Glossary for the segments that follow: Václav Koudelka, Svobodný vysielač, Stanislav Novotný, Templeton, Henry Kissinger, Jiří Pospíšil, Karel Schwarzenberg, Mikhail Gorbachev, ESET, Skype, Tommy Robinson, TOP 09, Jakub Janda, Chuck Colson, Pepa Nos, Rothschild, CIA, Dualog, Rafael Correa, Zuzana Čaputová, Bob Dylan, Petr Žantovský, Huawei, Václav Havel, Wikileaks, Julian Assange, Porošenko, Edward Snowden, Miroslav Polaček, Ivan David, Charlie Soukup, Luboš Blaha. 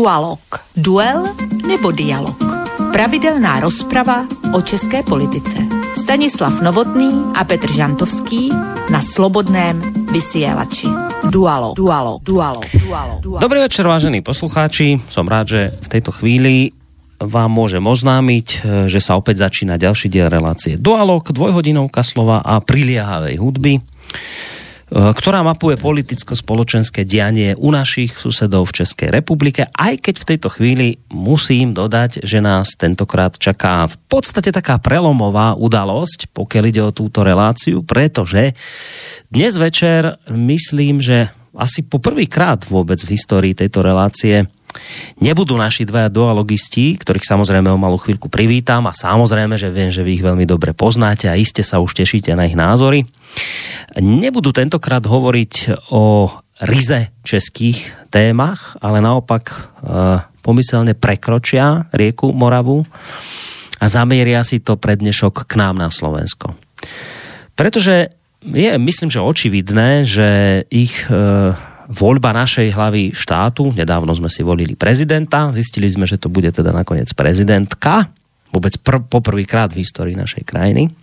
Dualog. Duel nebo dialog. Pravidelná rozprava o české politice. Stanislav Novotný a Petr Žantovský na Slobodném vysielači. Dualog. Dualog. Dualog. Dualog. Dobrý večer, vážení poslucháči. Som rád, že v tejto chvíli vám môžem oznámiť, že sa opäť začína ďalší diel relácie Dualog, dvojhodinovka slova a priliehavej hudby, ktorá mapuje politicko-spoločenské dianie u našich susedov v Českej republike, aj keď v tejto chvíli musím dodať, že nás tentokrát čaká v podstate taká prelomová udalosť, pokiaľ ide o túto reláciu, pretože dnes večer myslím, že asi poprvýkrát vôbec v histórii tejto relácie nebudú naši dvaja dualogisti, ktorých samozrejme o malú chvíľku privítam a samozrejme, že viem, že vy ich veľmi dobre poznáte a iste sa už tešíte na ich názory. Nebudú tentokrát hovoriť o ryze českých témach, ale naopak pomyselne prekročia rieku Moravu a zamieria si to pre dnešok k nám na Slovensko. Pretože je, myslím, že očividné, že ich voľba našej hlavy štátu, nedávno sme si volili prezidenta, zistili sme, že to bude teda nakoniec prezidentka, vôbec poprvýkrát v histórii našej krajiny.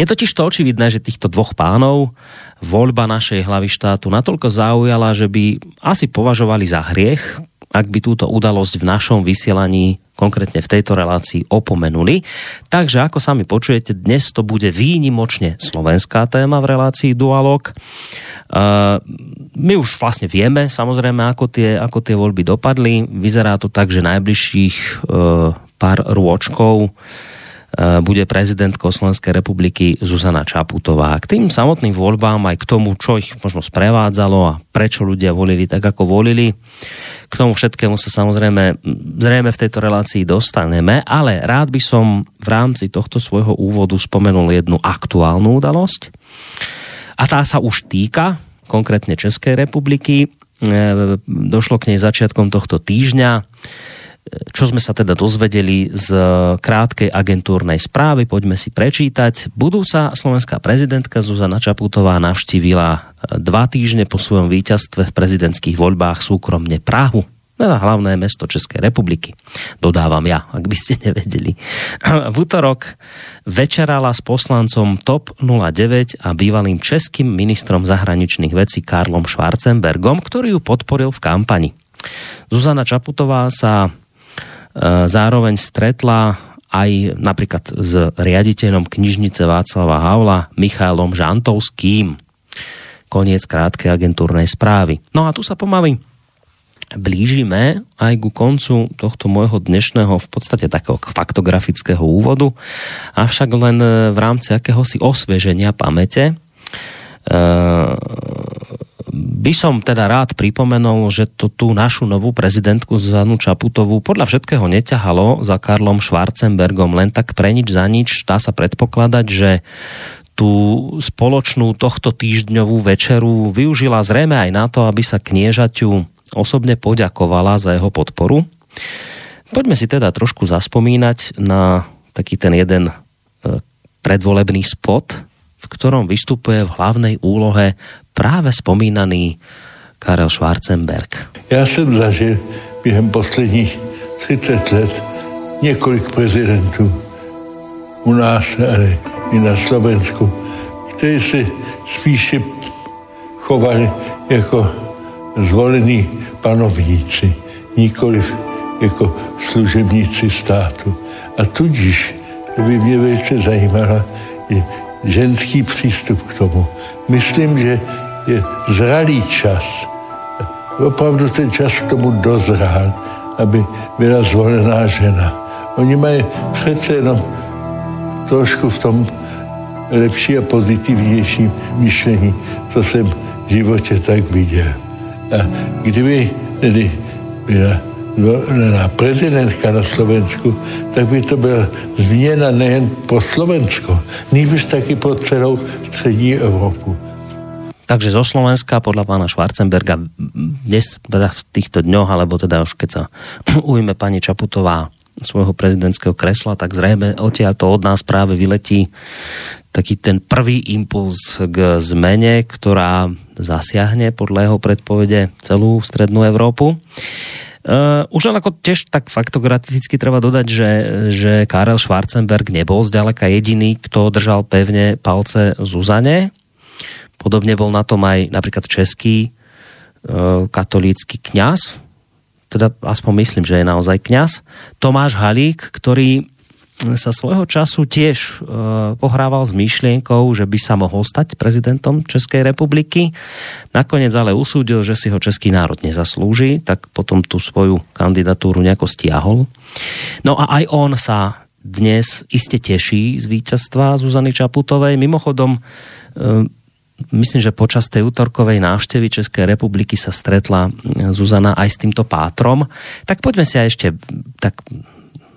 Je totiž to očividné, že týchto dvoch pánov voľba našej hlavy štátu natoľko zaujala, že by asi považovali za hriech, ak by túto udalosť v našom vysielaní, konkrétne v tejto relácii, opomenuli. Takže, ako sami počujete, dnes to bude výnimočne slovenská téma v relácii Dualog. My už vlastne vieme, samozrejme, ako tie voľby dopadli. Vyzerá to tak, že najbližších pár rôčkov bude prezidentkou Slovenskej republiky Zuzana Čaputová. K tým samotným voľbám, aj k tomu, čo ich možno sprevádzalo a prečo ľudia volili tak, ako volili, k tomu všetkému sa samozrejme zrejme v tejto relácii dostaneme, ale rád by som v rámci tohto svojho úvodu spomenul jednu aktuálnu udalosť a tá sa už týka konkrétne Českej republiky. Došlo k nej začiatkom tohto týždňa. Čo sme sa teda dozvedeli z krátkej agentúrnej správy, poďme si prečítať. Budúca slovenská prezidentka Zuzana Čaputová navštívila 2 týždne po svojom víťazstve v prezidentských voľbách súkromne Prahu, na hlavné mesto Českej republiky. Dodávam ja, ak by ste nevedeli. V útorok večerala s poslancom TOP 09 a bývalým českým ministrom zahraničných vecí Karlom Schwarzenbergom, ktorý ju podporil v kampani. Zuzana Čaputová sa zároveň stretla aj napríklad s riaditeľom knižnice Václava Havla Michalom Žantovským. Koniec krátkej agentúrnej správy. No a tu sa pomaly blížime aj ku koncu tohto môjho dnešného v podstate takého faktografického úvodu, avšak len v rámci akéhosi osvieženia pamäte by som teda rád pripomenul, že to tú našu novú prezidentku Zuzanu Čaputovú podľa všetkého neťahalo za Karlom Schwarzenbergom len tak pre nič za nič. Dá sa predpokladať, že tú spoločnú tohto týždňovú večeru využila zrejme aj na to, aby sa kniežaťu osobne poďakovala za jeho podporu. Poďme si teda trošku zaspomínať na taký ten jeden predvolebný spot, v ktorom vystupuje v hlavnej úlohe právě vzpomínaný Karel Schwarzenberg. Já jsem zažil během posledních 30 let několik prezidentů u nás, ale i na Slovensku, kteří se spíše chovali jako zvolení panovníci, nikoliv jako služebníci státu. A tudíž by mě velice zajímala i ženský přístup k tomu. Myslím, že je zralý čas. Opravdu ten čas k tomu dozrál, aby byla zvolená žena. Oni mají přece jenom trošku v tom lepší a pozitivnější myšlení, co jsem v životě tak viděl. A kdyby tedy byla zvolená prezidentka na Slovensku, tak by to byla změna nejen pro Slovensko, nýbrž taky pro celou střední Evropu. Takže zo Slovenska podľa pána Schwarzenberga dnes v týchto dňoch, alebo teda už keď sa ujme pani Čaputová svojho prezidentského kresla, tak zrejme odtiaľto od nás práve vyletí taký ten prvý impuls k zmene, ktorá zasiahne podľa jeho predpovede celú strednú Európu. Už len ako tiež tak faktograficky treba dodať, že Karel Schwarzenberg nebol zďaleka jediný, kto držal pevne palce Zuzane. Podobne bol na tom aj napríklad český katolícky kňaz, teda aspoň myslím, že je naozaj kňaz, Tomáš Halík, ktorý sa svojho času tiež pohrával s myšlienkou, že by sa mohol stať prezidentom Českej republiky. Nakoniec ale usúdil, že si ho český národ nezaslúži, tak potom tú svoju kandidatúru nejako stiahol. No a aj on sa dnes iste teší z víťazstva Zuzany Čaputovej. Mimochodom, myslím, že počas tej útorkovej návštevy Českej republiky sa stretla Zuzana aj s týmto pátrom. Tak poďme si aj ešte tak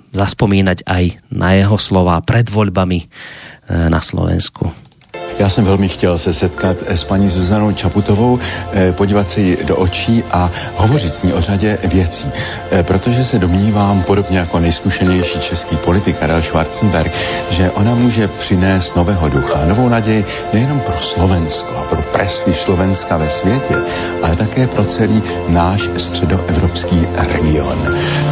zaspomínať aj na jeho slova pred voľbami na Slovensku. Já jsem velmi chtěl se setkat s paní Zuzanou Čaputovou, podívat se jí do očí a hovořit s ní o řadě věcí. Protože se domnívám, podobně jako nejzkušenější český politik Karel Schwarzenberg, že ona může přinést nového ducha, novou naději nejenom pro Slovensko a pro prestiž Slovenska ve světě, ale také pro celý náš středoevropský region.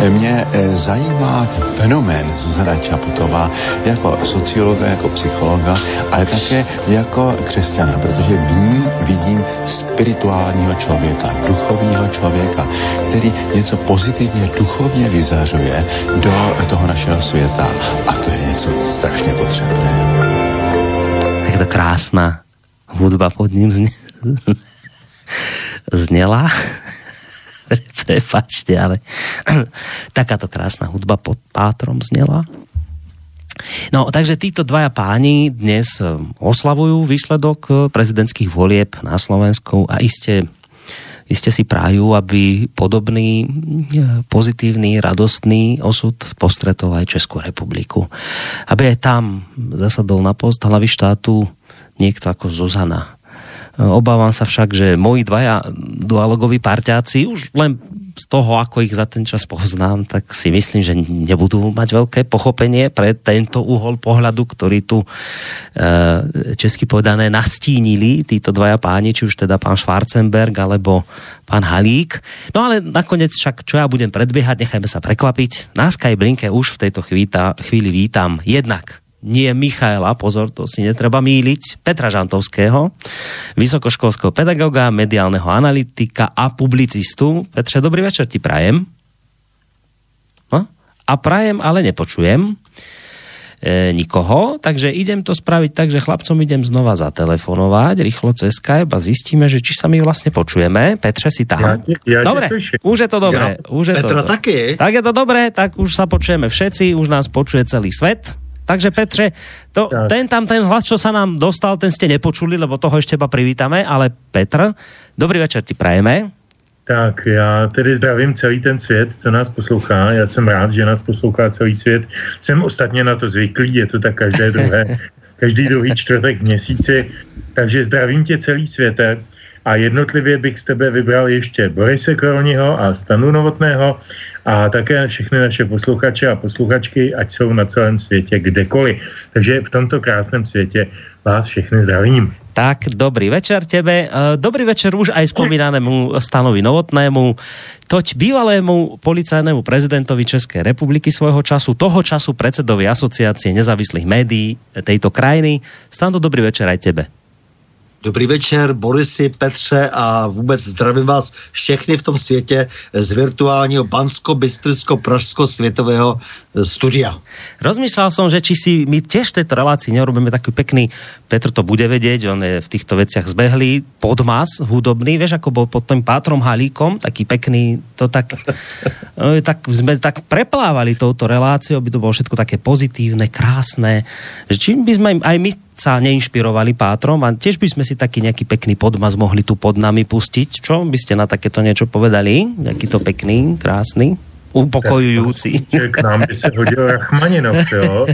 Mě zajímá fenomén Zuzana Čaputová jako sociologa, jako psychologa, ale také jako křesťana, protože v ní vidím spirituálního člověka, duchovního člověka, který něco pozitivně, duchovně vyzařuje do toho našeho světa. A to je něco strašně potřebné. Tak to krásná hudba pod ním zněla. Prepačte, ale takáto krásná hudba pod pátrom zněla. No, takže títo dvaja páni dnes oslavujú výsledok prezidentských volieb na Slovensku a iste si prajú, aby podobný, pozitívny, radostný osud postretol aj Českú republiku. Aby aj tam zasadol na post hlavy štátu niekto ako Zuzana. Obávam sa však, že moji dvaja dualogoví parťáci už len z toho, ako ich za ten čas poznám, tak si myslím, že nebudú mať veľké pochopenie pre tento uhol pohľadu, ktorý tu česky povedané nastínili títo dvaja páni, či už teda pán Schwarzenberg alebo pán Halík. No ale nakoniec však, čo ja budem predbiehať, nechajme sa prekvapiť. Na Skyblinke už v tejto chvíli vítam jednak nie Michaela, pozor, to si netreba mýliť, Petra Žantovského, vysokoškolského pedagoga, mediálneho analytika a publicistu. Petře, dobrý večer ti prajem. No? A prajem, ale nepočujem nikoho, takže idem to spraviť tak, že chlapcom idem znova zatelefonovať, rýchlo cez Skype a zistíme, že či sa my vlastne počujeme. Petře, si tam? Ja dobre, už je to dobré. Ja, už je Petra to taky. Tak je to dobré, tak už sa počujeme všetci, už nás počuje celý svet. Takže Petře, ten hlas, čo sa nám dostal, ten ste nepočuli, lebo toho ešte iba privítame, ale Petr, dobrý večer ti prajeme. Tak, já tedy zdravím celý ten svět, co nás poslouchá. Já jsem rád, že nás poslouchá celý svět. Jsem ostatně na to zvyklý, je to tak každý druhý čtvrtek v měsíci. Takže zdravím tě celý světe a jednotlivě bych z tebe vybral ještě Borise Koroniho a Stanu Novotného, a také všechny naše posluchače a posluchačky, ať jsou na celém světě kdekoliv. Takže v tomto krásném světě vás všechny zdravím. Tak, dobrý večer tebe. Dobrý večer už aj spomínanému Stanovi Novotnému, toť bývalému policajnému prezidentovi Českej republiky svojho času, toho času predsedovi asociácie nezávislých médií tejto krajiny. Stando, dobrý večer aj tebe. Dobrý večer, Borisi, Petře a vůbec zdravím vás všechny v tom světě z virtuálního Bansko-Bystricko-Pražsko světového studia. Rozmýšľal som, že či si my tiež v tejto relácii nerobíme taký pekný, Petr to bude vedieť, on je v týchto veciach zbehlý, podmas hudobný, vieš, ako bol pod tým Pátrom Halíkom, taký pekný, to tak, tak sme tak preplávali touto reláciou, by to bolo všetko také pozitívne, krásne, že čím by sme aj my sa neinšpirovali Pátrom a tiež by sme si taký nejaký pekný podmaz mohli tu pod nami pustiť. Čo by ste na takéto niečo povedali? Jaký to pekný, krásny? upokojující. K nám by se hodil Rachmaninov, jo?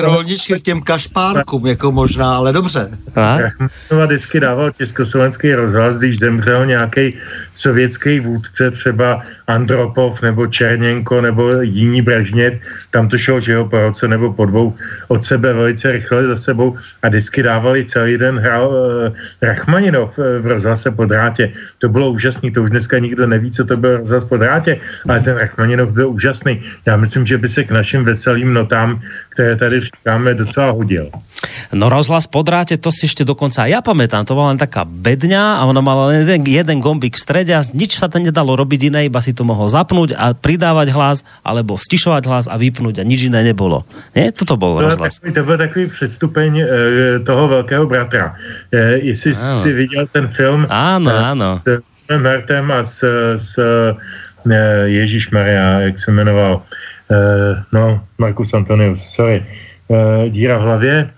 Rolničky k těm kašpárkům, jako možná, ale dobře. Rachmaninova vždycky dával Československý rozhlas, když zemřel nějaký sovětský vůdce, třeba Andropov nebo Černěnko nebo jiní Brežněv, tam to šlo, že jo, po roce nebo po dvou od sebe velice rychle za sebou a vždycky dávali celý den hrál Rachmaninov v rozhlase po drátě. To bylo úžasný, to už dneska nikdo neví, co to byl rozhlas po drátě, ale ten Rachmaninov byl úžasný. Já myslím, že by se k našim veselým notám, ktoré tady říkáme, docela hodil. No rozhlas po dráte, to si ešte dokonca ja pamätám, to bola len taká bedňa a ona mala len jeden gombík v strede a nič sa to nedalo robiť iné, iba si to mohol zapnúť a pridávať hlas, alebo stišovať hlas a vypnúť a nič iné nebolo. Nie? Toto bol rozhlas. To bol takový predstupeň toho Veľkého bratra. Jestli si videl ten film áno. S Mertem a s Ježišmaria, jak sa menoval Markus Antonius, sorry, Díra v hlavě,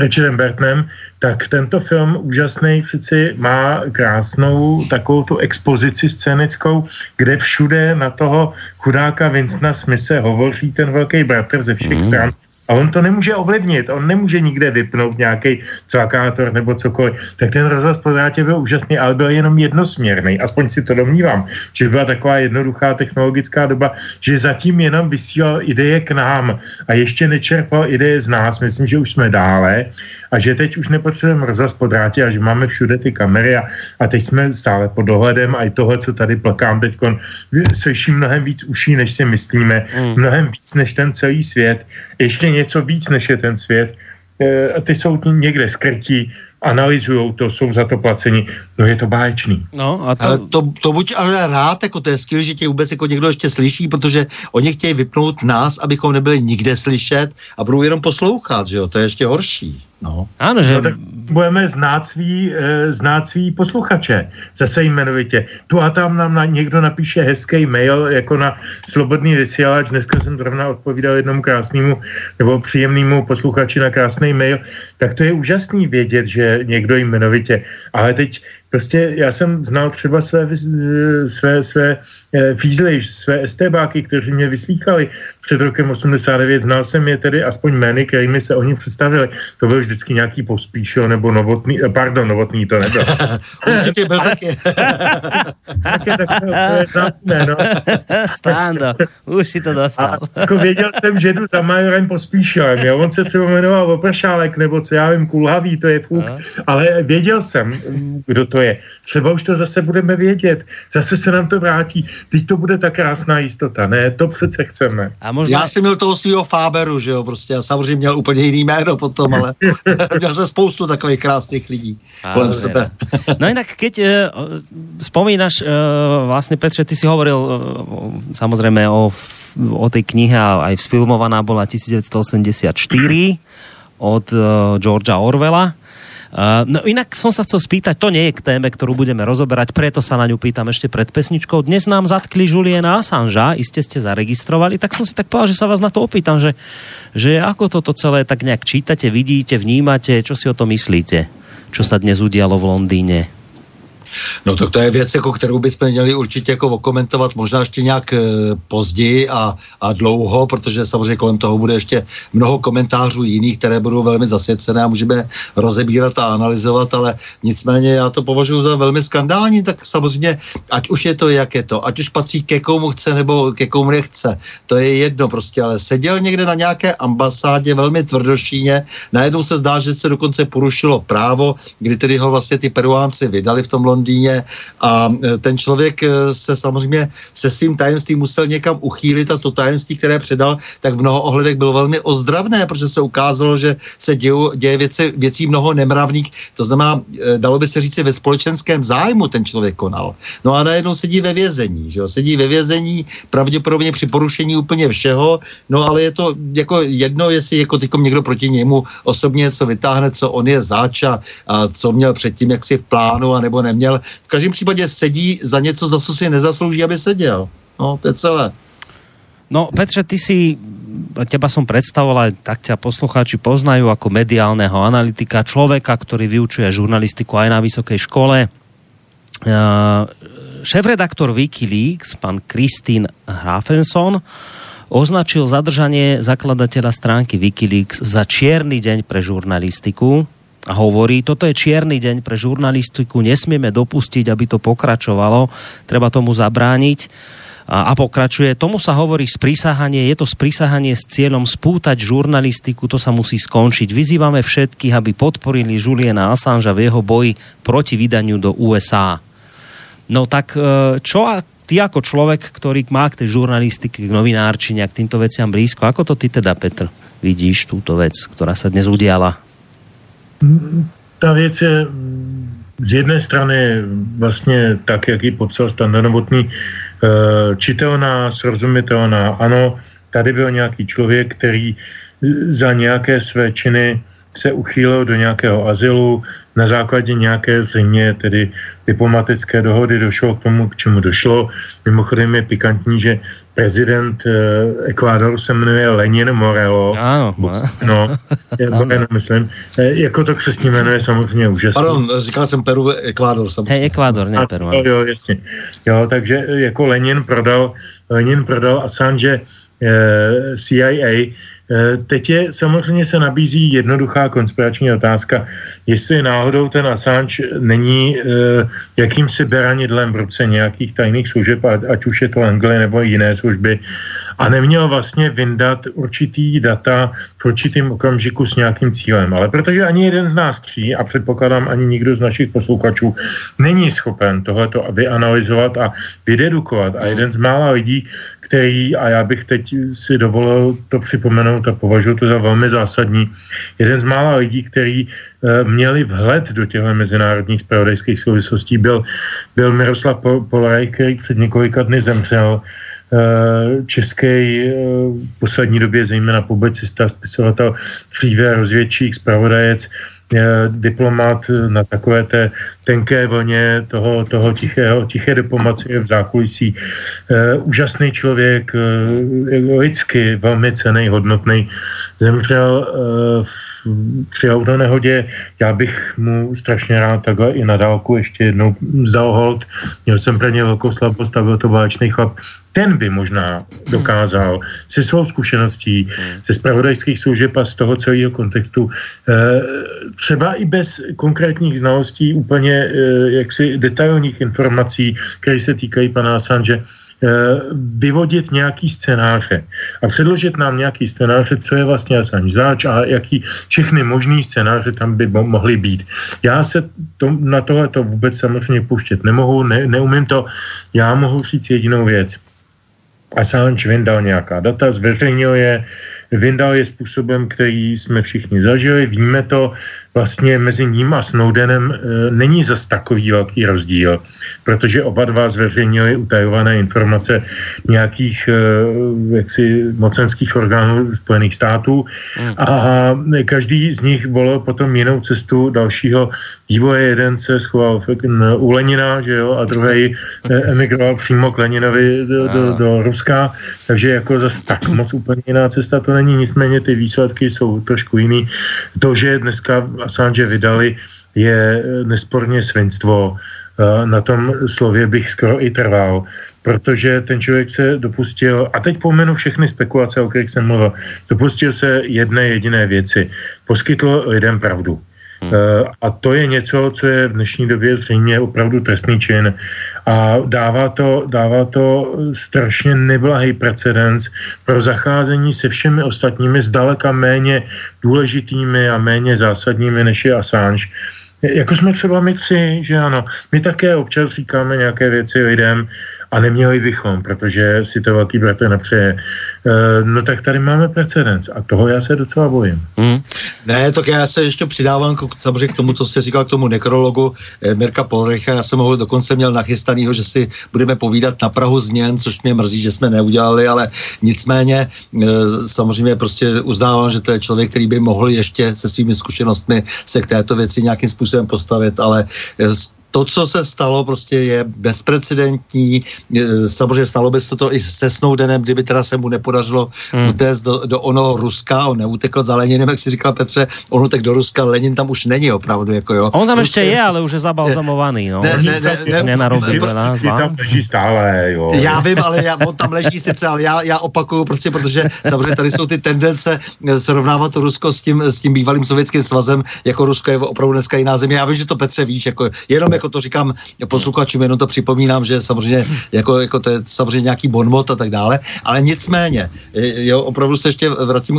Richardem Bertnem, tak tento film úžasnej přeci má krásnou takovou tu expozici scénickou, kde všude na toho chudáka Winstona Smithe hovoří ten Velký bratr ze všech stran. A on to nemůže ovlivnit, on nemůže nikde vypnout nějaký cvakátor nebo cokoliv. Tak ten rozhlas po drátě byl úžasný, ale byl jenom jednosměrný. Aspoň si to domnívám, že byla taková jednoduchá technologická doba, že zatím jenom vysílal ideje k nám a ještě nečerpal ideje z nás. Myslím, že už jsme dále a že teď už nepotřebujeme rozhlas po drátě a že máme všude ty kamery a teď jsme stále pod dohledem a i tohle, co tady plakám teď, slyším mnohem víc uší, než si myslíme, mnohem víc než ten celý svět, ještě něco víc, než je ten svět. Ty jsou někde skrtí, analyzujou to, jsou za to placeni. No je to báječný. No, a to... Ale to buď ale rád, jako to je skvělé, že tě vůbec jako někdo ještě slyší, protože oni chtějí vypnout nás, abychom nebyli nikde slyšet a budou jenom poslouchat, že jo? To je ještě horší. No. Áno, že... No, tak budeme znát svý posluchače, zase jmenovitě. Tu a tam nám někdo napíše hezký mail, jako na Slobodný vysielač. Dneska jsem zrovna odpovídal jednomu krásnému nebo příjemnému posluchači na krásný mail. Tak to je úžasný vědět, že někdo jmenovitě. Ale teď prostě já jsem znal třeba své fízly, své estébáky, kteří mě vyslýchali před rokem 89, znal jsem je tedy aspoň jmény, kterými se oni představili. To byl vždycky nějaký Pospíšil nebo Novotný, pardon, Novotný to nebyl. Určitě byl taky. Stándo, už si to dostal. A jako věděl jsem, že jdu za majorem Pospíšilem, jo? On se třeba jmenoval Opršálek, nebo co já vím, Kulhavý, to je fuk, ale věděl jsem, kdo to je. Třeba už to zase budeme vědět. Zase se nám to vrátí. Teď to bude ta krásná jistota. Ne, to přece chceme. A možná... Já jsem měl toho svýho Fáberu, že jo, prostě. Já samozřejmě měl úplně jiný jméno potom, ale měl jsem spoustu takových krásných lidí kolem sebe. No inak, keď spomínaš, vlastne, Petře, ty si hovoril samozrejme o tej knihe, aj sfilmovaná bola 1984 od Georgea Orwella. No inak som sa chcel spýtať, to nie je k téme, ktorú budeme rozoberať, preto sa na ňu pýtam ešte pred pesničkou. Dnes nám zatkli Juliana Assangea, iste ste zaregistrovali, tak som si tak povedal, že sa vás na to opýtam, že ako toto celé tak nejak čítate, vidíte, vnímate, čo si o to myslíte, čo sa dnes udialo v Londýne? No tak to je věc, jako, kterou bychom měli určitě jako okomentovat, možná ještě nějak později a dlouho, protože samozřejmě kolem toho bude ještě mnoho komentářů jiných, které budou velmi zasvěcené a můžeme rozebírat a analyzovat, ale nicméně já to považuji za velmi skandální, tak samozřejmě, ať už je to, jak je to, ať už patří ke komu chce nebo ke komu nechce, to je jedno prostě, ale seděl někde na nějaké ambasádě velmi tvrdošíně, najednou se zdá, že se dokonce porušilo právo, kdy tedy ho vlastně ty Peruánci vydali v tom Londýně a ten člověk se samozřejmě se svým tajemstvím musel někam uchýlit a to tajemství, které předal, tak v mnoho ohledech bylo velmi ozdravné, protože se ukázalo, že se děje věcí mnoho nemravných, to znamená, dalo by se říct, ve společenském zájmu ten člověk konal. No a najednou sedí ve vězení, že jo? Sedí ve vězení, pravděpodobně při porušení úplně všeho, no ale je to jako jedno, jestli jako teďkom někdo proti němu osobně něco vytáhne, co on je zač a co měl předtím, jak si v plánu, anebo neměl. V každém případě sedí za něco, za co si nezaslouží, aby seděl. No, to je celé. No, Petře, ty si, teba som predstavoval, tak ťa poslucháči poznajú ako mediálneho analytika, človeka, ktorý vyučuje žurnalistiku aj na vysokej škole, Šéfredaktor Wikileaks, pán Christine Hrafenson, označil zadržanie zakladateľa stránky Wikileaks za čierny deň pre žurnalistiku a hovorí, toto je čierny deň pre žurnalistiku, nesmieme dopustiť, aby to pokračovalo, treba tomu zabrániť. A pokračuje, tomu sa hovorí sprísahanie, je to sprísahanie s cieľom spútať žurnalistiku, to sa musí skončiť. Vyzývame všetkých, aby podporili Juliana Assangea v jeho boji proti vydaniu do USA. No tak čo ty ako človek, ktorý má k tej žurnalistike, k novinárčine, k týmto veciam blízko, ako to ty teda, Petr, vidíš túto vec, ktorá sa dnes udiala? Ta věc je z jedné strany vlastně tak, jak ji popsal Standa Novotný, čitelná, srozumitelná. Ano, tady byl nějaký člověk, který za nějaké své činy se uchýlil do nějakého azylu, na základě nějaké zřejmě tedy diplomatické dohody došlo k tomu, k čemu došlo. Mimochodem je pikantní, že prezident Ekvádoru se jmenuje Lenin Moreno. Ano. No, Moreno, myslím. Jako to křestní jméno je samozřejmě úžasné. Pardon, říkal jsem Peru, Ekvádor samozřejmě. Hej, Ekvádor, ne Peru. Jo, jasně. Jo, takže jako Lenin prodal Assange CIA. Teď je, samozřejmě se nabízí jednoduchá konspirační otázka, jestli náhodou ten Assange není jakýmsi beranidlem v ruce nějakých tajných služeb, ať už je to Anglie nebo jiné služby, a neměl vlastně vyndat určitý data v určitým okamžiku s nějakým cílem. Ale protože ani jeden z nás tří, a předpokládám ani nikdo z našich posluchačů, není schopen tohleto vyanalyzovat a vydedukovat. A jeden z mála lidí, který, a já bych teď si dovolil to připomenout a považuji to za velmi zásadní, jeden z mála lidí, který měli vhled do těchto mezinárodních zpravodajských souvislostí, byl Miroslav Polaček, který před několika dny zemřel, český v poslední době zejména publicista, spisovatel, dříve rozvědčík, zpravodajec, diplomat na takové té tenké vlně toho tiché diplomacie v zákulisí. Úžasný člověk, lidsky velmi cenný, hodnotný. Zemřel při autonehodě. Já bych mu strašně rád takhle i na dálku ještě jednou vzdal hold. Měl jsem pro ně velkou slabost a byl to válečný chlap. Ten by možná dokázal se svou zkušeností, ze zpravodajských služeb a z toho celého kontextu, třeba i bez konkrétních znalostí, úplně jaksi detailních informací, které se týkají pana Assange, vyvodit nějaký scénáře a předložit nám nějaký scénáře, co je vlastně Assange zač a jaký všechny možný scénáře tam by mohly být. Já se na tohleto vůbec samozřejmě pouštět nemohu, neumím to. Já mohu říct jedinou věc. Assange vyndal nějaká data, zveřejnil je, vyndal je způsobem, který jsme všichni zažili, víme to, vlastně mezi ním a Snowdenem není zas takový velký rozdíl, protože oba dva zveřejnili utajované informace nějakých jaksi mocenských orgánů Spojených států a každý z nich volil potom jinou cestu dalšího vývoje. Jeden se schoval u Lenina, že jo, a druhý emigroval přímo k Leninovi do Ruska, takže jako zas tak moc úplně jiná cesta to není, nicméně ty výsledky jsou trošku jiný. To, že dneska Assange vydali, je nesporně svinstvo. Na tom slově bych skoro i trval, protože ten člověk se dopustil, a teď pomenu všechny spekulace, o kterých jsem mluvil, dopustil se jedné jediné věci. Poskytl lidem pravdu. A to je něco, co je v dnešní době zřejmě opravdu trestný čin a dává to strašně neblahý precedens pro zacházení se všemi ostatními zdaleka méně důležitými a méně zásadními, než je Assange. Jako jsme třeba my tři, že ano, my také občas říkáme nějaké věci lidem a neměli bychom, protože si to velký bratr nepřeje. No tak tady máme precedens a toho já se docela bojím. Ne, tak já se ještě přidávám samozřejmě k tomu, co jsi říkal, k tomu nekrologu Mirka Polrecha. Já jsem ho dokonce měl nachystanýho, že si budeme povídat na prahu změn, což mě mrzí, že jsme neudělali, ale nicméně samozřejmě prostě uznávám, že to je člověk, který by mohl ještě se svými zkušenostmi se k této věci nějakým způsobem postavit, ale to, co se stalo, prostě je bezprecedentní. Samozřejmě stalo by se to i se Snowdenem, kdyby teda se mu nepodařilo utéct do onoho Ruska, on neutekl za Leninem, jak si říkal Petře, on utek do Ruska, Lenin tam už není opravdu, jako jo. On tam ještě je, ale už je zabalzamovaný, no. Nenarodil nás. Tam leží stále, jo. Já vím, ale on tam leží sice, ale já opakuju, protože samozřejmě tady jsou ty tendence srovnávat to Rusko s tím bývalým Sovětským svazem, jako Rusko je opravdu dneska jiná země. Já vím, že to Petře víš, jako jenom jako to říkám posluchačům, jenom to připomínám, že samozřejmě jako to je samozřejmě nějaký bonmot a tak dále, ale nicméně, jo, opravdu se ještě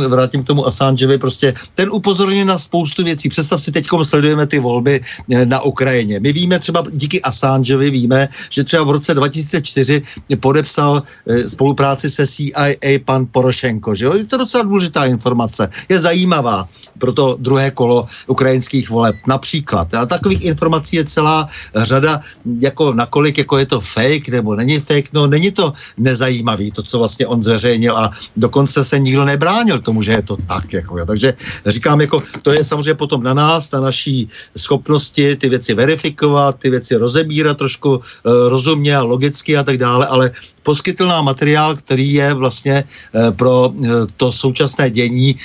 vrátím k tomu Assangevi, prostě ten upozorňuje na spoustu věcí. Představ si, teďkom sledujeme ty volby na Ukrajině. My víme třeba díky Assangevi víme, že třeba v roce 2004 podepsal spolupráci se CIA pan Porošenko, že jo? Je to docela důležitá informace, je zajímavá pro to druhé kolo ukrajinských voleb například. A takových informací je celá řada, jako nakolik jako je to fake nebo není fake, no není to nezajímavý, to, co vlastně on zveřejnil a dokonce se nikdo nebránil tomu, že je to tak, jako jo. Takže říkám, jako to je samozřejmě potom na nás, na naší schopnosti ty věci verifikovat, ty věci rozebírat trošku rozumně a logicky a tak dále, ale poskytl nám materiál, který je vlastně pro to současné dění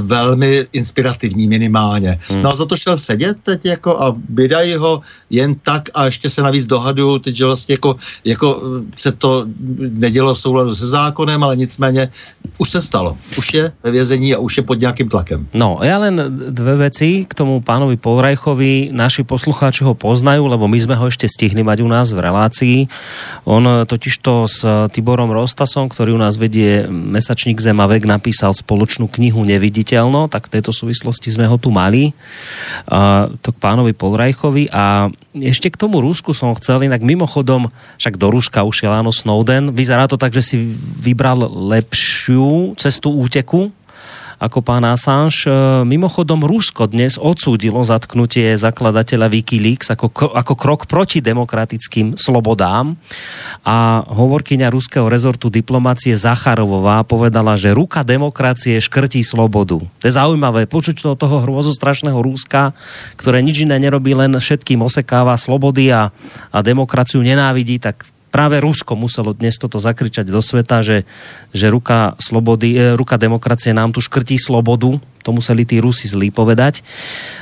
velmi inspirativní minimálně. No a za to šel sedět teď jako a vydají ho jen tak a ještě se navíc dohadují, teď, že vlastně jako se to nedělo v souladu se zákonem, ale nicméně už se stalo. Už je ve vězení a už je pod nějakým tlakem. No, ja len dve veci k tomu pánovi Polrajchovi. Naši poslucháči ho poznajú, lebo my sme ho ešte stihli mať u nás v relácii. On totiž to s Tiborom Rostasom, ktorý u nás vedie mesačník Zemavek, napísal spoločnú knihu Neviditeľno, tak v tejto súvislosti sme ho tu mali. To k pánovi Polrajchovi. A ešte k tomu Rusku som chcel, inak mimochodom, však do Ruska ušiel áno Snowden. Vyzerá to tak, že si vybral lepšiu cestu úteku ako pán Assange. Mimochodom, Rusko dnes odsúdilo zatknutie zakladateľa Wikileaks ako krok proti demokratickým slobodám a hovorkyňa ruského rezortu diplomacie Zacharovová povedala, že ruka demokracie škrtí slobodu. To je zaujímavé, počuť toho hrôzostrašného Ruska, ktoré nič iné nerobí, len všetkým osekáva slobody a demokraciu nenávidí, tak práve Rusko muselo dnes toto zakričať do sveta, že ruka demokracie nám tu škrtí slobodu. To museli tí Rusi zlí povedať.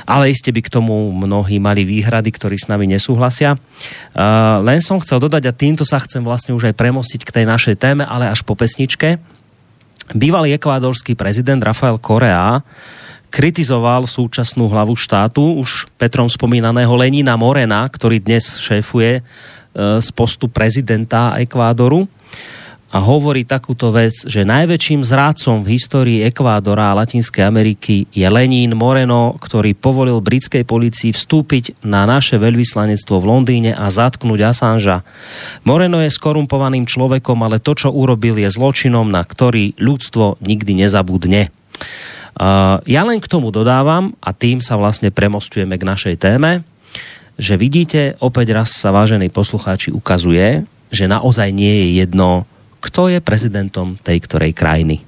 Ale iste by k tomu mnohí mali výhrady, ktorí s nami nesúhlasia. Len som chcel dodať, a týmto sa chcem vlastne už aj premostiť k tej našej téme, ale až po pesničke. Bývalý ekvádorský prezident Rafael Correa kritizoval súčasnú hlavu štátu, už Petrom spomínaného Lenina Morena, ktorý dnes šéfuje z postu prezidenta Ekvádoru a hovorí takúto vec, že najväčším zrádcom v histórii Ekvádora a Latinskej Ameriky je Lenín Moreno, ktorý povolil britskej polícii vstúpiť na naše veľvyslanectvo v Londýne a zatknúť Assangea. Moreno je skorumpovaným človekom, ale to, čo urobil, je zločinom, na ktorý ľudstvo nikdy nezabudne. Ja len k tomu dodávam a tým sa vlastne premostujeme k našej téme, že vidíte, opäť raz sa, vážení poslucháči, ukazuje, že naozaj nie je jedno, kto je prezidentom tej ktorej krajiny.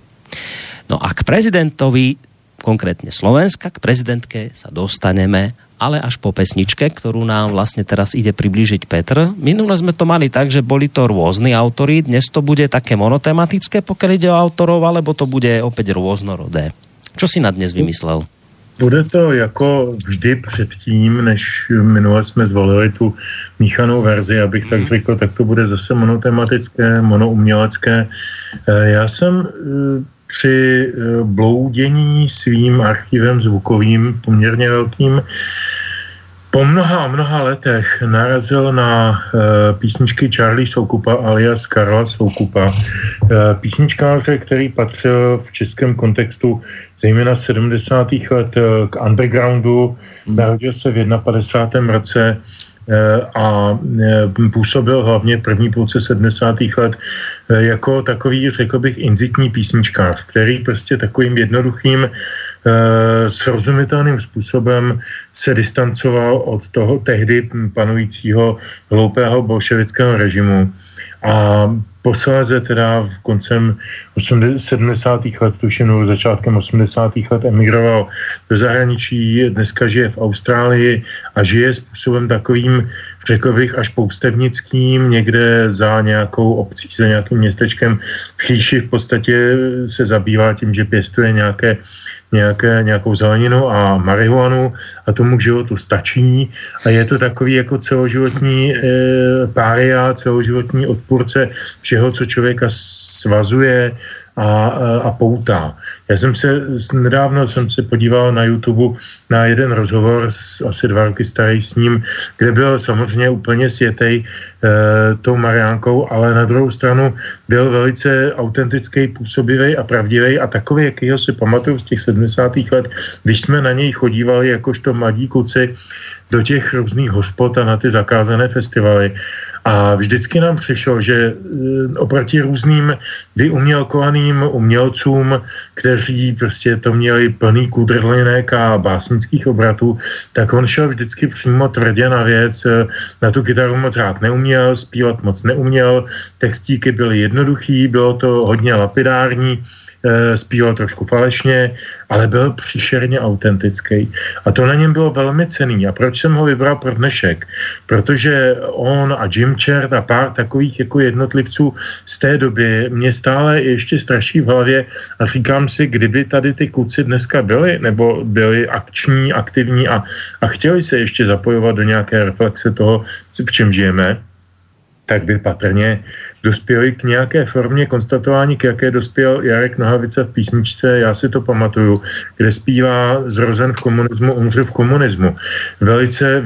No a k prezidentovi, konkrétne Slovenska, k prezidentke sa dostaneme, ale až po pesničke, ktorú nám vlastne teraz ide priblížiť Petr. Minule sme to mali tak, že boli to rôzni autori, dnes to bude také monotematické, pokiaľ ide o autorov, alebo to bude opäť rôznorodé. Čo si na dnes vymyslel? Bude to jako vždy předtím, než minule jsme zvolili tu míchanou verzi, abych tak řekl, tak to bude zase monotematické, monoumělecké. Já jsem při bloudění svým archivem zvukovým, poměrně velkým, po mnoha letech narazil na písničky Charlie Soukupa alias Karla Soukupa. Písničkáře, který patřil v českém kontextu zejména 70. let k undergroundu, narodil se v 51. roce a působil hlavně první půlce 70. let jako takový, řekl bych, inzitní písničkář, který prostě takovým jednoduchým srozumitelným způsobem se distancoval od toho tehdy panujícího hloupého bolševického režimu. A A posléze teda v koncem 70. let, tuším, nebo začátkem 80. let emigroval do zahraničí, dneska žije v Austrálii a žije způsobem takovým, řekl bych, až poustevnickým, někde za nějakou obcí, za nějakým městečkem v Chýši v podstatě se zabývá tím, že pěstuje nějakou zeleninu a marihuanu a tomu k životu stačí a je to takový jako celoživotní pária, celoživotní odpůrce všeho, co člověka svazuje a poutá. Já jsem se nedávno podíval na YouTube na jeden rozhovor, asi 2 roky starý s ním, kde byl samozřejmě úplně sjetej tou Mariánkou, ale na druhou stranu byl velice autentický, působivý a pravdivý a takový, jakýho si pamatuju z těch 70. let, když jsme na něj chodívali jakožto mladí kluci do těch různých hospod a na ty zakázané festivaly. A vždycky nám přišlo, že oproti různým vyumělkovaným umělcům, kteří prostě to měli plný kudrlinek a básnických obratů, tak on šel vždycky přímo tvrdě na věc, na tu kytaru moc hrát neuměl, zpívat moc neuměl, textíky byly jednoduchý, bylo to hodně lapidární, zpíval trošku falešně, ale byl příšerně autentický. A to na něm bylo velmi cenný. A proč jsem ho vybral pro dnešek? Protože on a Jim Chert a pár takových jako jednotlivců z té doby mě stále ještě straší v hlavě a říkám si, kdyby tady ty kluci dneska byli, nebo byli akční, aktivní a chtěli se ještě zapojovat do nějaké reflexe toho, v čem žijeme, tak by patrně dospěli k nějaké formě konstatování, k jaké dospěl Jarek Nohavica v písničce Já si to pamatuju, kde zpívá zrozen v komunismu, umřu v komunismu. Velice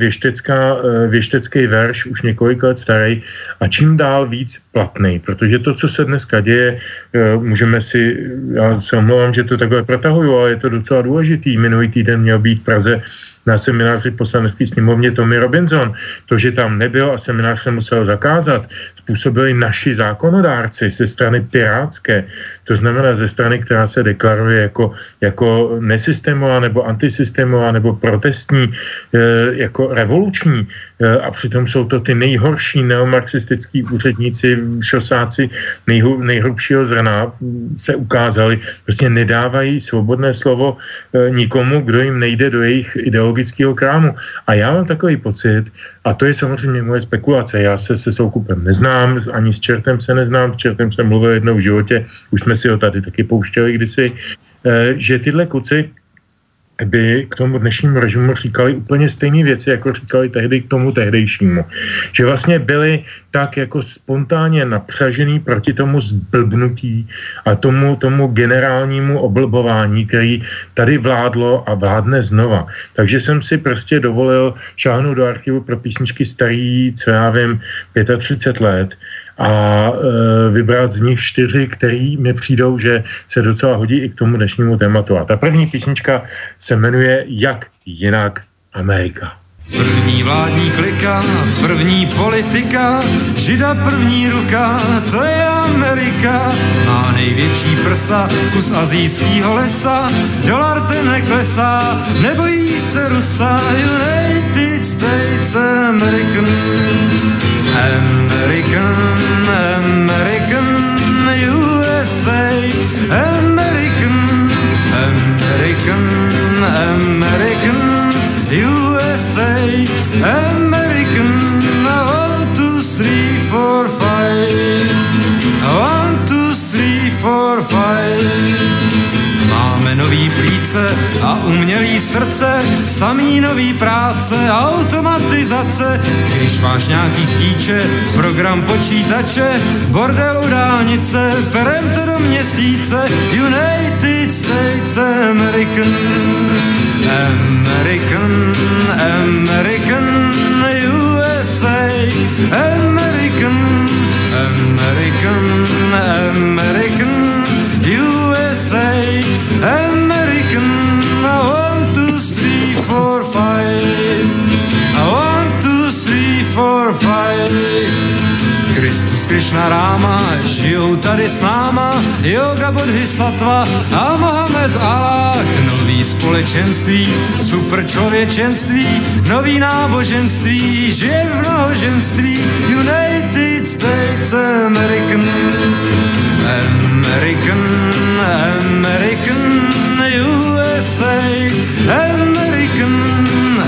věštecký verš, už několik let starý a čím dál víc platný, protože to, co se dneska děje, můžeme si, já se omlouvám, že to takhle protahuju, ale je to docela důležitý. Minulý týden měl být v Praze na semináři poslanecké sněmovně Tommy Robinson. To, že tam nebyl a seminář se musel zakázat, způsobili naši zákonodárci ze strany pirátské, to znamená ze strany, která se deklaruje jako nesystémová nebo antisystémová nebo protestní, jako revoluční. A přitom jsou to ty nejhorší neomarxistický úředníci, šosáci nejhrubšího zrna se ukázali. Prostě nedávají svobodné slovo nikomu, kdo jim nejde do jejich ideologického krámu. A já mám takový pocit, a to je samozřejmě moje spekulace, já se Soukupem neznám, ani s Čertem se neznám, s Čertem jsem mluvil jednou v životě, už jsme si ho tady taky pouštěli kdysi, že tyhle kluci by k tomu dnešnímu režimu říkali úplně stejné věci, jako říkali tehdy k tomu tehdejšímu. Že vlastně byli tak jako spontánně napřažený proti tomu zblbnutí a tomu generálnímu oblbování, který tady vládlo a vládne znova. Takže jsem si prostě dovolil šáhnout do archivu pro písničky starý, co já vím, 35 let a vybrat z nich 4, který mi přijdou, že se docela hodí i k tomu dnešnímu tématu. A ta první písnička se jmenuje Jak jinak Amerika. První vládní klika, první politika, žida první ruka, to je Amerika. Má největší prsa, kus azijskýho lesa, dolar ten neklesá, nebojí se Rusa. United States American, American, American, USA, American, American, American, USA, American, 1, 2, 3, 4, 5, 1, 2, 3, 4, 5. Máme nový plíce a umělý srdce, samý nový práce, automatizace. Když máš nějaký chtíče, program počítače, bordel u dálnice, perem to do měsíce. United States American, American, American, USA, American, American, American, USA, American, 1, 2, 3, 4, 5, 1, 2, 3, 4, 5. Kristus Kršna Ráma, žijou tady s náma, yoga, bodhisattva a Mohamed Allah. Nový společenství, super člověčenství, nový náboženství, žije v mnohoženství. United States American, American, American, USA, American,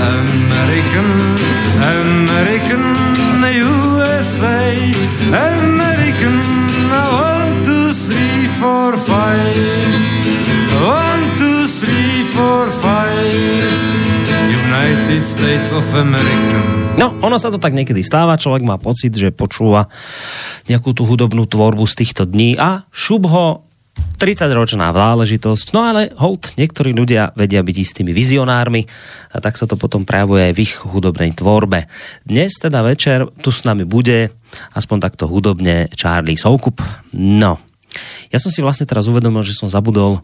American, American, USA, American. One, two, three, four, five. One, two, three, four, five. United States of America. No, ono sa to tak niekedy stáva, človek má pocit, že počúva nejakú tú hudobnú tvorbu z týchto dní a šup ho, 30-ročná záležitosť, no ale hold, niektorí ľudia vedia byť istými vizionármi a tak sa to potom prejavuje aj v ich hudobnej tvorbe. Dnes teda večer tu s nami bude, aspoň takto hudobne, Charlie Soukup. No, ja som si vlastne teraz uvedomil, že som zabudol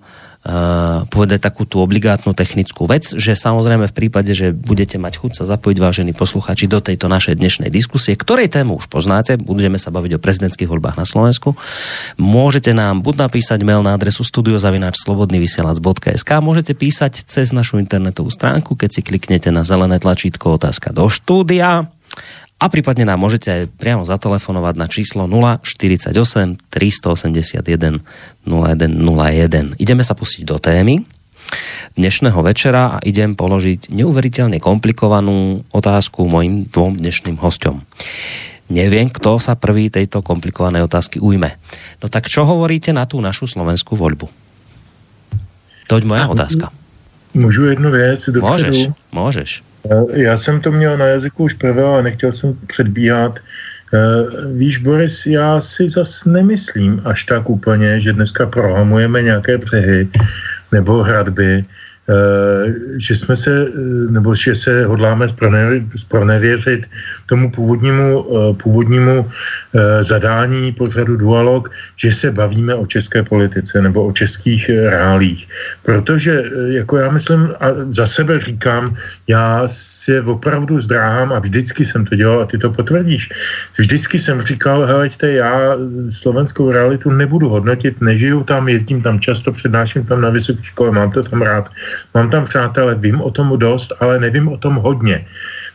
povedať takú tú obligátnu technickú vec, že samozrejme v prípade, že budete mať chuť sa zapojiť, vážení poslucháči, do tejto našej dnešnej diskusie, ktorej tému už poznáte, budeme sa baviť o prezidentských voľbách na Slovensku. Môžete nám buď napísať mail na adresu studio@slobodnyvysielac.sk, môžete písať cez našu internetovú stránku, keď si kliknete na zelené tlačítko otázka do štúdia. A prípadne nám môžete aj priamo zatelefonovať na číslo 048 381 0101. Ideme sa pustiť do témy dnešného večera a idem položiť neuveriteľne komplikovanú otázku mojim dvom dnešným hosťom. Neviem, kto sa prvý tejto komplikovanej otázky ujme. No tak čo hovoríte na tú našu slovenskú voľbu? To je moja otázka. Môžu jednu vec dopředu? Môžeš. Já jsem to měl na jazyku už prvé, ale nechtěl jsem předbíhat. Víš, Boris, já si zas nemyslím až tak úplně, že dneska prohamujeme nějaké břehy nebo hradby, že se hodláme zpronevěřit tomu původnímu zadání pořadu Dualog, že se bavíme o české politice nebo o českých reálích. Protože, jako já myslím, a za sebe říkám, já se opravdu zdráhám a vždycky jsem to dělal a ty to potvrdíš. Vždycky jsem říkal, helejte, já slovenskou realitu nebudu hodnotit, nežiju tam, jezdím tam často, přednáším tam na vysoké škole, mám to tam rád, mám tam přátelé, vím o tom dost, ale nevím o tom hodně.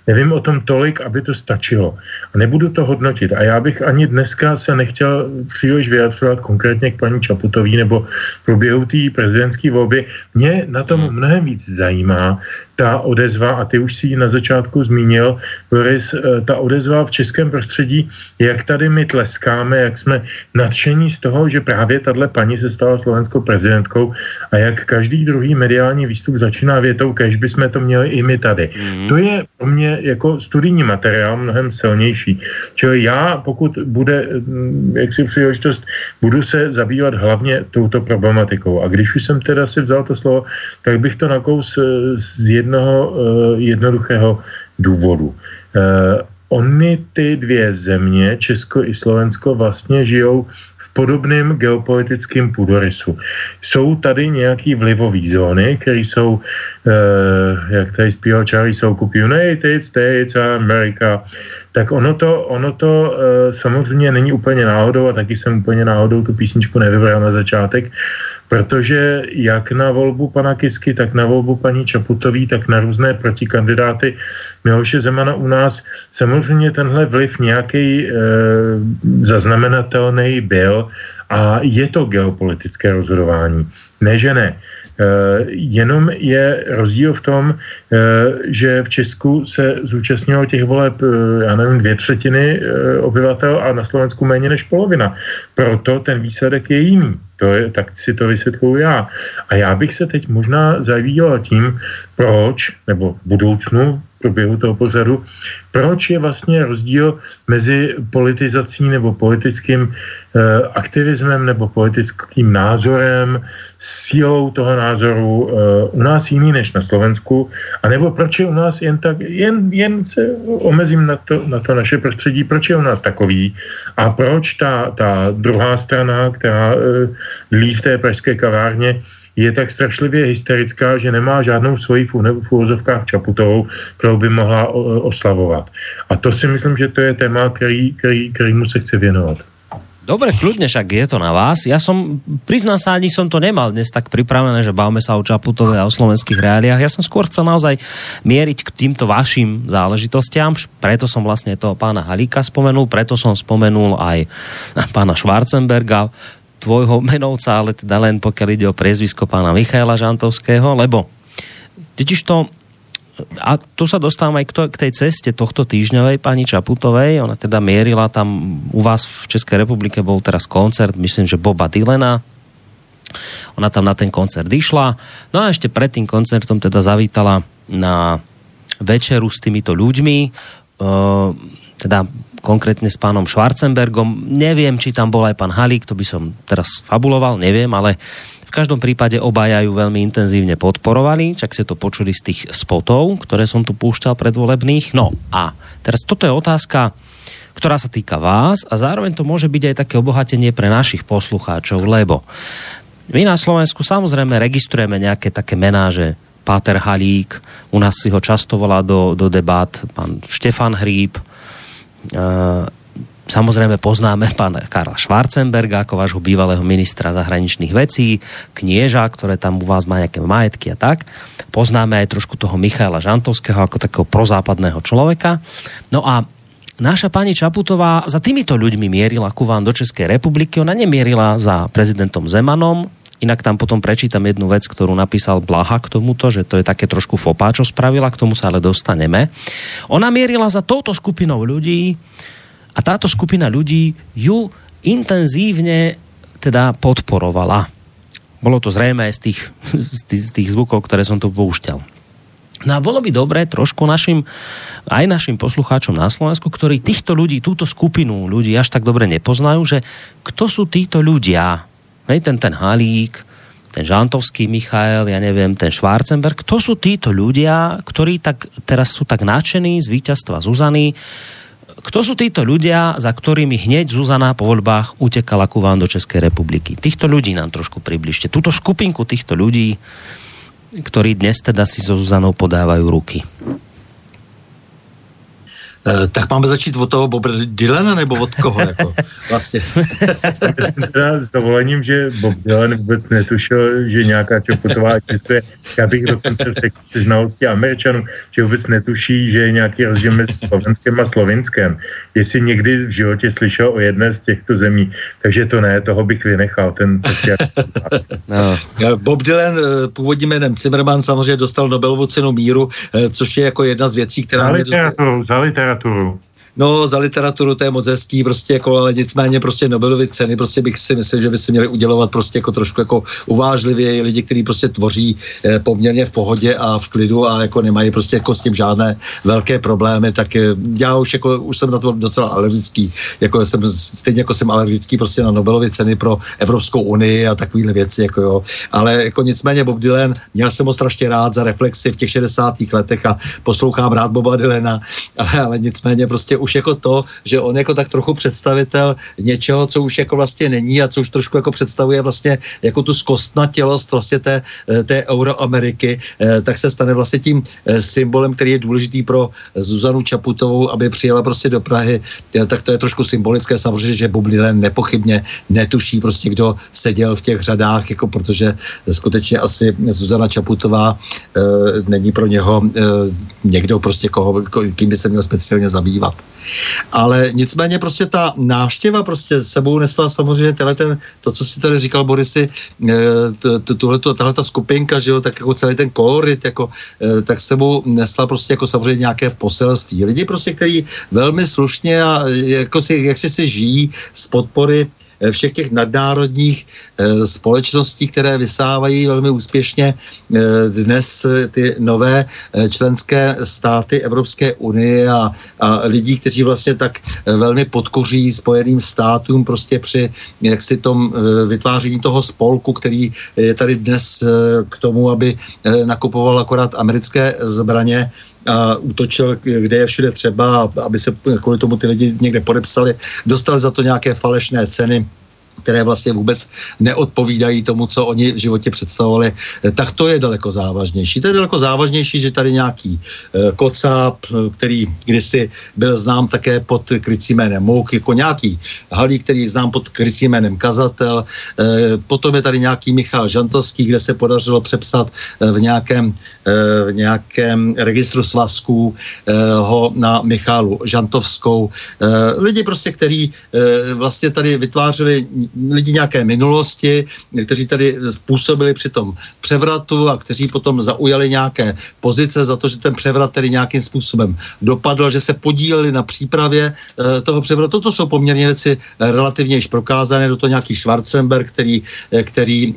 Nevím o tom tolik, aby to stačilo. A nebudu to hodnotit. A já bych ani dneska se nechtěl příliš vyjadřovat konkrétně k paní Čaputové nebo proběhu té prezidentské volby. Mě na tom mnohem víc zajímá ta odezva, a ty už si ji na začátku zmínil, Boris, ta odezva v českém prostředí, jak tady my tleskáme, jak jsme nadšení z toho, že právě tahle paní se stala slovenskou prezidentkou a jak každý druhý mediální výstup začíná větou, kéž bychom to měli i my tady. Mm-hmm. To je pro mě jako studijní materiál mnohem silnější. Čili já, pokud bude jaksi příležitost, budu se zabývat hlavně touto problematikou. A když už jsem teda si vzal to slovo, tak bych to nakous z jednoduchého důvodu. Ony ty dvě země, Česko i Slovensko, vlastně žijou v podobném geopolitickém půdorysu. Jsou tady nějaký vlivový zóny, které jsou, jak tady zpíval Charlie Soukup, United States America. Tak ono to samozřejmě není úplně náhodou a taky jsem úplně náhodou tu písničku nevybral na začátek, protože jak na volbu pana Kisky, tak na volbu paní Čaputový, tak na různé protikandidáty Miloše Zemana u nás samozřejmě tenhle vliv nějaký zaznamenatelný byl a je to geopolitické rozhodování. Ne, že ne. Jenom je rozdíl v tom, že v Česku se zúčastnilo těch voleb, já nevím, 2/3 obyvatel a na Slovensku méně než polovina. Proto ten výsledek je jiný. Tak si to vysvětluju já. A já bych se teď možná zavíjel tím, proč, nebo v budoucnu, v průběhu toho pořadu, proč je vlastně rozdíl mezi politizací nebo politickým aktivismem nebo politickým názorem, sílou toho názoru u nás jiný než na Slovensku, anebo proč je u nás jen tak, jen se omezím na to naše prostředí, proč je u nás takový a proč ta druhá strana, která dlí v té pražské kavárně, je tak strašlivě hysterická, že nemá žádnou svoji v úvozovkách Čaputovou, kterou by mohla oslavovat. A to si myslím, že to je téma, kterýmu se chci věnovat. Dobre, kľudne, však je to na vás. Ja som, priznám sa, ani som to nemal dnes tak pripravené, že bavme sa o Čaputovej a o slovenských reáliách. Ja som skôr chcel naozaj mieriť k týmto vašim záležitostiam, preto som vlastne toho pána Halíka spomenul, preto som spomenul aj pána Schwarzenberga, tvojho menovca, ale teda len pokiaľ ide o priezvisko pána Michaela Žantovského, lebo totižto, a tu sa dostávam aj k tej ceste tohto týždňovej pani Čaputovej, ona teda mierila tam, u vás v Českej republike bol teraz koncert, myslím, že Boba Dylana, ona tam na ten koncert išla, no a ešte pred tým koncertom teda zavítala na večeru s týmito ľuďmi, teda konkrétne s pánom Schwarzenbergom, neviem, či tam bol aj pán Halík, to by som teraz fabuloval, neviem, ale v každom prípade obaja ju veľmi intenzívne podporovali, čak ste to počuli z tých spotov, ktoré som tu púšťal predvolebných. No a teraz toto je otázka, ktorá sa týka vás a zároveň to môže byť aj také obohatenie pre našich poslucháčov, lebo my na Slovensku samozrejme registrujeme nejaké také mená, že Páter Halík, u nás si ho často volá do debát pán Štefan Hríb, samozrejme poznáme pána Karla Schwarzenberga ako vášho bývalého ministra zahraničných vecí, knieža, ktoré tam u vás má nejaké majetky a tak. Poznáme aj trošku toho Michaela Žantovského ako takého prozápadného človeka. No a naša pani Čaputová za týmito ľuďmi mierila ku vám do Českej republiky. Ona nemierila za prezidentom Zemanom. Inak tam potom prečítam jednu vec, ktorú napísal Blaha k tomuto, že to je také trošku fopá, čo spravila, k tomu sa ale dostaneme. Ona mierila za touto skupinou ľudí, a táto skupina ľudí ju intenzívne teda podporovala. Bolo to zrejme aj z tých zvukov, ktoré som tu poušťal. No a bolo by dobré trošku našim poslucháčom na Slovensku, ktorí týchto ľudí, túto skupinu ľudí až tak dobre nepoznajú, že kto sú títo ľudia? Hej, ten Halík, ten Žantovský Michail, ja neviem, ten Schwarzenberg. Kto sú títo ľudia, ktorí teraz sú tak nadšení z víťazstva Zuzany? Kto sú títo ľudia, za ktorými hneď Zuzana po voľbách utekala ku vám do Českej republiky? Týchto ľudí nám trošku približte. Túto skupinku týchto ľudí, ktorí dnes teda si so Zuzanou podávajú ruky. Tak máme začít od toho Boba Dylana, nebo od koho? Jako? Vlastně. Teda s dovolením, že Bob Dylan vůbec netušil, že nějaká Čaputová existuje. Já bych dokonce řekl se znalostí Američanů, že vůbec netuší, že je nějaký rozdíl mezi Slovenskem a Slovinskem. Jestli někdy v životě slyšel o jedné z těchto zemí. Takže to ne, toho bych vynechal. No. Bob Dylan původním jménem Zimmerman samozřejmě dostal Nobelovu cenu míru, což je jako jedna z věcí, která... No, za literaturu to je moc hezký, prostě jako, ale nicméně prostě Nobelovy ceny, prostě bych si myslel, že by se měli udělovat prostě jako trošku jako uvážlivě lidi, kteří prostě tvoří poměrně v pohodě a v klidu a jako nemají prostě jako s tím žádné velké problémy, tak já už jako, už jsem na to docela alergický, jako jsem, stejně jako jsem alergický prostě na Nobelovy ceny pro Evropskou unii a takovýhle věci, jako jo, ale jako nicméně Bob Dylan, měl jsem ho strašně rád za reflexy v těch 60. letech a poslouchám rád Boba Dylana, ale nicméně prostě už jako to, že on jako tak trochu představitel něčeho, co už jako vlastně není a co už trošku jako představuje vlastně jako tu zkostnatělost vlastně té Euroameriky, tak se stane vlastně tím symbolem, který je důležitý pro Zuzanu Čaputovou, aby přijela prostě do Prahy, tak to je trošku symbolické samozřejmě, že Bob Dylan nepochybně netuší prostě, kdo seděl v těch řadách, jako protože skutečně asi Zuzana Čaputová není pro něho někdo prostě, kým by se měl speciálně zabývat. Ale nicméně prostě ta návštěva prostě sebou nesla samozřejmě to, co si tady říkal, Borisi, tahleta skupinka, že jo, tak jako celý ten kolorit, jako, tak sebou nesla prostě jako samozřejmě nějaké poselství. Lidi prostě, kteří velmi slušně a jako jak si žijí z podpory všech těch nadnárodních společností, které vysávají velmi úspěšně dnes ty nové členské státy Evropské unie a lidí, kteří vlastně tak velmi podkoří Spojeným státům prostě při jaksi tom vytváření toho spolku, který je tady dnes k tomu, aby nakupoval akorát americké zbraně a útočil, kde je všude třeba, aby se kvůli tomu ty lidi někde podepsali, dostali za to nějaké falešné ceny které vlastně vůbec neodpovídají tomu, co oni v životě představovali, tak to je daleko závažnější. To je daleko závažnější, že tady nějaký Kocáb, který kdysi byl znám také pod krycím jménem Mouk, jako nějaký Halík, který je znám pod krycím jménem Kazatel. Potom je tady nějaký Michal Žantovský, kde se podařilo přepsat v nějakém registru svazků ho na Michálu Žantovskou. Lidi prostě, který vlastně tady vytvářeli lidi nějaké minulosti, kteří tady působili při tom převratu a kteří potom zaujali nějaké pozice za to, že ten převrat tedy nějakým způsobem dopadl, že se podíleli na přípravě toho převratu. To jsou poměrně věci relativně již prokázané. Do toho nějaký Schwarzenberg, který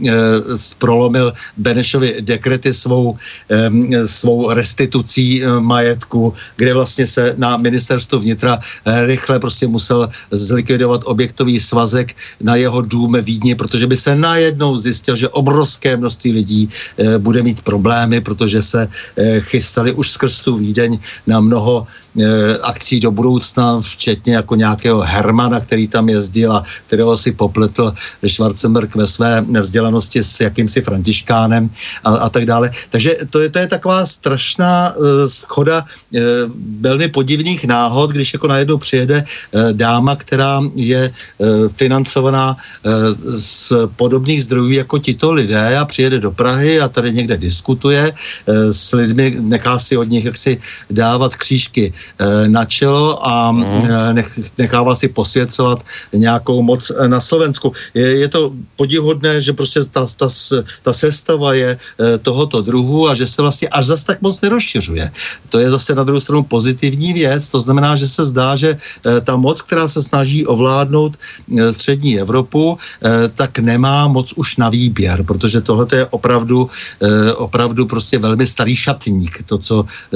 prolomil Benešovi dekrety svou restitucí majetku, kde vlastně se na ministerstvu vnitra rychle prostě musel zlikvidovat objektový svazek na jeho dům ve Vídni, protože by se najednou zjistil, že obrovské množství lidí bude mít problémy, protože se chystali už skrz tu Vídeň na mnoho akcí do budoucna, včetně jako nějakého Hermana, který tam jezdil a kterého si popletl Schwarzenberg ve své nevzdělanosti s jakýmsi Františkánem a tak dále. Takže to je taková strašná schoda velmi podivných náhod, když jako najednou přijede dáma, která je financovaná z podobných zdrojů jako tito lidé a přijede do Prahy a tady někde diskutuje s lidmi, nechá si od nich jaksi dávat křížky na čelo a nechává si posvěcovat nějakou moc na Slovensku. Je to podivuhodné, že prostě ta sestava je tohoto druhu a že se vlastně až zas tak moc nerozšiřuje. To je zase na druhou stranu pozitivní věc, to znamená, že se zdá, že ta moc, která se snaží ovládnout střední Evropu, tak nemá moc už na výběr, protože tohle je opravdu prostě velmi starý šatník,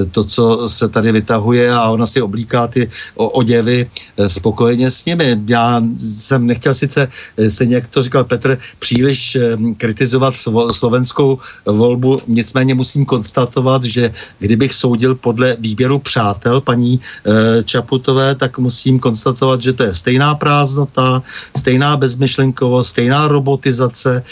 to, co se tady vytahuje a ona si oblíká ty oděvy spokojeně s nimi. Já jsem nechtěl sice, se někdo říkal Petr, příliš kritizovat slovenskou volbu, nicméně musím konstatovat, že kdybych soudil podle výběru přátel paní Čaputové, tak musím konstatovat, že to je stejná prázdnota, stejná bezmyšlenkovost, stejná robotizace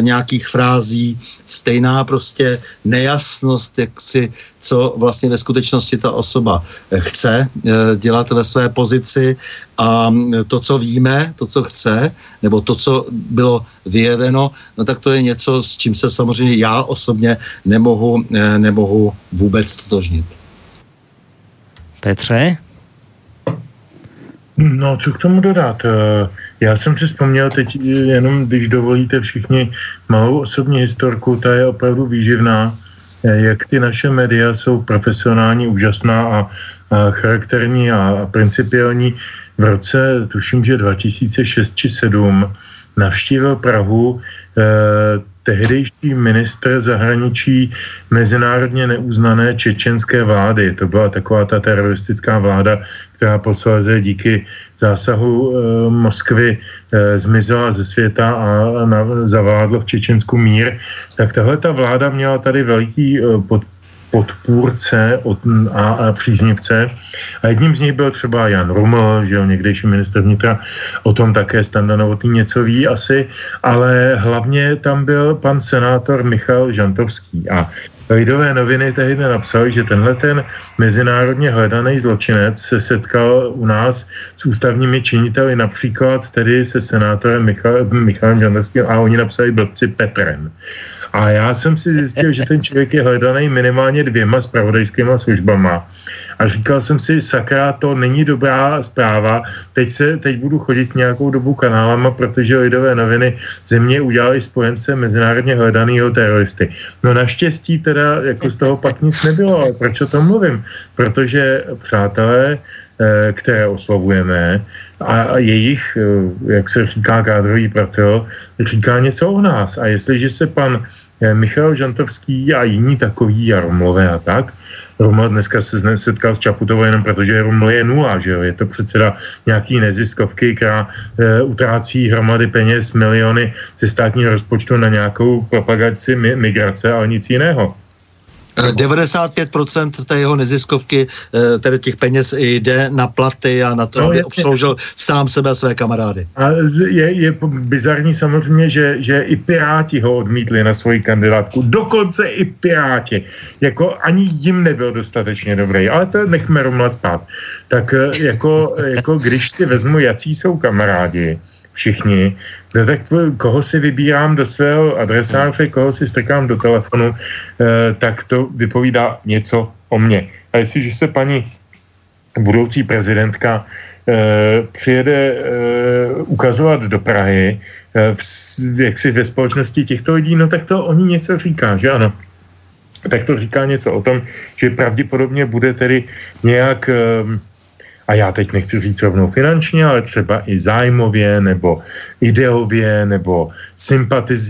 nějakých frází, stejná prostě nejasnost, jak si, co vlastně ve skutečnosti ta osoba chce dělat ve své pozici a to, co víme, to, co chce, nebo to, co bylo vyjeveno, no tak to je něco, s čím se samozřejmě já osobně nemohu vůbec totožnit. Petře? No, co k tomu dodat? Já jsem si vzpomněl teď jenom, když dovolíte všichni, malou osobní historku, ta je opravdu výživná, jak ty naše média jsou profesionální, úžasná a charakterní a principiální. V roce, tuším, že 2006 či 2007, navštívil Prahu tehdejší ministr zahraničí mezinárodně neuznané čečenské vlády. To byla taková ta teroristická vláda, která posléze díky zásahu Moskvy zmizela ze světa a zavládl v Čečensku mír. Tak tahle ta vláda měla tady veliký podpůrce a příznivce. A jedním z nich byl třeba Jan Ruml, že jo, někdejší ministr vnitra, o tom také Standa Novotný něco ví asi, ale hlavně tam byl pan senátor Michal Žantovský a Lidové noviny tehdy napsali, že tenhle ten mezinárodně hledaný zločinec se setkal u nás s ústavními činiteli, například tedy se senátorem Michalem Žantovským, a oni napsali blbci Petrem. A já jsem si zjistil, že ten člověk je hledaný minimálně 2 zpravodajskýma službama. A říkal jsem si, sakra, to není dobrá zpráva, teď budu chodit nějakou dobu kanálama, protože Lidové noviny ze mě udělali spojence mezinárodně hledanýho teroristy. No naštěstí teda jako z toho pak nic nebylo, ale proč o tom mluvím? Protože přátelé, které oslovujeme, a jejich, jak se říká, kádrový profil, říká něco o nás. A jestliže se pan Michal Žantovský a jiní takoví, a Rumlové a tak, Ruml dneska se setkal s Čaputovou jenom protože Ruml je nula, že jo? Je to předseda nějaký neziskovky, která utrácí hromady peněz, miliony ze státního rozpočtu na nějakou propagaci migrace, ale nic jiného. 95% té jeho neziskovky, tedy těch peněz, jde na platy a na to, aby obsloužil sám sebe a své kamarády. A je bizarní samozřejmě, že i Piráti ho odmítli na svoji kandidátku. Dokonce i Piráti. Jako ani jim nebyl dostatečně dobrý. Ale to nechme Rumla spát. Tak jako když si vezmu, jací jsou kamarádi, všichni, no tak koho si vybírám do svého adresáře, koho si strkám do telefonu, tak to vypovídá něco o mně. A jestliže se paní budoucí prezidentka přijede ukazovat do Prahy, jaksi ve společnosti těchto lidí, no tak to oni něco říká, že ano. Tak to říká něco o tom, že pravděpodobně bude tedy nějak... A já teď nechci říct rovnou finančně, ale třeba i zájmově, nebo ideově, nebo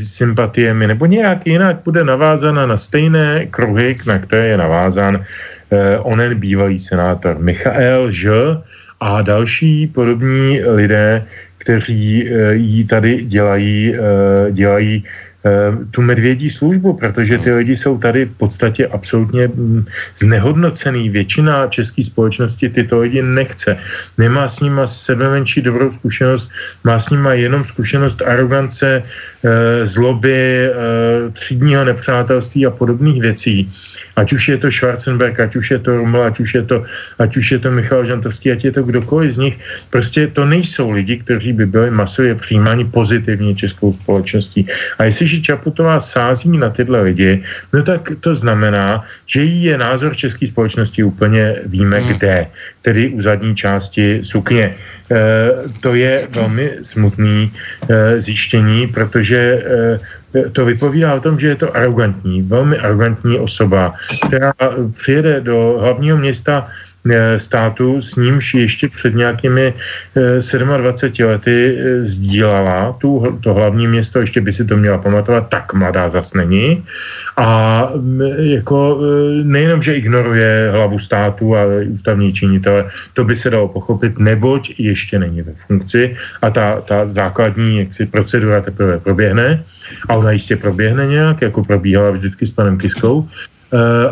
sympatiemi, nebo nějak jinak bude navázána na stejné kruhy, na které je navázán onen bývalý senátor Michail Ž. a další podobní lidé, kteří jí tady dělají tu medvědí službu, protože ty lidi jsou tady v podstatě absolutně znehodnocený. Většina české společnosti tyto lidi nechce. Nemá s nima sebe menší dobrou zkušenost, má s nima jenom zkušenost arogance, zloby, třídního nepřátelství a podobných věcí. Ať už je to Schwarzenberg, ať už je to Ruml, ať už je to Michal Žantovský, ať je to kdokoliv z nich. Prostě to nejsou lidi, kteří by byli masově přijímáni pozitivně českou společností. A jestliže Čaputová sází na tyhle lidi, no tak to znamená, že jí je názor české společnosti úplně víme kde, tedy u zadní části sukně. To je velmi smutný zjištění, protože to vypovídá o tom, že je to arrogantní, velmi arrogantní osoba, která přijede do hlavního města státu, s nímž ještě před nějakými 27 lety sdílala to hlavní město, ještě by si to měla pamatovat, tak mladá zas není. A jako nejenom, že ignoruje hlavu státu a ústavní činitele, to by se dalo pochopit, neboť ještě není ve funkci a ta základní jaksi procedura teprve proběhne a ona jistě proběhne nějak, jako probíhala vždycky s panem Kiskou,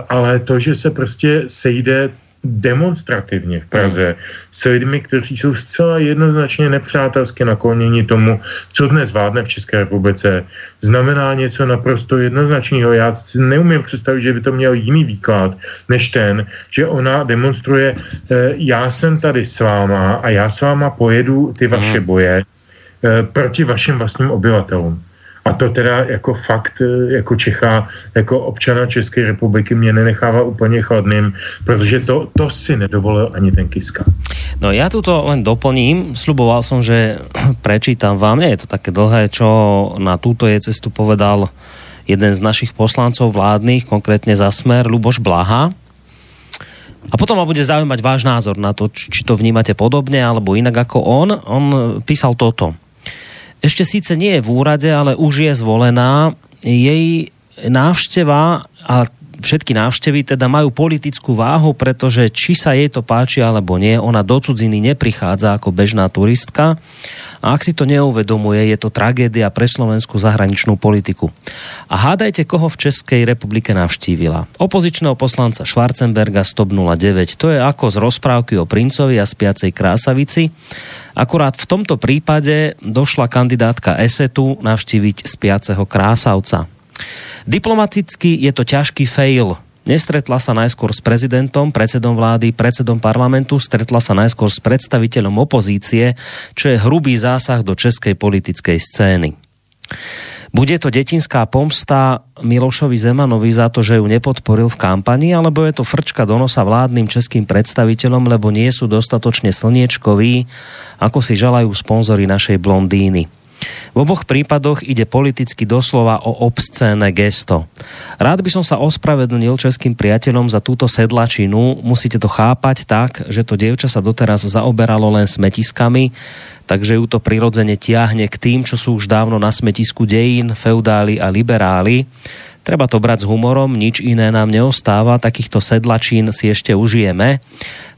ale to, že se prostě sejde demonstrativně v Praze s lidmi, kteří jsou zcela jednoznačně nepřátelsky nakloněni tomu, co dnes vládne v České republice, znamená něco naprosto jednoznačného. Já si neumím představit, že by to měl jiný výklad, než ten, že ona demonstruje, já jsem tady s váma a já s váma pojedu ty vaše boje proti vašim vlastním obyvatelům. A to teda jako fakt, jako Čecha, jako občana České republiky mě nenechává úplně chladným, protože to si nedovolil ani ten Kiska. No ja tu to len doplním. Sľuboval som, že prečítam vám. Nie je to také dlhé, čo na túto jej cestu povedal jeden z našich poslancov vládnych, konkrétne za Smer, Luboš Blaha. A potom ma bude zaujímať váš názor na to, či to vnímate podobne, alebo inak ako on. On písal toto. Ešte síce nie je v úrade, ale už je zvolená. Jej návšteva a všetky návštevy teda majú politickú váhu, pretože či sa jej to páči alebo nie, ona do cudziny neprichádza ako bežná turistka. A ak si to neuvedomuje, je to tragédia pre slovenskú zahraničnú politiku. A hádajte, koho v Českej republike navštívila. Opozičného poslanca Schwarzenberga z TOP 09. To je ako z rozprávky o princovi a spiacej krásavici. Akurát v tomto prípade došla kandidátka ESETu navštíviť spiaceho krásavca. Diplomaticky je to ťažký fail. Nestretla sa najskôr s prezidentom, predsedom vlády, predsedom parlamentu, stretla sa najskôr s predstaviteľom opozície, čo je hrubý zásah do českej politickej scény. Bude to detinská pomsta Milošovi Zemanovi za to, že ju nepodporil v kampani, alebo je to frčka do nosa vládnym českým predstaviteľom, lebo nie sú dostatočne slniečkoví, ako si želajú sponzori našej blondíny. V oboch prípadoch ide politicky doslova o obscénne gesto. Rád by som sa ospravedlnil českým priateľom za túto sedlačinu. Musíte to chápať tak, že to dievča sa doteraz zaoberalo len smetiskami, takže ju to prirodzene tiahne k tým, čo sú už dávno na smetisku dejín, feudáli a liberáli. Treba to brať s humorom, nič iné nám neostáva, takýchto sedlačín si ešte užijeme.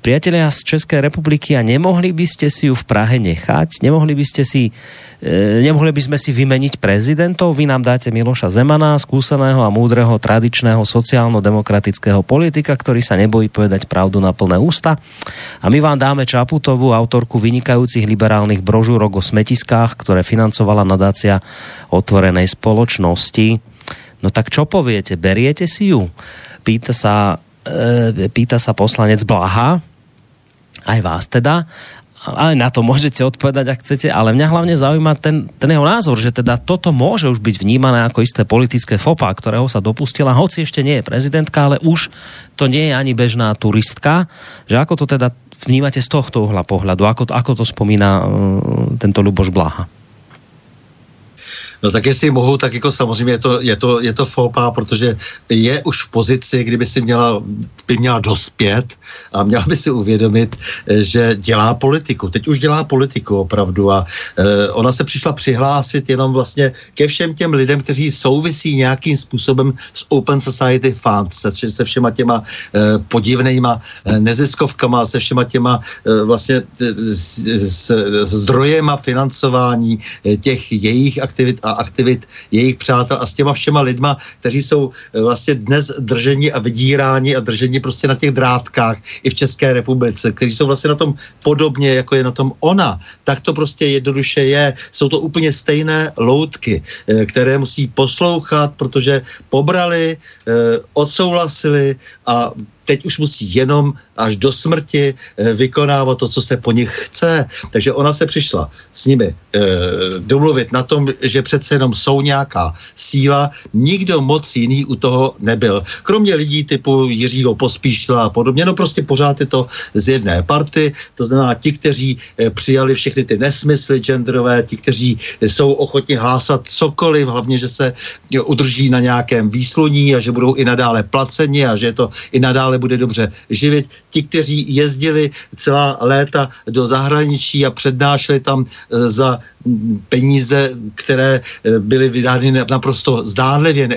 Priatelia z Českej republiky, a nemohli by ste si ju v Prahe nechať? Nemohli by sme si vymeniť prezidentov? Vy nám dáte Miloša Zemana, skúseného a múdreho, tradičného sociálno-demokratického politika, ktorý sa nebojí povedať pravdu na plné ústa. A my vám dáme Čaputovú, autorku vynikajúcich liberálnych brožúrok o smetiskách, ktoré financovala nadácia Otvorenej spoločnosti. No tak čo poviete? Beriete si ju? Pýta sa poslanec Blaha, aj vás teda, aj na to môžete odpovedať, ak chcete, ale mňa hlavne zaujíma ten jeho názor, že teda toto môže už byť vnímané ako isté politické fopa, ktorého sa dopustila, hoci ešte nie je prezidentka, ale už to nie je ani bežná turistka, že ako to teda vnímate z tohto uhla pohľadu, ako to spomína tento Luboš Blaha? No tak jestli mohu, tak jako samozřejmě je to faux pas, protože je už v pozici, kdyby si by měla dospět a měla by si uvědomit, že dělá politiku. Teď už dělá politiku opravdu a ona se přišla přihlásit jenom vlastně ke všem těm lidem, kteří souvisí nějakým způsobem s Open Society Funds, se všema těma podivnejma neziskovkama, se všema těma vlastně zdrojema financování těch jejich aktivit a aktivit jejich přátel a s těma všema lidma, kteří jsou vlastně dnes drženi a vydíráni a drženi prostě na těch drátkách i v České republice, kteří jsou vlastně na tom podobně, jako je na tom ona. Tak to prostě jednoduše je. Jsou to úplně stejné loutky, které musí poslouchat, protože pobrali, odsouhlasili a teď už musí jenom až do smrti vykonávat to, co se po nich chce. Takže ona se přišla s nimi domluvit na tom, že přece jenom jsou nějaká síla. Nikdo moc jiný u toho nebyl. Kromě lidí typu Jiřího Pospíšila a podobně. No prostě pořád je to z jedné party. To znamená ti, kteří přijali všechny ty nesmysly genderové, ti, kteří jsou ochotni hlásat cokoliv, hlavně, že se udrží na nějakém výsluní a že budou i nadále placeni a že je to i nadále bude dobře živit. Ti, kteří jezdili celá léta do zahraničí a přednášeli tam za peníze, které byly vydány naprosto zdánlivě,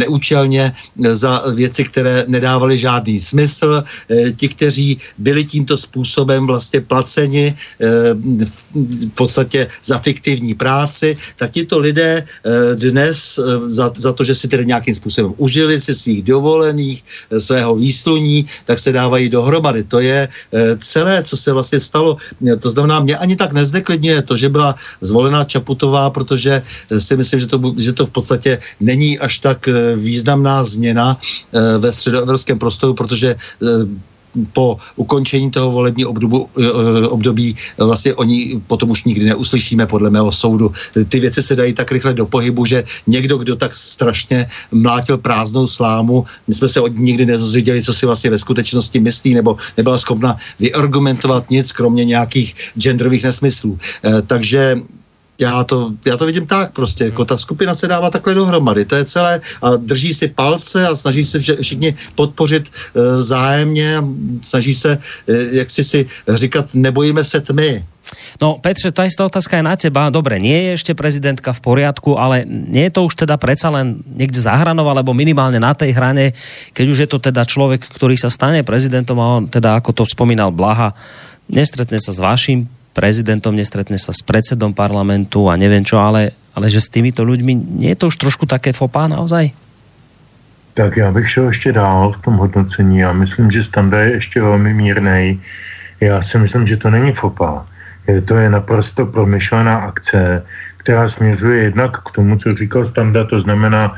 neúčelně za věci, které nedávaly žádný smysl. Ti, kteří byli tímto způsobem vlastně placeni v podstatě za fiktivní práci, tak tito lidé dnes za to, že si tedy nějakým způsobem užili si svých dovolených, svého výsluní, tak se dávají dohromady. To je celé, co se vlastně stalo. To znamená, mě ani tak nezdeklidňuje to, že byla zvolena Čaputová, protože si myslím, že to v podstatě není až tak významná změna ve středoevropském prostoru, protože po ukončení toho volebního období vlastně oni potom už nikdy neuslyšíme podle mého soudu. Ty věci se dají tak rychle do pohybu, že někdo, kdo tak strašně mlátil prázdnou slámu, my jsme se od ní nikdy nedozvěděli, co si vlastně ve skutečnosti myslí, nebo nebyla schopna vyargumentovat nic, kromě nějakých genderových nesmyslů. Takže já to vidím tak prostě, jako ta skupina se dává takhle dohromady, to je celé a drží si palce a snaží se všichni podpořit vzájemně, snaží se, jak si říkat, nebojíme se tmy. No Petře, tá istá otázka je na teba. Dobre, nie je ešte prezidentka v poriadku, ale nie je to už teda predsa len niekde za hranou, alebo minimálne na tej hrane, keď už je to teda človek, ktorý sa stane prezidentom a on teda, ako to spomínal Blaha, nestretne sa s vašim prezidentom, nestretne sa s predsedom parlamentu a neviem čo, ale že s týmito ľuďmi nie je to už trošku také fopá naozaj? Tak já bych šel ještě dál v tom hodnocení. Já myslím, že Standa je ještě velmi mírnej. Já si myslím, že to není fopá. To je naprosto promyšlená akce, která směřuje jednak k tomu, co říkal Standa, to znamená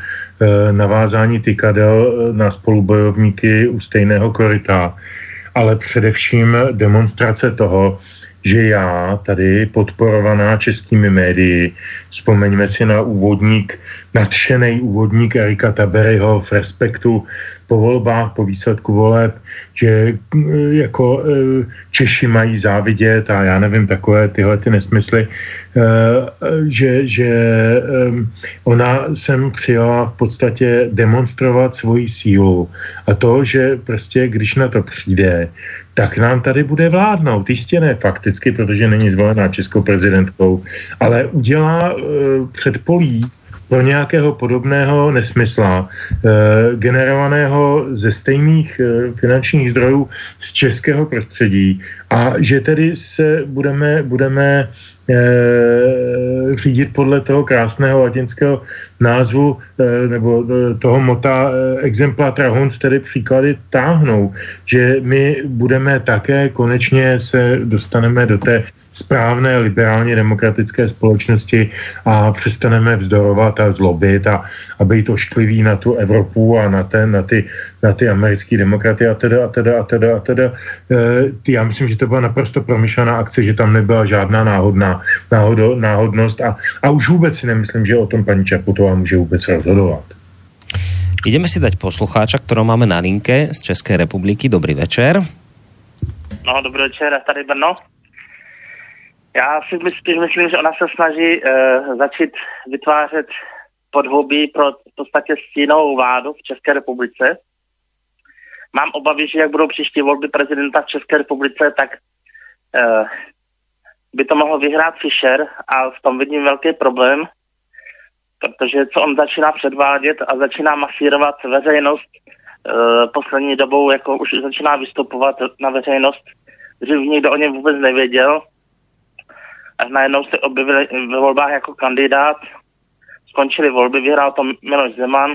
navázání tykadel na spolubojovníky u stejného koryta, ale především demonstrace toho, že já tady podporovaná českými médii, vzpomeňme si na nadšený úvodník Erika Taberyho v Respektu po volbách, po výsledku voleb, že jako Češi mají závidět a já nevím, takové tyhle ty nesmysly, že ona sem přijela v podstatě demonstrovat svoji sílu a to, že prostě když na to přijde, tak nám tady bude vládnout, jistě ne fakticky, protože není zvolená českou prezidentkou, ale udělá předpolí do nějakého podobného nesmysla, generovaného ze stejných finančních zdrojů z českého prostředí, a že tedy se budeme řídit podle toho krásného latinského názvu nebo toho mota exempla trahunt, tedy příklady táhnou, že my budeme také, konečně se dostaneme do té správné liberálně demokratické společnosti a přestaneme vzdorovat a zlobit a být ošklivý na tu Evropu a na ty americké demokraty a teda. Já myslím, že to byla naprosto promyšlená akce, že tam nebyla žádná náhodnost a už vůbec si nemyslím, že o tom paní Čaputová může vůbec rozhodovat. Ideme si dať poslucháča, kterou máme na linke z České republiky. Dobrý večer. No, dobrý večer, tady Brno. Já si myslím, že ona se snaží začít vytvářet podhoubí pro v podstatě stínovou vládu v České republice. Mám obavy, že jak budou příští volby prezidenta v České republice, tak by to mohl vyhrát Fischer a v tom vidím velký problém, protože co on začíná předvádět a začíná masírovat veřejnost poslední dobou, jako už začíná vystupovat na veřejnost, že nikdo o něm vůbec nevěděl. A najednou se objevili ve volbách jako kandidát, skončily volby, vyhrál to Miloš Zeman,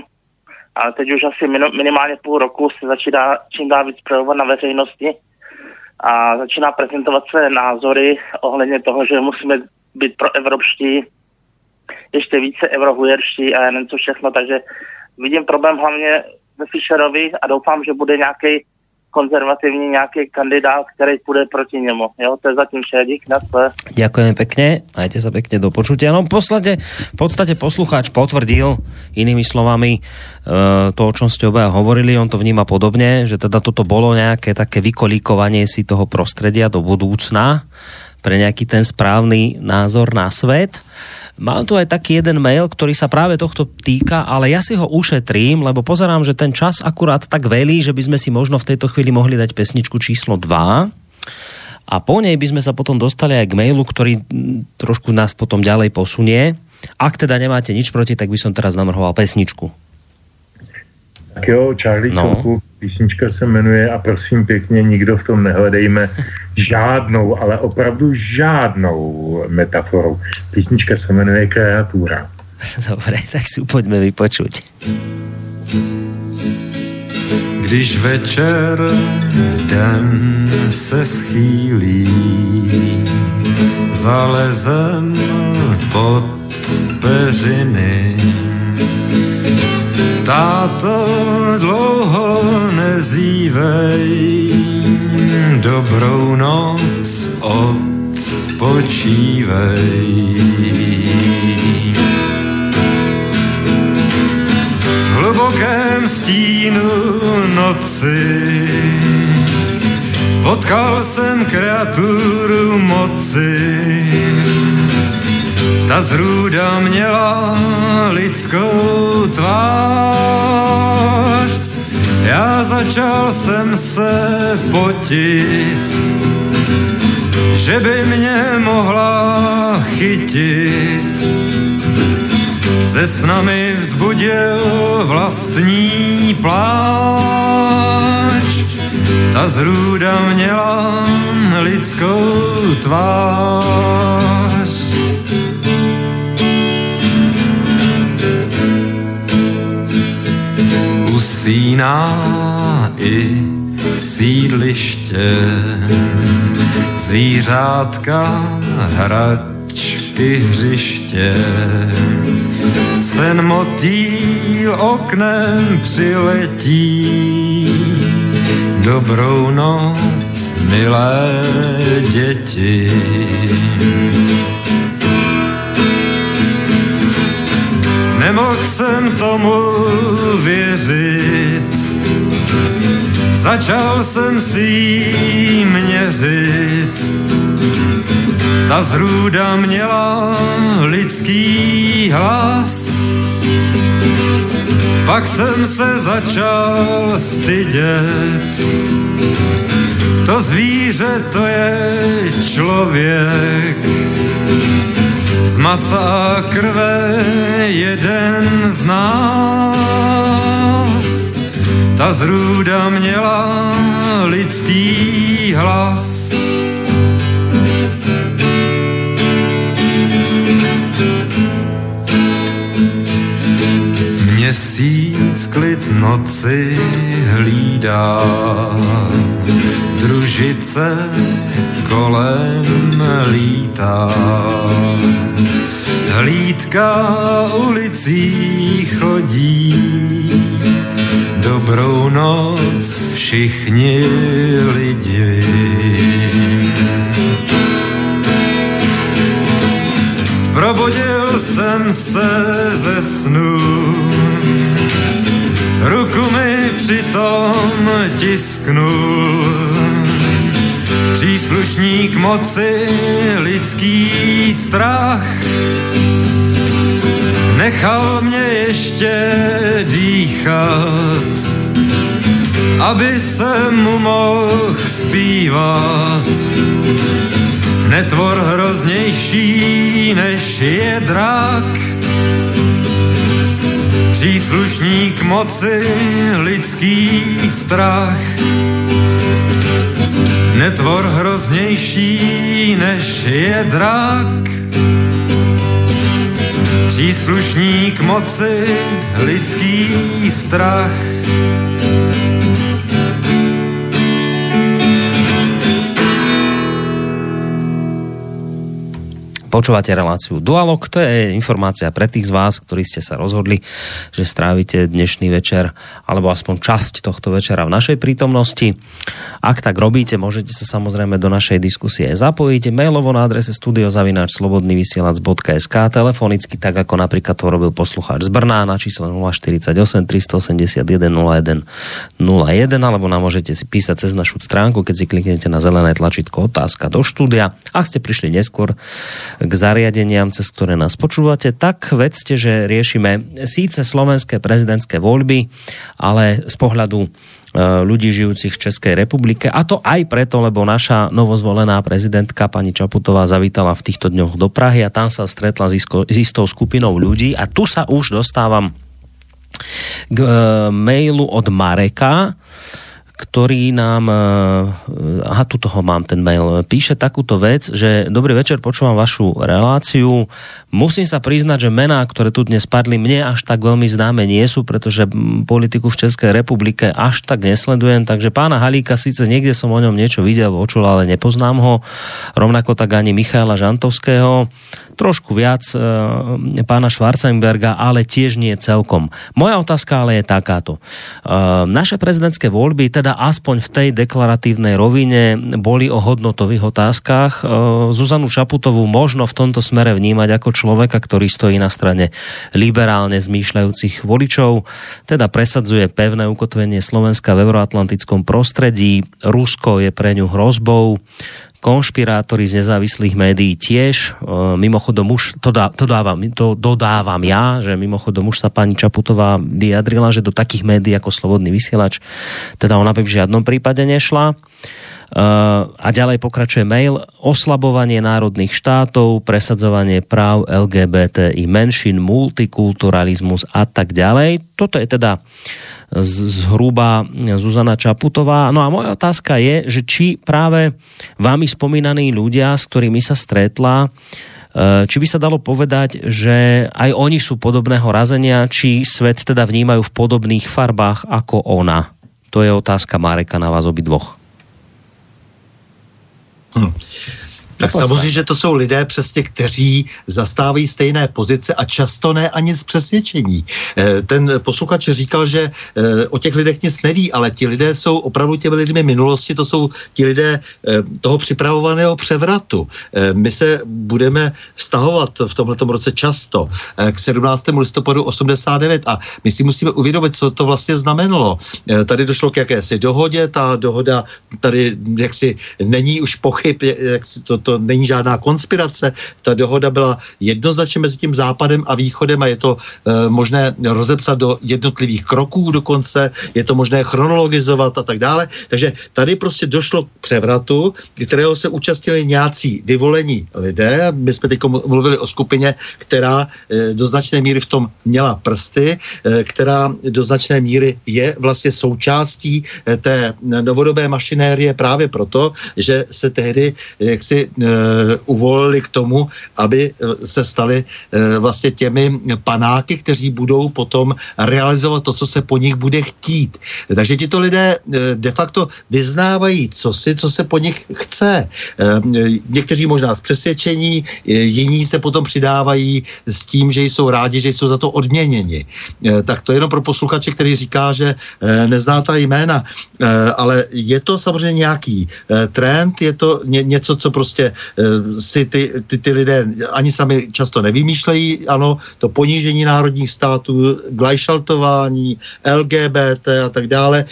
ale teď už asi minimálně půl roku se začíná čím dál víc projevovat na veřejnosti a začíná prezentovat své názory ohledně toho, že musíme být proevropští, ještě více eurohujerští a já nevím co všechno, takže vidím problém hlavně ve Fischerovi a doufám, že bude nějaký konzervatívny nejaký kandidát, ktorý pôjde proti nemu. Jo, to je zatím všetko. Ďakujem pekne, majte sa pekne, do počutia. No v podstate poslucháč potvrdil inými slovami to, o čom ste obaja hovorili, on to vníma podobne, že teda toto bolo nejaké také vykolíkovanie si toho prostredia do budúcna pre nejaký ten správny názor na svet. Mám tu aj taký jeden mail, ktorý sa práve tohto týka, ale ja si ho ušetrím, lebo pozerám, že ten čas akurát tak velí, že by sme si možno v tejto chvíli mohli dať pesničku číslo 2 a po nej by sme sa potom dostali aj k mailu, ktorý trošku nás potom ďalej posunie. Ak teda nemáte nič proti, tak by som teraz namrhoval pesničku. Tak jo, Charlie Soukup, písnička se jmenuje a prosím pěkně, nikdo v tom nehledejme žádnou, ale opravdu žádnou metaforu. Písnička se jmenuje Kreatura. Dobre, tak si pojďme vypočuť. Když večer den se schýlí, zalezem pod peřiny. Táto, dlouho nezívej, dobrou noc, odpočívej. V hlubokém stínu noci potkal jsem kreaturu moci. Ta zrůda měla lidskou tvář, já začal jsem se potit, že by mě mohla chytit. Ze sna mi vzbudil vlastní pláč, ta zrůda měla lidskou tvář. Usíná i sídliště, zvířátka, hračky, hřiště. Sen motýl oknem přiletí, dobrou noc, milé děti. Nemohl jsem tomu věřit, začal jsem si jí měřit. Ta zrůda měla lidský hlas, pak jsem se začal stydět. To zvíře, to je člověk, z masa a krve jeden z nás. Ta zrůda měla lidský hlas. Měsíc klid noci hlídá, družice kolem lítá. Hlídka ulicí chodí, dobrou noc všichni lidi. Probudil jsem se ze snu, ruku mi přitom tisknul příslušník moci, lidský strach. Nechal mě ještě dýchat, aby se mu mohl zpívat. Netvor hroznější než je drak, příslušník moci, lidský strach. Netvor hroznější než je drak, příslušník moci, lidský strach. Počúvate reláciu Dualog, to je informácia pre tých z vás, ktorí ste sa rozhodli, že strávite dnešný večer, alebo aspoň časť tohto večera v našej prítomnosti. Ak tak robíte, môžete sa samozrejme do našej diskusie zapojiť mailovo na adrese studio@slobodnyvysielac.sk, telefonicky tak, ako napríklad to robil poslucháč z Brna na čísle 048 381 01 01, alebo nám môžete si písať cez našu stránku, keď si kliknete na zelené tlačítko otázka do štúdia. Ak ste prišli neskôr k zariadeniam, cez ktoré nás počúvate, tak vedzte, že riešime síce slovenské prezidentské voľby, ale z pohľadu ľudí žijúcich v Českej republike. A to aj preto, lebo naša novozvolená prezidentka pani Čaputová zavítala v týchto dňoch do Prahy a tam sa stretla s istou skupinou ľudí. A tu sa už dostávam k mailu od Mareka, ktorý nám, aha, tu toho mám ten mail, píše takúto vec, že dobrý večer, počúvam vašu reláciu. Musím sa priznať, že mená, ktoré tu dnes padli, mne až tak veľmi známe nie sú, pretože politiku v Českej republike až tak nesledujem, takže pána Halíka síce niekde som o ňom niečo videl, počul, ale nepoznám ho, rovnako tak ani Michala Žantovského, trošku viac pána Schwarzenberga, ale tiež nie celkom. Moja otázka ale je takáto. Naše prezidentské voľby, teda aspoň v tej deklaratívnej rovine, boli o hodnotových otázkach. Zuzanu Čaputovú možno v tomto smere vnímať ako človeka, ktorý stojí na strane liberálne zmýšľajúcich voličov, teda presadzuje pevné ukotvenie Slovenska v euroatlantickom prostredí, Rusko je pre ňu hrozbou, konšpirátori z nezávislých médií tiež. Mimochodom už, to dodávam ja, že mimochodom už sa pani Čaputová vyjadrila, že do takých médií ako Slobodný vysielač, teda ona by v žiadnom prípade nešla. A ďalej pokračuje mail: oslabovanie národných štátov, presadzovanie práv LGBTI menšín, multikulturalizmus a tak ďalej. Toto je teda zhruba Zuzana Čaputová. No a moja otázka je, že či práve vami spomínaní ľudia, s ktorými sa stretla, či by sa dalo povedať, že aj oni sú podobného razenia, či svet teda vnímajú v podobných farbách ako ona. To je otázka Mareka na vás obidvoch. Tak samozřejmě, že to jsou lidé přesně, kteří zastávají stejné pozice a často ne ani z přesvědčení. Ten posluchač říkal, že o těch lidech nic neví, ale ti lidé jsou opravdu těmi lidmi minulosti, to jsou ti lidé toho připravovaného převratu. My se budeme vztahovat v tomhletom roce často k 17. listopadu 89 a my si musíme uvědomit, co to vlastně znamenalo. Tady došlo k jakési dohodě, ta dohoda tady jaksi není už pochyb, jak to to není žádná konspirace, ta dohoda byla jednoznačně mezi tím Západem a Východem a je to možné rozepsat do jednotlivých kroků dokonce, je to možné chronologizovat a tak dále, takže tady prostě došlo k převratu, kterého se účastnili nějací vyvolení lidé, my jsme teď mluvili o skupině, která do značné míry v tom měla prsty, která do značné míry je vlastně součástí té novodobé mašinérie právě proto, že se tehdy jaksi uvolili k tomu, aby se stali vlastně těmi panáky, kteří budou potom realizovat to, co se po nich bude chtít. Takže tito lidé de facto vyznávají cosi, co se po nich chce. Někteří možná z přesvědčení, jiní se potom přidávají s tím, že jsou rádi, že jsou za to odměněni. Tak to je jenom pro posluchače, který říká, že nezná ta jména, ale je to samozřejmě nějaký trend, je to něco, co prostě si ty lidé ani sami často nevymýšlejí, ano, to ponížení národních států, glajšaltování, LGBT a tak dále,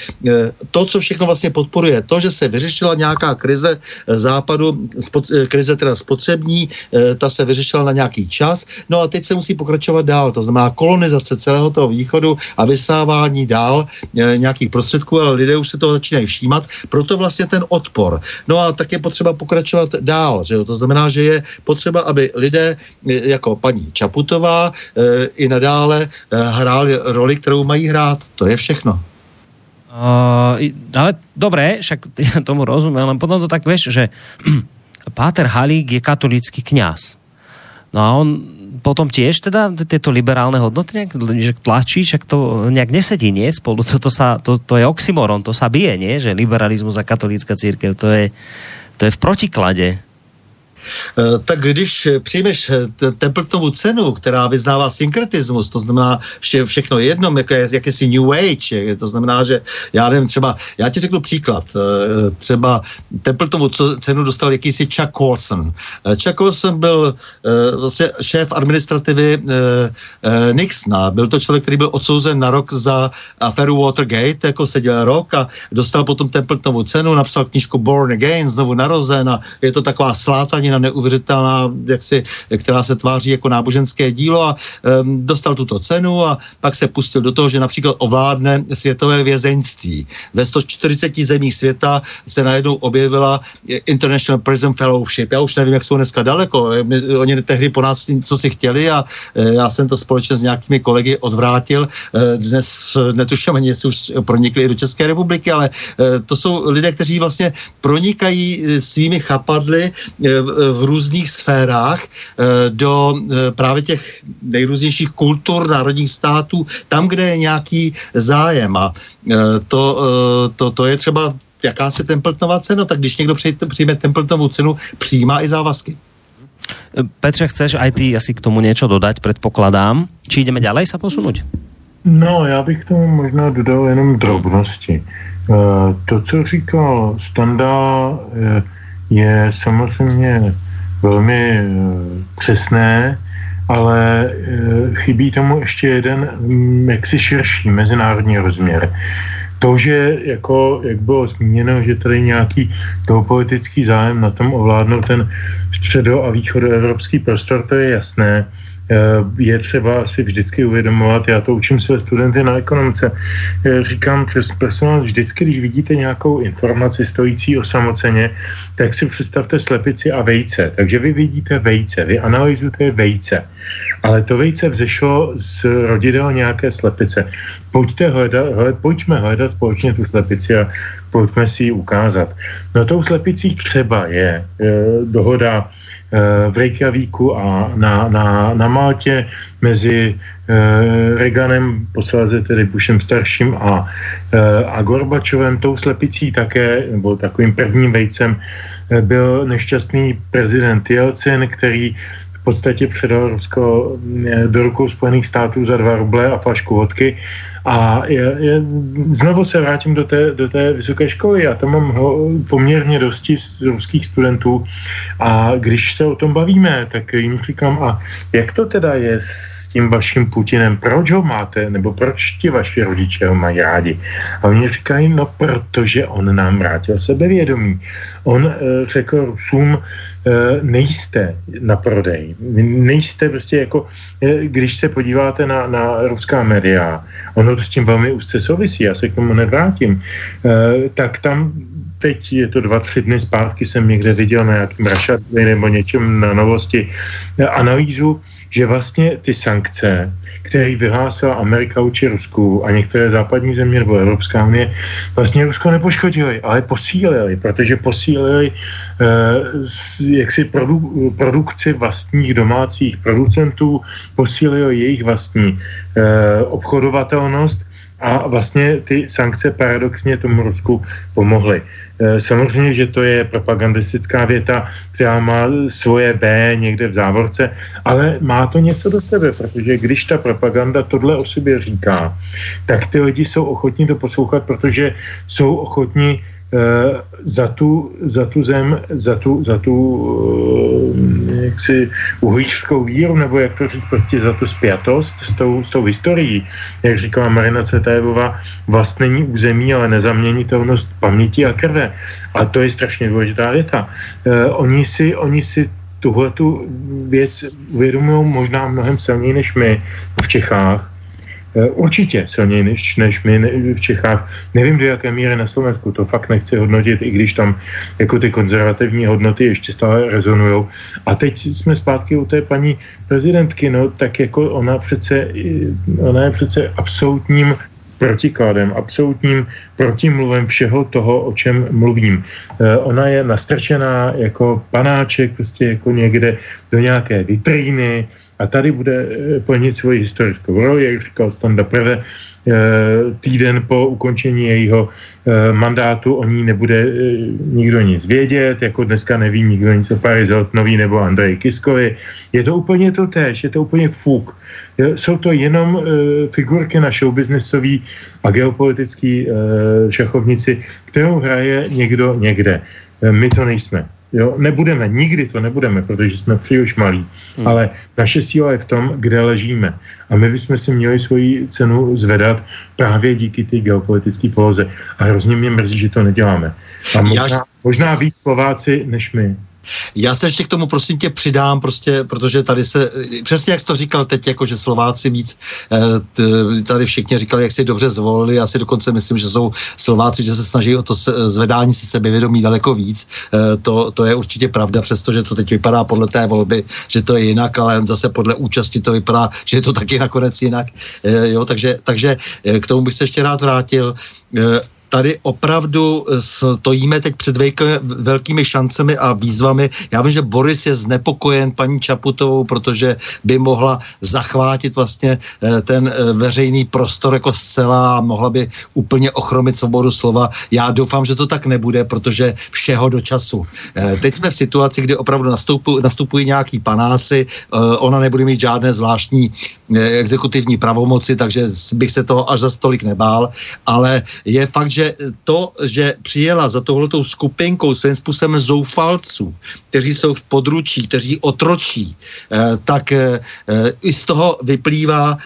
to, co všechno vlastně podporuje, to, že se vyřešila nějaká krize západu, krize teda spotřební, ta se vyřešila na nějaký čas, no a teď se musí pokračovat dál, to znamená kolonizace celého toho východu a vysávání dál nějakých prostředků, ale lidé už se toho začínají všímat, proto vlastně ten odpor. No a tak je potřeba pokračovat dál, že jo? To znamená, že je potřeba, aby lidé jako paní Čaputová i nadále hráli roli, kterou mají hrát. To je všechno. Ale dobré, však ja tomu rozumiem, len potom to tak vieš, že Páter Halík je katolícky kňaz. No a on potom tiež teda tieto liberálne hodnoty nejak tlačí, však to nejak nesedí, nie? Spolu to je oxymoron, to sa bije, nie? Že liberalizmus a katolícka církev, to je v protiklade. Tak když přijmeš Templetonvu cenu, která vyznává synkretismus, to znamená všechno jedno, jakési New Age, to znamená, že já nevím, třeba, já ti řeknu příklad, třeba Templetonvu cenu dostal jakýsi Chuck Colson. Chuck Colson byl vlastně šéf administrativy Nixona, byl to člověk, který byl odsouzen na rok za aféru Watergate, jako seděl rok a dostal potom Templetonvu cenu, napsal knížku Born Again, znovu narozen a je to taková slátanina neuvěřitelná, která se tváří jako náboženské dílo a dostal tuto cenu a pak se pustil do toho, že například ovládne světové vězeňství. Ve 140 zemích světa se najednou objevila International Prison Fellowship. Já už nevím, jak jsou dneska daleko. Oni tehdy po nás co si chtěli a já jsem to společně s nějakými kolegy odvrátil. Dnes netuším ani, jestli už pronikli do České republiky, ale to jsou lidé, kteří vlastně pronikají svými chapadly v různých sférách do právě těch nejrůznějších kultur národních států, tam, kde je nějaký zájem. A to je třeba jakási Templetonova cena, tak když někdo přijme Templetonovu cenu, přijímá i závazky. Petře, chceš aj ty asi k tomu něco dodať, předpokládám. Či jdeme ďalej sa posunout? No, já bych k tomu možná dodal jenom drobnosti. To, co říkal Standa, je samozřejmě velmi přesné, ale chybí tomu ještě jeden jaksi širší mezinárodní rozměr. To, že jako, jak bylo zmíněno, že tady nějaký geopolitický zájem na tom ovládnout ten středo- a východoevropský prostor, to je jasné. Je třeba si vždycky uvědomovat, já to učím své studenty na ekonomice, říkám přes personál, vždycky, když vidíte nějakou informaci stojící osamoceně, tak si představte slepici a vejce. Takže vy vidíte vejce, vy analyzujete vejce, ale to vejce vzešlo z rodidel nějaké slepice. Pojďme hledat společně tu slepici a pojďme si ji ukázat. No tou slepicí třeba je dohoda v Reykjavíku a na Maltě mezi Reaganem, posléze tedy Bushem starším a Gorbačovem. Tou slepicí také, nebo takovým prvním vejcem, byl nešťastný prezident Jelcin, který v podstatě předal Rusko do rukou Spojených států za 2 ruble a flašku vodky. A znovu se vrátím do té vysoké školy. Já tam mám poměrně dosti ruských studentů a když se o tom bavíme, tak jim říkám, a jak to teda je s s tím vaším Putinem, proč ho máte, nebo proč ti vaši rodiče ho mají rádi? A oni říkají, no protože on nám vrátil sebevědomí. On řekl Rusům, nejste na prodej. Nejste prostě jako, když se podíváte na ruská média, ono s tím velmi úzce souvisí, já se k tomu nevrátím, tak tam teď je to 2-3 dny zpátky, jsem někde viděl na nějakém račatě nebo něčem na novosti analýzu, že vlastně ty sankce, které vyhlásila Amerika vůči Rusku a některé západní země nebo Evropská unie, vlastně Rusko nepoškodili, ale posílili, protože posílili jaksi produkci vlastních domácích producentů, posílili jejich vlastní obchodovatelnost a vlastně ty sankce paradoxně tomu Rusku pomohly. Samozřejmě, že to je propagandistická věta, která má svoje B někde v závorce, ale má to něco do sebe, protože když ta propaganda tohle o sobě říká, tak ty lidi jsou ochotní to poslouchat, protože jsou ochotní za tu zem, jaksi uhlířskou víru, nebo jak to říct, prostě za tu spjatost s tou historií. Jak říkala Marina Cvetajevová, vlastnění území, ale nezaměnitelnost paměti a krve. A to je strašně důležitá věta. Oni si tuhletu věc uvědomují možná mnohem silněji než my v Čechách, určitě silněji než my v Čechách. Nevím, do jaké míry na Slovensku, to fakt nechci hodnotit, i když tam jako ty konzervativní hodnoty ještě stále rezonujou. A teď jsme zpátky u té paní prezidentky, no tak jako ona je přece absolutním protikladem, absolutním protimluvem všeho toho, o čem mluvím. Ona je nastrčená jako panáček, prostě jako někde do nějaké vitríny, a tady bude plnit svoji historickou roli, jak říkal Standa Prve, týden po ukončení jejího mandátu o ní nebude nikdo nic vědět, jako dneska neví nikdo nic o Páry Zeltnový nebo Andreji Kiskovi. Je to úplně to též, je to úplně fuk. Jsou to jenom figurky na showbiznesový a geopolitický šachovnici, kterou hraje někdo někde. My to nejsme. Jo, nebudeme, nikdy to nebudeme, protože jsme příliš malí, ale naše síla je v tom, kde ležíme. A my bychom si měli svoji cenu zvedat právě díky té geopolitické poloze. A hrozně mě mrzí, že to neděláme. A možná víc Slováci než my. Já se ještě k tomu prosím tě přidám, prostě, protože tady se, přesně jak jsi to říkal teď, jako že Slováci víc, tady všichni říkali, jak si dobře zvolili, já si dokonce myslím, že jsou Slováci, že se snaží o to zvedání si sebevědomí daleko víc, to je určitě pravda, přestože to teď vypadá podle té volby, že to je jinak, ale zase podle účasti to vypadá, že je to taky nakonec jinak, jo, takže k tomu bych se ještě rád vrátil. Tady opravdu stojíme teď před velkými šancemi a výzvami. Já vím, že Boris je znepokojen paní Čaputovou, protože by mohla zachvátit vlastně ten veřejný prostor jako zcela a mohla by úplně ochromit svobodu slova. Já doufám, že to tak nebude, protože všeho do času. Teď jsme v situaci, kdy opravdu nastupují nějaký panáci, ona nebude mít žádné zvláštní exekutivní pravomoci, takže bych se toho až za tolik nebál, ale je fakt, že to, že přijela za touhletou skupinkou svým způsobem zoufalců, kteří jsou v područí, kteří otročí, tak i z toho vyplývá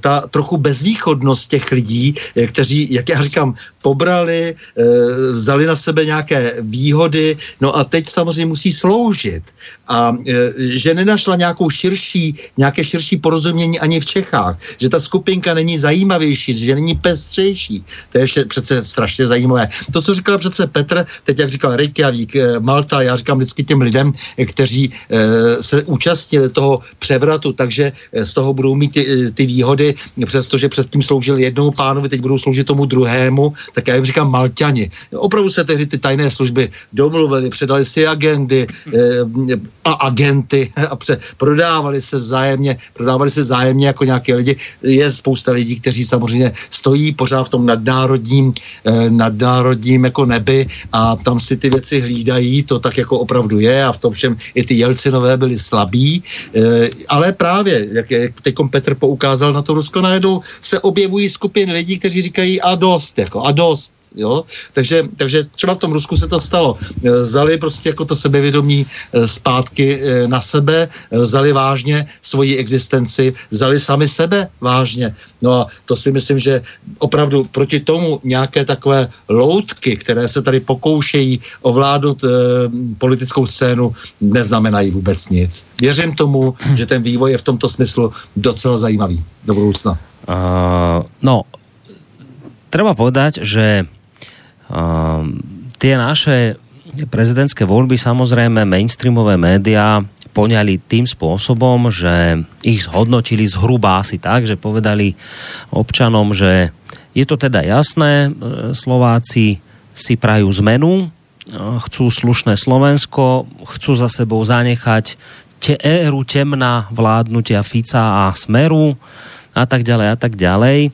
ta trochu bezvýchodnost těch lidí, kteří, jak já říkám, pobrali, vzali na sebe nějaké výhody, no a teď samozřejmě musí sloužit. A že nenašla nějaké širší porozumění ani v Čechách, že ta skupinka není zajímavější, že není pestřejší. To je přece strašně zajímavé. To, co říkal přece Petr, teď jak říkal Reykjavík, Malta, já říkám vždycky těm lidem, kteří se účastnili toho převratu, takže z toho budou mít ty výhody, přestože předtím sloužil jednomu pánovi, teď budou sloužit tomu druhému, tak já jim říkám Malťani. Opravdu se tehdy ty tajné služby domluvily, předali si agendy a agenty a prodávali se vzájemně jako nějaké lidi. Je spousta lidí, kteří samozřejmě stojí pořád v tom nadnárodním jako nebi a tam si ty věci hlídají, to tak jako opravdu je a v tom všem i ty Jelcinové byly slabí, ale právě, jak teď Petr poukázal na to Rusko, najednou se objevují skupiny lidí, kteří říkají a dost, Jo? Takže třeba v tom Rusku se to stalo. Vzali prostě jako to sebevědomí zpátky na sebe, vzali vážně svoji existenci, vzali sami sebe vážně. No a to si myslím, že opravdu proti tomu nějaké takové loutky, které se tady pokoušejí ovládnout politickou scénu, neznamenají vůbec nic. Věřím tomu, že ten vývoj je v tomto smyslu docela zajímavý do budoucna. Treba povedať, že tie naše prezidentské voľby samozrejme mainstreamové médiá poňali tým spôsobom, že ich zhodnotili zhruba asi tak, že povedali občanom, že je to teda jasné, Slováci si prajú zmenu, chcú slušné Slovensko, chcú za sebou zanechať éru temna vládnutia Fica a Smeru a tak ďalej a tak ďalej.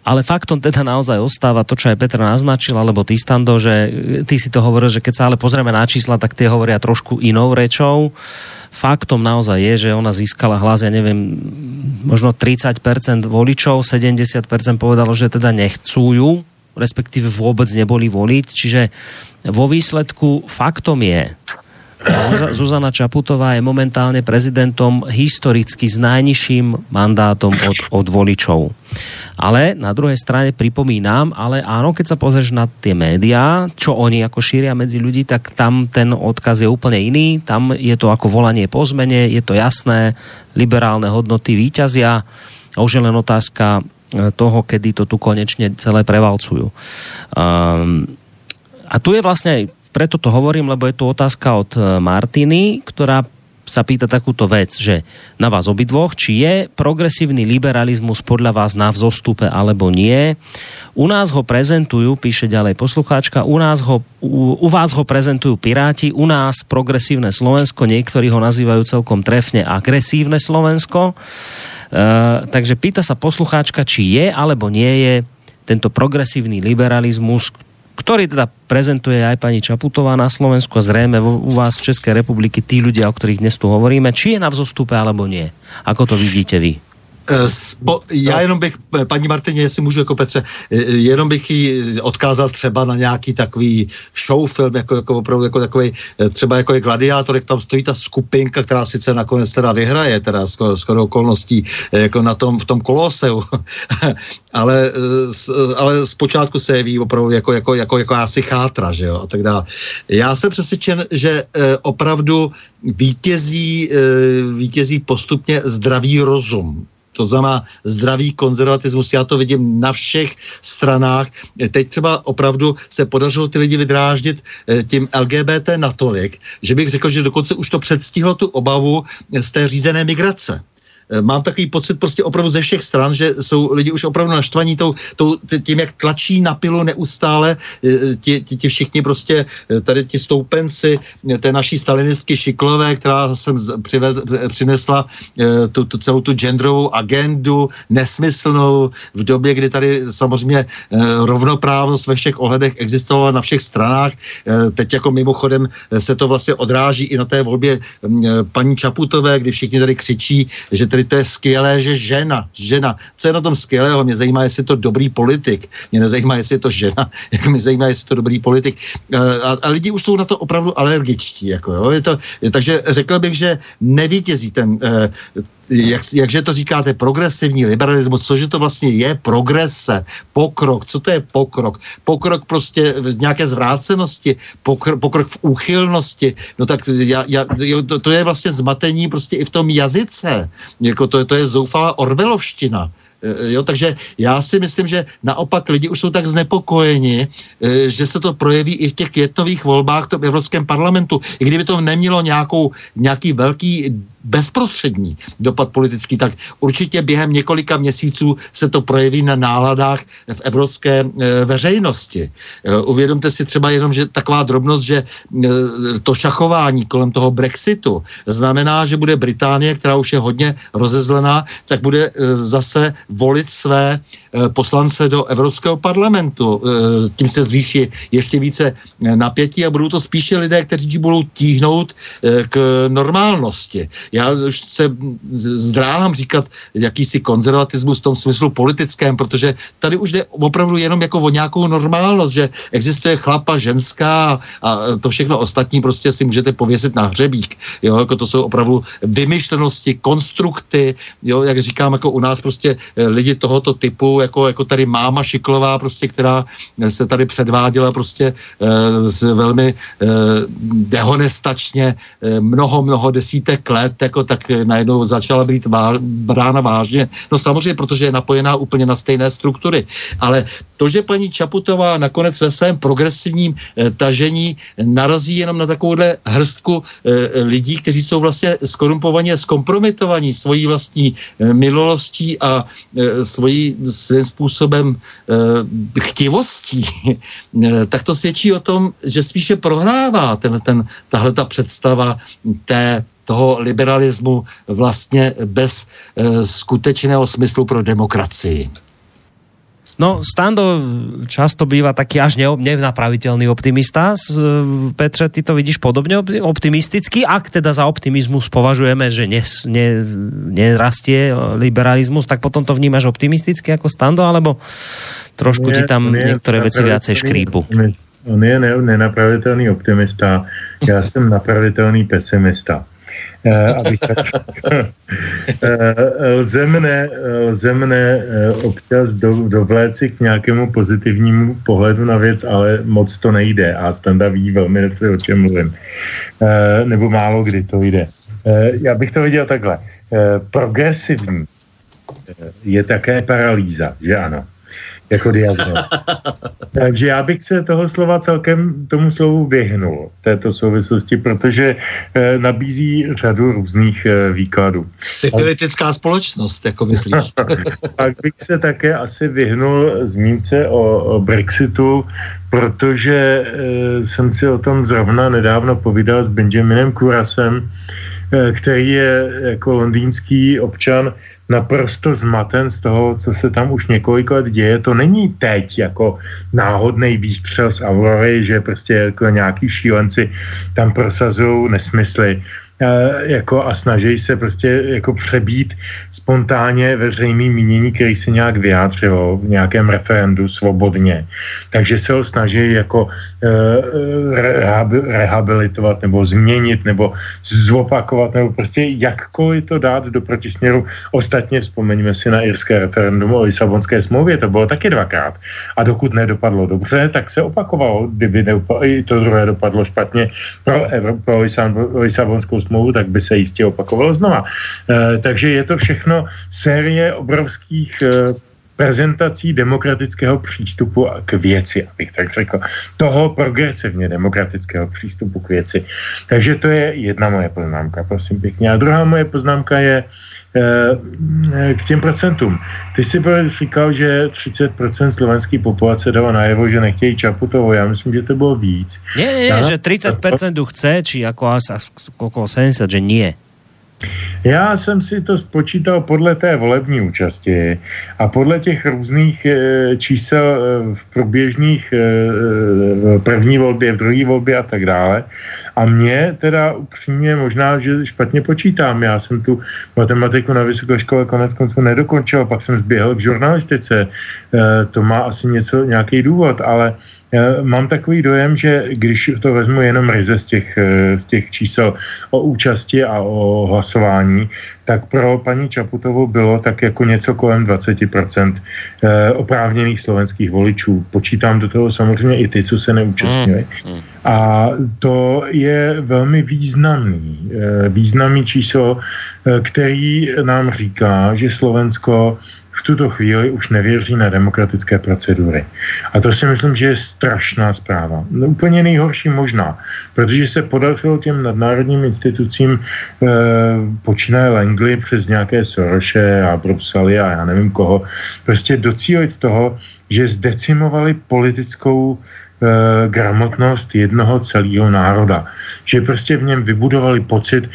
Ale faktom teda naozaj ostáva to, čo aj Petr naznačil, alebo ty, Stando, že ty si to hovoril, že keď sa ale pozrieme na čísla, tak tie hovoria trošku inou rečou. Faktom naozaj je, že ona získala hlas, ja neviem, možno 30% voličov, 70% povedalo, že teda nechcú ju, respektíve vôbec neboli voliť. Čiže vo výsledku faktom je, že Zuzana Čaputová je momentálne prezidentom historicky s najnižším mandátom od voličov. Ale na druhej strane pripomínam, ale áno, keď sa pozrieš na tie médiá, čo oni ako šíria medzi ľudí, tak tam ten odkaz je úplne iný. Tam je to ako volanie po zmene, je to jasné, liberálne hodnoty víťazia a už je len otázka toho, kedy to tu konečne celé prevalcujú. A tu je vlastne preto to hovorím, lebo je tu otázka od Martiny, ktorá sa pýta takúto vec, že na vás obidvoch, či je progresívny liberalizmus podľa vás na vzostupe alebo nie. U nás ho prezentujú, píše ďalej poslucháčka, u vás ho prezentujú piráti, u nás progresívne Slovensko, niektorí ho nazývajú celkom trefne agresívne Slovensko. Takže pýta sa poslucháčka, či je alebo nie je tento progresívny liberalizmus, ktorý teda prezentuje aj pani Čaputová na Slovensku a zrejme u vás v Českej republiky, tí ľudia, o ktorých dnes tu hovoríme, či je na vzostupe alebo nie. Ako to vidíte vy? Já jenom bych, paní Martině, jestli můžu jako Petře, jenom bych jí odkázal třeba na nějaký takový show film, jako opravdu jako takový, třeba jako je Gladiátor, jak tam stojí ta skupinka, která sice nakonec teda vyhraje, teda skoro okolností, jako na tom, v tom Koloseu, ale zpočátku se jeví opravdu jako asi chátra, že jo, a tak dále. Já jsem přesvědčen, že opravdu vítězí postupně zdravý rozum. To znamená zdravý konzervatismus. Já to vidím na všech stranách. Teď třeba opravdu se podařilo ty lidi vydráždit tím LGBT natolik, že bych řekl, že dokonce už to předstihlo tu obavu z té řízené migrace. Mám takový pocit prostě opravdu ze všech stran, že jsou lidi už opravdu naštvaní tím, jak tlačí na pilu neustále ti všichni prostě tady ti stoupenci té naší stalinistky šiklové, která sem přinesla tu celou tu genderovou agendu, nesmyslnou v době, kdy tady samozřejmě rovnoprávnost ve všech ohledech existovala na všech stranách. Teď jako mimochodem se to vlastně odráží i na té volbě paní Čaputové, kdy všichni tady křičí, že tady to je skvělé, že žena. Co je na tom skvělého? Mě zajímá, jestli je to dobrý politik. Mě nezajímá, jestli je to žena. Mě zajímá, jestli je to dobrý politik. A lidi už jsou na to opravdu alergičtí. Jako, jo? Takže řekl bych, že nevítězí ten... Jakže to říkáte, progresivní liberalismus, cože to vlastně je progrese, pokrok, co to je pokrok? Pokrok prostě v nějaké zvrácenosti, pokrok v úchylnosti, no tak to je vlastně zmatení prostě i v tom jazyce, jako to je zoufalá orwellovština. Jo, takže já si myslím, že naopak lidi už jsou tak znepokojeni, že se to projeví i v těch květnových volbách v Evropském parlamentu. I kdyby to nemělo nějaký velký bezprostřední dopad politický, tak určitě během několika měsíců se to projeví na náladách v evropské veřejnosti. Uvědomte si třeba jenom, že taková drobnost, že to šachování kolem toho Brexitu znamená, že bude Británie, která už je hodně rozezlená, tak bude zase volit své poslance do Evropského parlamentu. Tím se zvýší ještě více napětí a budou to spíše lidé, kteří budou tíhnout k normálnosti. já už se zdráhám říkat jakýsi konzervatismus v tom smyslu politickém, protože tady už jde opravdu jenom jako o nějakou normálnost, že existuje chlapa, ženská a to všechno ostatní prostě si můžete pověsit na hřebík, jo, jako to jsou opravdu vymyšlenosti, konstrukty, jo, jak říkám, jako u nás prostě lidi tohoto typu, jako tady máma Šiklová prostě, která se tady předváděla prostě velmi dehonestačně mnoho desítek let, jako tak najednou začala být brána vážně. No samozřejmě, protože je napojená úplně na stejné struktury. Ale to, že paní Čaputová nakonec ve svém progresivním tažení narazí jenom na takovouhle hrstku lidí, kteří jsou vlastně skorumpovaní a zkompromitovaní svojí vlastní minulostí a svým způsobem chtivostí, tak to svědčí o tom, že spíše prohrává tahleta představa toho liberalismu vlastně bez skutečného smyslu pro demokracii. No, Stando často býva taký až nenapraviteľný optimista. Petre, ty to vidíš podobne optimisticky, ak teda za optimizmus považujeme, že nerastie liberalizmus, tak potom to vnímaš optimisticky ako Stando, alebo trošku ti tam niektoré veci viacej škrípu? On je nenapravitelný optimista, já jsem napravitelný pesimista. Lze mne občas dovléci k nějakému pozitivnímu pohledu na věc, ale moc to nejde a Standa ví velmi dobře, o čem mluvím. Nebo málo kdy to jde. Já bych to viděl takhle. Progresivní je také paralýza, že ano? Jako diagnóz. Takže já bych se toho slova celkem tomu slovu vyhnul v této souvislosti, protože nabízí řadu různých výkladů. Syfilitická společnost, jako myslíš. Pak bych se také asi vyhnul zmínce o Brexitu, protože jsem si o tom zrovna nedávno povídal s Benjaminem Kurasem, který je jako londýnský občan naprosto zmaten z toho, co se tam už několik let děje. To není teď jako náhodný výstřel z Aurory, že prostě jako nějaký šílenci tam prosazují nesmysly jako a snaží se prostě jako přebít spontánně veřejný mínění, který se nějak vyjádřilo v nějakém referendu svobodně. Takže se ho snaží jako rehabilitovat nebo změnit nebo zopakovat nebo prostě jakkoliv to dát do protisměru. Ostatně vzpomeňme si na irské referendum o Lisabonské smlouvě, to bylo taky dvakrát. A dokud nedopadlo dobře, tak se opakovalo. Kdyby i to druhé dopadlo špatně pro Lisabonskou smlouvu, tak by se jistě opakovalo znova. Takže je to všechno série obrovských prezentací demokratického přístupu k věci, abych tak řekl. Toho progresivně demokratického přístupu k věci. Takže to je jedna moje poznámka, prosím pěkně. A druhá moje poznámka je k těm procentům. Ty jsi říkal, že 30% slovenské populace dalo najevo, že nechtějí Čaputovou. Já myslím, že to bylo víc. Ne, že 30% chce, či jako okolo 70, že nie. Já jsem si to spočítal podle té volební účasti a podle těch různých čísel v průběžných první volbě, v druhé volbě a tak dále. A mě teda upřímně možná, že špatně počítám. Já jsem tu matematiku na vysoké škole konec konců nedokončil, pak jsem zběhl k žurnalistice. To má asi nějaký důvod, ale mám takový dojem, že když to vezmu jenom ryze z těch čísel o účasti a o hlasování, tak pro paní Čaputovou bylo tak jako něco kolem 20% oprávněných slovenských voličů. Počítám do toho samozřejmě i ty, co se neúčastnili. A to je velmi významný číslo, který nám říká, že Slovensko v tuto chvíli už nevěří na demokratické procedury. A to si myslím, že je strašná zpráva. No, úplně nejhorší možná, protože se podařilo těm nadnárodním institucím počínaje Langley přes nějaké Soroše a Brusely a já nevím koho, prostě docílit toho, že zdecimovali politickou gramotnost jednoho celého národa. Že prostě v něm vybudovali pocit,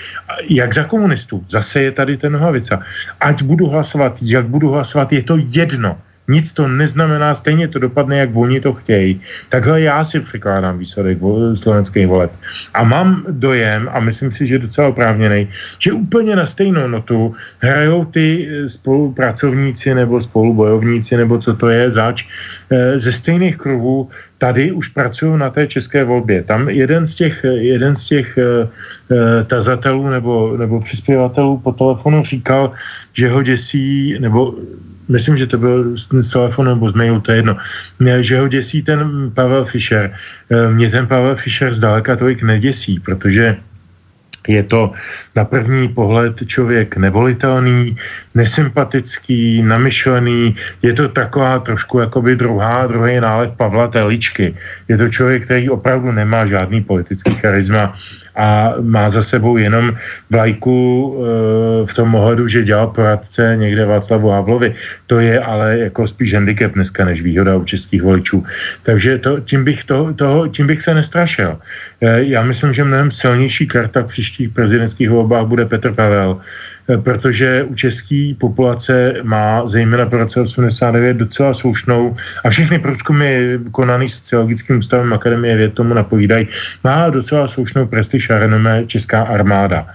jak za komunistů, zase je tady ten Nohavica. Ať budu hlasovat, jak budu hlasovat, je to jedno. Nic to neznamená, stejně to dopadne, jak oni to chtějí. Takhle já si překládám výsledek slovenských voleb. A mám dojem, a myslím si, že docela oprávněnej, že úplně na stejnou notu hrajou ty spolupracovníci nebo spolubojovníci, nebo co to je zač, ze stejných kruhů tady už pracují na té české volbě. Tam jeden z těch tazatelů nebo přispěvatelů po telefonu říkal, že ho děsí, nebo myslím, že to byl z telefonu nebo z mailu, to je jedno, že ho děsí ten Pavel Fischer. Mě ten Pavel Fischer zdaleka tolik neděsí, protože je to na první pohled člověk nevolitelný, nesympatický, namyšlený. Je to taková trošku jakoby druhý nálev Pavla Teličky. Je to člověk, který opravdu nemá žádný politický charisma a má za sebou jenom vlajku v tom ohledu, že dělal poradce někde Václavu Havlovi. To je ale jako spíš handicap dneska, než výhoda u českých voličů. Takže tím bych se nestrašil. Já myslím, že mnohem silnější karta v příštích prezidentských volbách bude Petr Pavel, protože u české populace má zejména po roce 89 docela slušnou, a všechny průzkumy konaný sociologickým ústavem Akademie věd tomu napovídají, má docela slušnou prestiž a renomé česká armáda.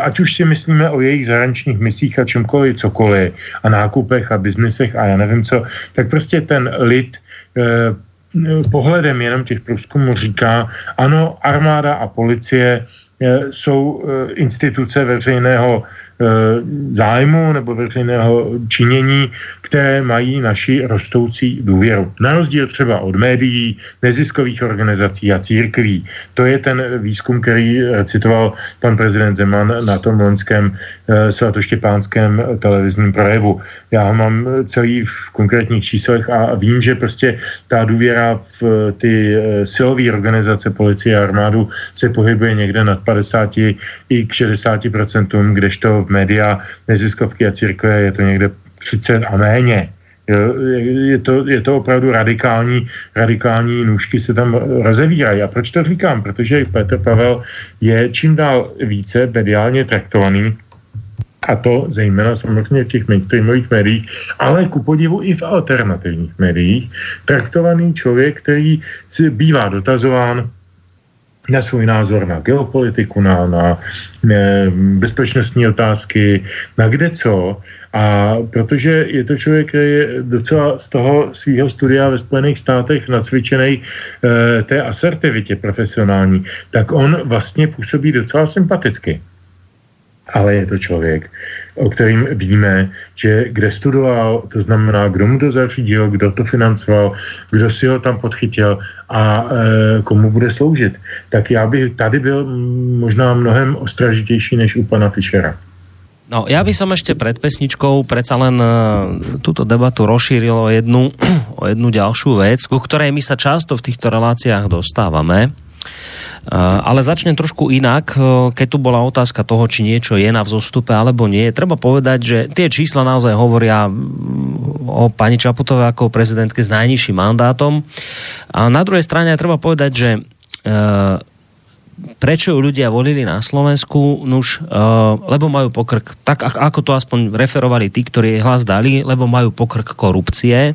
Ať už si myslíme o jejich zahraničních misích a čemkoliv, cokoliv, a nákupech a biznisech a já nevím co, tak prostě ten lid pohledem jenom těch průzkumů říká, ano, armáda a policie jsou instituce veřejného zájmu nebo veřejného činění, které mají naši rostoucí důvěru. Na rozdíl třeba od médií, neziskových organizací a církví. To je ten výzkum, který citoval pan prezident Zeman na tom loňském svatoštěpánském televizním projevu. Já ho mám celý v konkrétních číslech a vím, že prostě ta důvěra v ty silové organizace, policie a armádu se pohybuje někde nad 50 i k 60%, kdežto v média, neziskovky a církve je to někde 30 a méně. Je to opravdu radikální nůžky se tam rozevírají. A proč to říkám? Protože Petr Pavel je čím dál více mediálně traktovaný, a to zejména samozřejmě v těch mainstreamových médiích, ale ku podivu i v alternativních médiích, traktovaný člověk, který bývá dotazován na svůj názor na geopolitiku, na bezpečnostní otázky, na kde co. A protože je to člověk, který je docela z toho svého studia ve Spojených státech nacvičenej té asertivitě profesionální, tak on vlastně působí docela sympaticky. Ale je to člověk, o kterým víme, že kde studoval, to znamená, kdo mu to zařídil, kdo to financoval, kdo si ho tam podchytil a komu bude sloužit. Tak já bych tady byl možná mnohem ostražitější než u pana Fischera. No, ja by som ešte pred pesničkou predsa len túto debatu rozšíril o jednu ďalšiu vec, ku ktorej my sa často v týchto reláciách dostávame. Ale začnem trošku inak, keď tu bola otázka toho, či niečo je na vzostupe alebo nie. Treba povedať, že tie čísla naozaj hovoria o pani Čaputovej ako prezidentke s najnižším mandátom. A na druhej strane treba povedať, že prečo ľudia volili na Slovensku? Nuž, lebo majú pokrk, tak ako to aspoň referovali tí, ktorí jej hlas dali, lebo majú pokrk korupcie.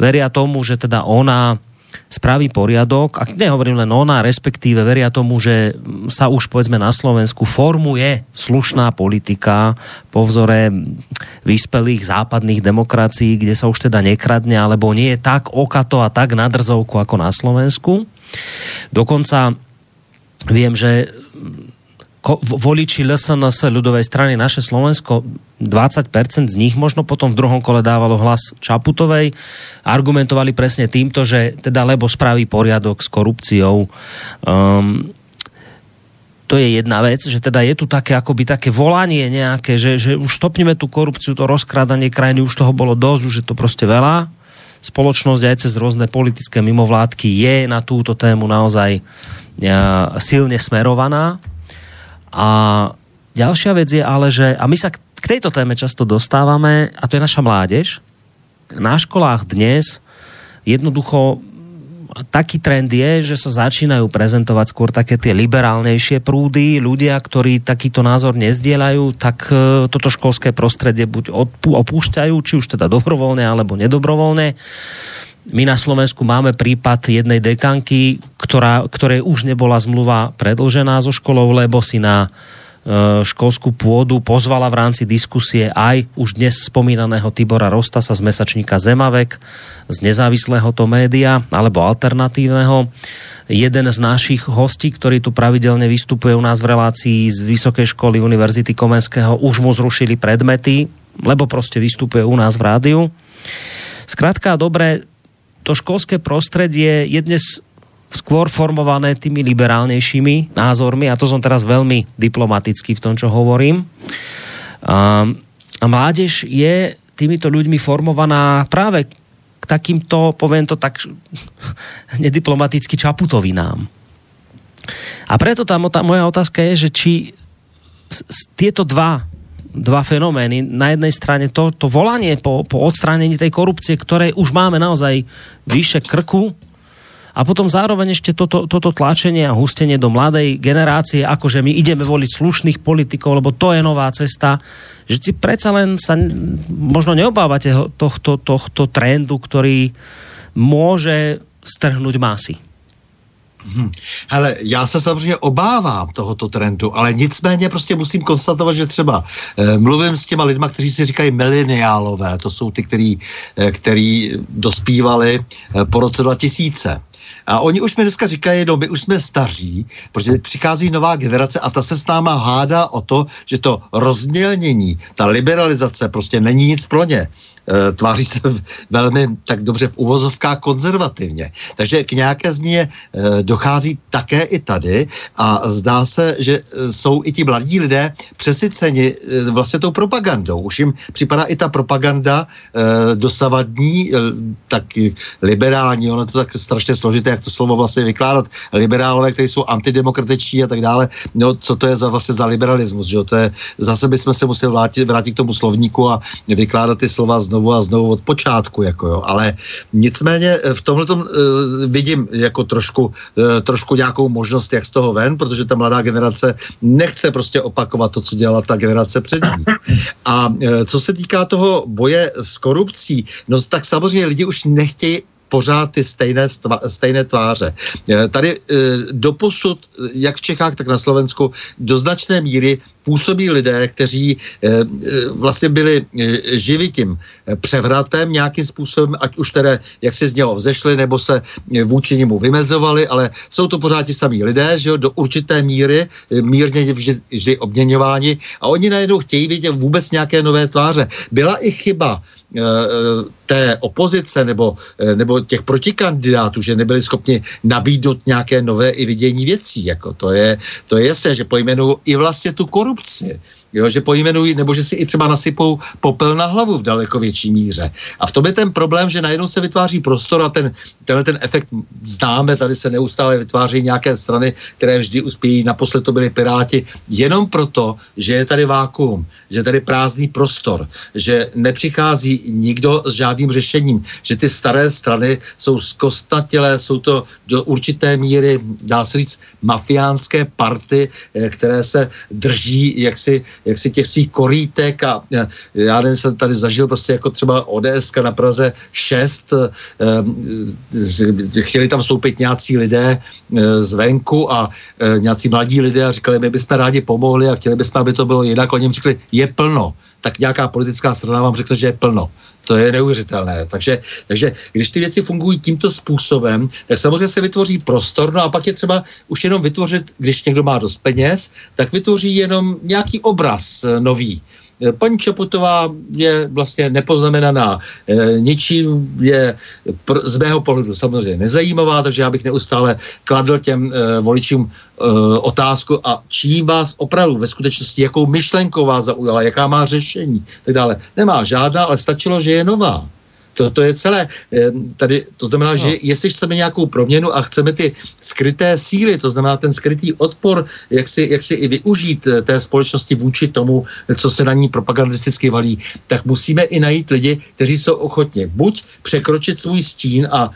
Veria tomu, že teda ona spraví poriadok, a nehovorím len ona, respektíve veria tomu, že sa už povedzme na Slovensku formuje slušná politika po vzore vyspelých západných demokracií, kde sa už teda nekradne, alebo nie je tak okato a tak na drzovku ako na Slovensku. Dokonca viem, že voliči LSNS ľudovej strany Naše Slovensko, 20% z nich možno potom v druhom kole dávalo hlas Čaputovej, argumentovali presne týmto, že teda lebo spraví poriadok s korupciou. To je jedna vec, že teda je tu také akoby také volanie nejaké, že už stopneme tú korupciu, to rozkrádanie krajiny, už toho bolo dosť, už je to proste veľa. Spoločnosť aj cez rôzne politické mimovládky je na túto tému naozaj silne smerovaná. A ďalšia vec je ale, že, a my sa k tejto téme často dostávame, a to je naša mládež, na školách dnes jednoducho taký trend je, že sa začínajú prezentovať skôr také tie liberálnejšie prúdy. Ľudia, ktorí takýto názor nezdieľajú, tak toto školské prostredie buď opúšťajú, či už teda dobrovoľne alebo nedobrovoľne. My na Slovensku máme prípad jednej dekanky, ktorej už nebola zmluva predĺžená so školou, lebo si na školskú pôdu pozvala v rámci diskusie aj už dnes spomínaného Tibora Rostasa z mesačníka Zemavek, z nezávislého to média, alebo alternatívneho. Jeden z našich hostí, ktorý tu pravidelne vystupuje u nás v relácii z Vysokej školy Univerzity Komenského, už mu zrušili predmety, lebo proste vystupuje u nás v rádiu. Skrátka, dobre, to školské prostredie je dnes skôr formované tými liberálnejšími názormi, a to som teraz veľmi diplomatický v tom, čo hovorím. A mládež je týmito ľuďmi formovaná práve k takýmto, poviem to tak nediplomaticky, čaputovinám. A preto tá moja otázka je, že či tieto dva fenomény, na jednej strane to volanie po odstránení tej korupcie, ktorej už máme naozaj vyše krku, a potom zároveň ešte toto tlačenie a hustenie do mladej generácie, akože my ideme voliť slušných politikov, lebo to je nová cesta, že si predsa len sa možno neobávate tohto trendu, ktorý môže strhnúť masy. Hele, já se samozřejmě obávám tohoto trendu, ale nicméně prostě musím konstatovat, že třeba mluvím s těma lidma, kteří si říkají mileniálové, to jsou ty, který dospívali po roce 2000. A oni už mi dneska říkají, no my už jsme staří, protože přichází nová generace a ta se s náma hádá o to, že to rozmělnění, ta liberalizace prostě není nic pro ně. Tváří se velmi tak dobře v uvozovkách konzervativně. Takže k nějaké změně dochází také i tady a zdá se, že jsou i ti mladí lidé přesyceni vlastně tou propagandou. Už jim připadá i ta propaganda dosavadní, tak liberální, ono je to tak strašně složité, jak to slovo vlastně vykládat. Liberálové, kteří jsou antidemokratičtí a tak dále, no co to je vlastně za liberalismus, že jo? To je, zase bychom se museli vrátit k tomu slovníku a vykládat ty slova znovu od počátku, jako jo, ale nicméně v tomhletom vidím jako trošku nějakou možnost, jak z toho ven, protože ta mladá generace nechce prostě opakovat to, co dělala ta generace před ní. A co se týká toho boje s korupcí, no tak samozřejmě lidi už nechtějí pořád ty stejné tváře. Tady doposud, jak v Čechách, tak na Slovensku, do značné míry působí lidé, kteří vlastně byli živi tím převratem nějakým způsobem, ať už tedy, jak se z něho vzešli, nebo se vůči němu vymezovali, ale jsou to pořád ti samí lidé, že jo, do určité míry, mírně vždy obměňováni, a oni najednou chtějí vidět vůbec nějaké nové tváře. Byla i chyba té opozice nebo těch protikandidátů, že nebyli schopni nabídnout nějaké nové i vidění věcí. Jako to je jasné, že pojmenují i vlastně tu korupci. Jo, že pojmenují, nebo že si i třeba nasypou popel na hlavu v daleko větší míře. A v tom je ten problém, že najednou se vytváří prostor a ten efekt známe, tady se neustále vytváří nějaké strany, které vždy uspějí, naposled to byli Piráti, jenom proto, že je tady vákuum, že je tady prázdný prostor, že nepřichází nikdo s žádným řešením, že ty staré strany jsou zkostnatělé, jsou to do určité míry, dá se říct, mafiánské party, které se drží jaksi těch svých korítek a já nevím, jsem tady zažil prostě jako třeba ODSka na Praze 6, chtěli tam vstoupit nějací lidé zvenku a nějací mladí lidé a říkali, my bychom rádi pomohli a chtěli bychom, aby to bylo jinak, oni jim řekli, je plno. Tak nějaká politická strana vám řekne, že je plno. To je neuvěřitelné. Takže když ty věci fungují tímto způsobem, tak samozřejmě se vytvoří prostor, no a pak je třeba už jenom vytvořit, když někdo má dost peněz, tak vytvoří jenom nějaký obraz nový. Paní Čaputová je vlastně nepoznamenaná ničím, je z mého pohledu samozřejmě nezajímavá, takže já bych neustále kladl těm voličům otázku, a čím vás opravdu ve skutečnosti, jakou myšlenkou vás zaujala, jaká má řešení, tak dále. Nemá žádná, ale stačilo, že je nová. To je celé. Tady, to znamená, že jestli chceme nějakou proměnu a chceme ty skryté síly, to znamená ten skrytý odpor, jak si i využít té společnosti vůči tomu, co se na ní propagandisticky valí, tak musíme i najít lidi, kteří jsou ochotně buď překročit svůj stín a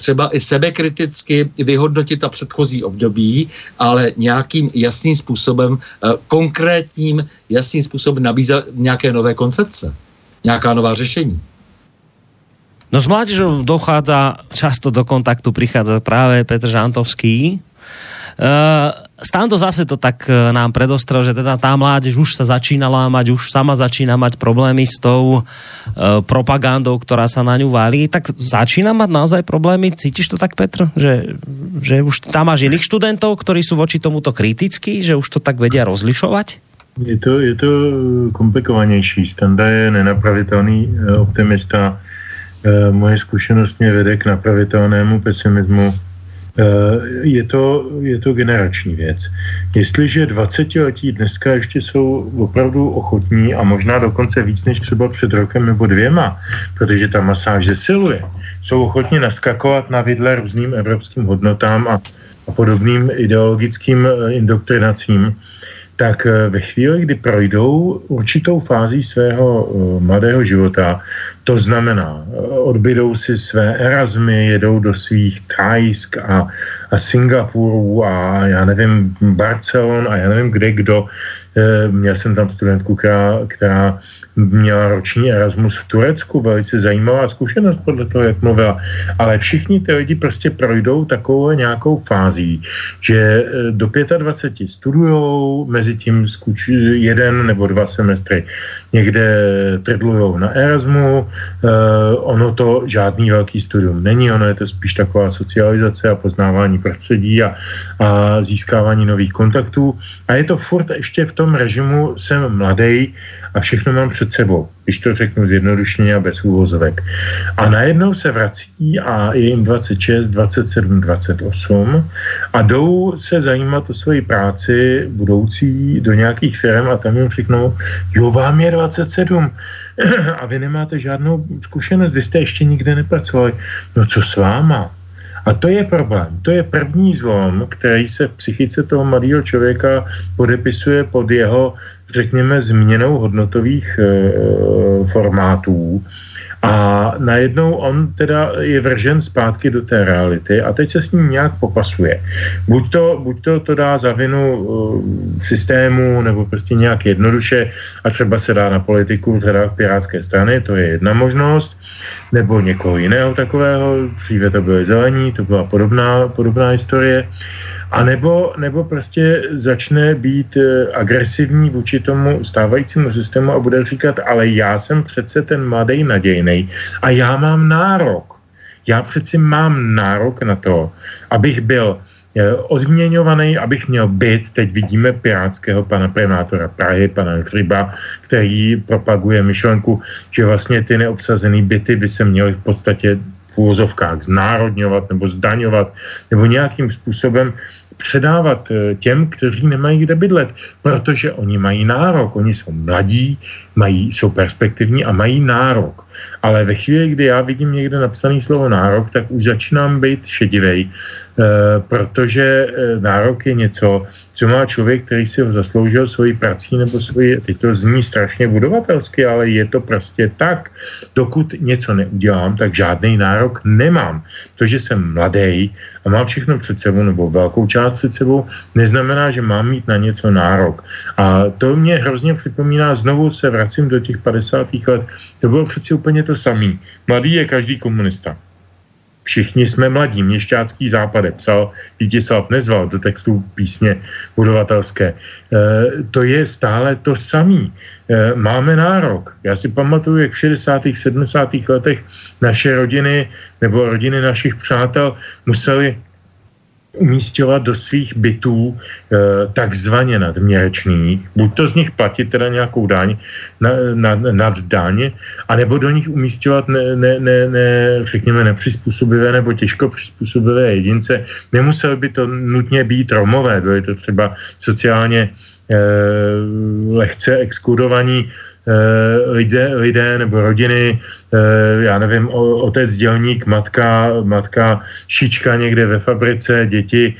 třeba i sebekriticky vyhodnotit ta předchozí období, ale nějakým jasným způsobem, konkrétním jasným způsobem nabízet nějaké nové koncepce, nějaká nová řešení. No s mládežou dochádza, často do kontaktu prichádza práve Petr Žantovský. Stando zase to tak nám predostrel, že teda tá mládež už sa začínala mať, už sama začína mať problémy s tou propagandou, ktorá sa na ňu valí. Tak začína mať naozaj problémy? Cítiš to tak, Petr? Že už tam máš iných študentov, ktorí sú voči tomuto kritickí, že už to tak vedia rozlišovať? Je to komplikovanější. Standa je nenapravitelný optimista. Moje zkušenost mě vede k napravitelnému pesimismu. Je to generační věc. Jestliže 20-letí dneska ještě jsou opravdu ochotní a možná dokonce víc než třeba před rokem nebo dvěma, protože ta masáž zesiluje, jsou ochotní naskakovat na vidle různým evropským hodnotám a podobným ideologickým indoktrinacím, tak ve chvíli, kdy projdou určitou fází svého mladého života, to znamená, odbydou si své Erasmy, jedou do svých Thajsk a Singapuru a já nevím, Barcelon a já nevím, kde kdo. Měl jsem tam studentku, která měla roční Erasmus v Turecku, velice zajímavá zkušenost podle toho, jak mluvila. Ale všichni ty lidi prostě projdou takovou nějakou fází, že do 25 studujou, mezi tím jeden nebo dva semestry někde trdlujou na Erasmu, ono to žádný velký studium není, ono je to spíš taková socializace a poznávání prostředí a získávání nových kontaktů. A je to furt ještě v tom režimu jsem mladej a všechno mám před sebou, když to řeknu zjednodušeně a bez úvozovek. A najednou se vrací a je jim 26, 27, 28 a jdou se zajímat o svoji práci budoucí do nějakých firm a tam jim řeknou, jo, vám je 27 a vy nemáte žádnou zkušenost, vy jste ještě nikde nepracovali. No co s váma? A to je problém. To je první zlom, který se v psychice toho mladého člověka podepisuje pod jeho, řekněme, změnou hodnotových formátů. A najednou on teda je vržen zpátky do té reality a teď se s ním nějak popasuje. Buď to dá za vinu systému, nebo prostě nějak jednoduše a třeba se dá na politiku v řadách Pirátské strany, to je jedna možnost, nebo někoho jiného takového, dříve to byly zelení, to byla podobná historie. A nebo prostě začne být agresivní vůči tomu stávajícímu systému a bude říkat, ale já jsem přece ten mladý nadějnej a já mám nárok. Já přeci mám nárok na to, abych byl odměňovaný, abych měl byt. Teď vidíme pirátského pana primátora Prahy, pana Hřiba, který propaguje myšlenku, že vlastně ty neobsazený byty by se měly v podstatě v úvozovkách znárodňovat nebo zdaňovat nebo nějakým způsobem předávat těm, kteří nemají kde bydlet, protože oni mají nárok, oni jsou mladí, jsou perspektivní a mají nárok. Ale ve chvíli, kdy já vidím někde napsané slovo nárok, tak už začínám být šedivej, protože nárok je něco, co má člověk, který si ho zasloužil svojí prací nebo svojí, teď to zní strašně budovatelsky, ale je to prostě tak, dokud něco neudělám, tak žádný nárok nemám. To, že jsem mladý a mám všechno před sebou, nebo velkou část před sebou, neznamená, že mám mít na něco nárok. A to mě hrozně připomíná, znovu se vracím do těch 50. let, to bylo přeci úplně to samý. Mladý je každý komunista. Všichni jsme mladí, měšťácký západe psal, Vítězslav Nezval do textu písně budovatelské. To je stále to samý. Máme nárok. Já si pamatuju, jak v 60. 70. letech naše rodiny nebo rodiny našich přátel museli umísťovat do svých bytů takzvaně nadměrečných, buď to z nich platit teda nějakou daň, nad daň, anebo do nich umísťovat řekněme nepřizpůsobivé nebo těžko přizpůsobivé jedince. Nemuselo by to nutně být Romové, byly to třeba sociálně lehce exkludovaní lidé nebo rodiny já nevím, otec dělník, matka šička někde ve fabrice, děti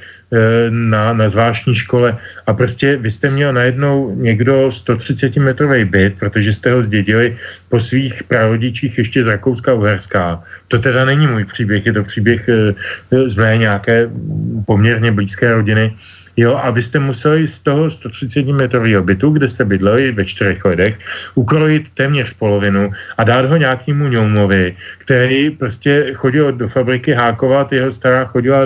na zvláštní škole a prostě vy jste měl najednou někdo 130-metrový byt, protože jste ho zdědili po svých prarodičích ještě z Rakouska-Uherska. To teda není můj příběh, je to příběh z mé nějaké poměrně blízké rodiny. Jo, a vy jste museli z toho 130-metrového bytu, kde jste bydleli ve 4 letech, ukrojit téměř polovinu a dát ho nějakému ňoumovi, který prostě chodil do fabriky hákovat, jeho stará chodila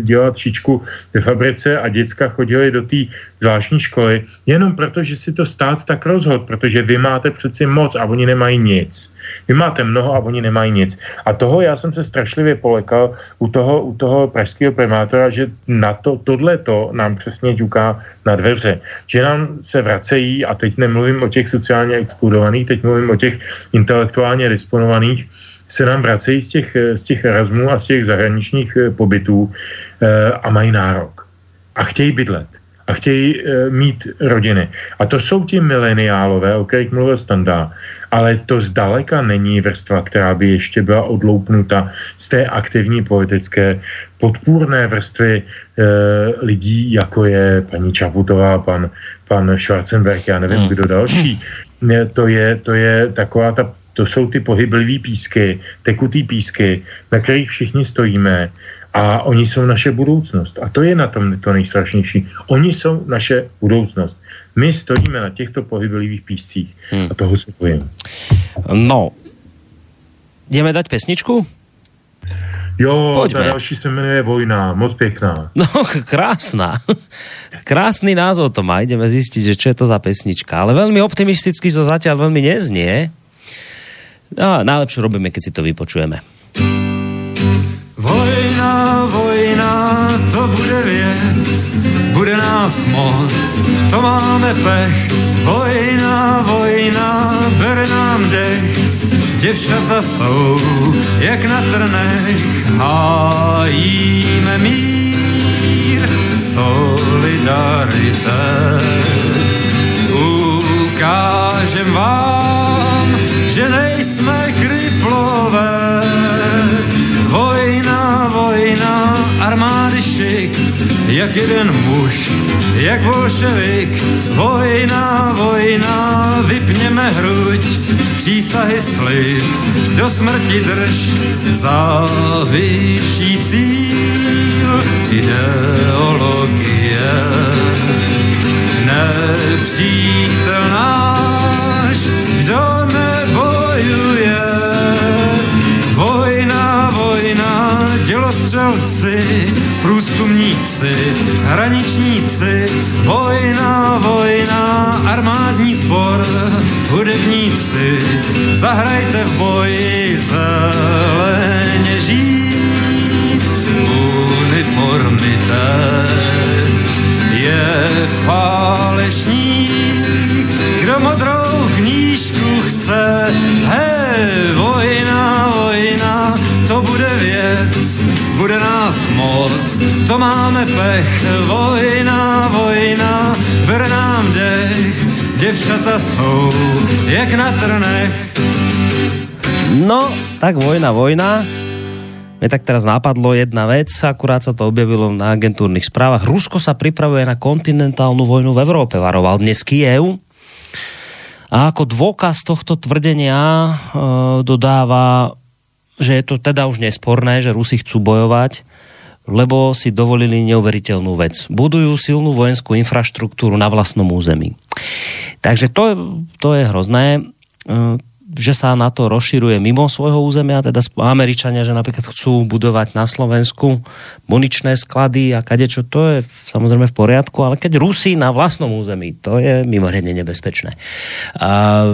dělat šičku ve fabrice a děcka chodili do té zvláštní školy, jenom proto, že si to stát tak rozhodl, protože vy máte přeci moc a oni nemají nic. Vy máte mnoho a oni nemají nic. A toho já jsem se strašlivě polekal u toho pražského primátora, že na tohleto nám přesně ťuká na dveře. Že nám se vracejí, a teď nemluvím o těch sociálně exkludovaných, teď mluvím o těch intelektuálně disponovaných, se nám vracejí z těch Erasmů a z těch zahraničních pobytů a mají nárok. A chtějí bydlet. A chtějí mít rodiny. A to jsou ti mileniálové, o kterých mluvil Standa, ale to zdaleka není vrstva, která by ještě byla odloupnuta z té aktivní politické podpůrné vrstvy lidí, jako je paní Čaputová, pan Schwarzenberg, já nevím, kdo další. To je taková ta, to jsou ty pohyblivý písky, tekutý písky, na kterých všichni stojíme. A oni jsou naše budoucnost. A to je na tom to nejstrašnější. Oni jsou naše budoucnost. My stojíme na těchto pohyblivých píscích. A toho se bojím. No, jdeme dať pesničku? Jo, poďme. Tá ďalší se jmenuje Vojna. Moc pěkná. No, krásná. Krásný názov to má. Ideme zistiť, že čo je to za pesnička. Ale veľmi optimisticky to zatiaľ veľmi neznie. No, najlepšie robíme, keď si to vypočujeme. Vojna, vojna, to bude věc, bude nás moc, to máme pech. Vojna, vojna, bere nám dech, děvčata jsou jak na trnech. Hájíme mír, solidaritet, ukážem vám, že nejsme kriplové. Vojna, vojna, armády šik, jak jeden muž, jak bolševik. Vojna, vojna, vypněme hruď, přísahy slib, do smrti drž, za vyšší cíl ideologie. Nepřítel náš, kdo nebojuje. Vojna, vojna, dělostřelci, průzkumníci, hraničníci. Vojna, vojna, armádní sbor, hudebníci, zahrajte v boji zeleně žít. Uniformitet je falešník, kdo modrou knížku chce. Hej, vojna, vojna, to bude věc, bude nás moc, to máme pech. Vojna, vojna, bere nám dech, děvčata jsou jak na trnech. No, tak vojna, vojna. Mne tak teraz napadlo jedna vec, akurát sa to objavilo na agentúrnych správach. Rusko sa pripravuje na kontinentálnu vojnu v Európe, varoval dnes Kyjev. A ako dôkaz tohto tvrdenia dodáva, že je to teda už nesporné, že Rusi chcú bojovať, lebo si dovolili neuveriteľnú vec. Budujú silnú vojenskú infraštruktúru na vlastnom území. Takže to je hrozné, že sa NATO rozširuje mimo svojho územia, teda Američania, že napríklad chcú budovať na Slovensku muničné sklady a kadečo, to je samozrejme v poriadku, ale keď Rusi na vlastnom území, to je mimoriadne nebezpečné. A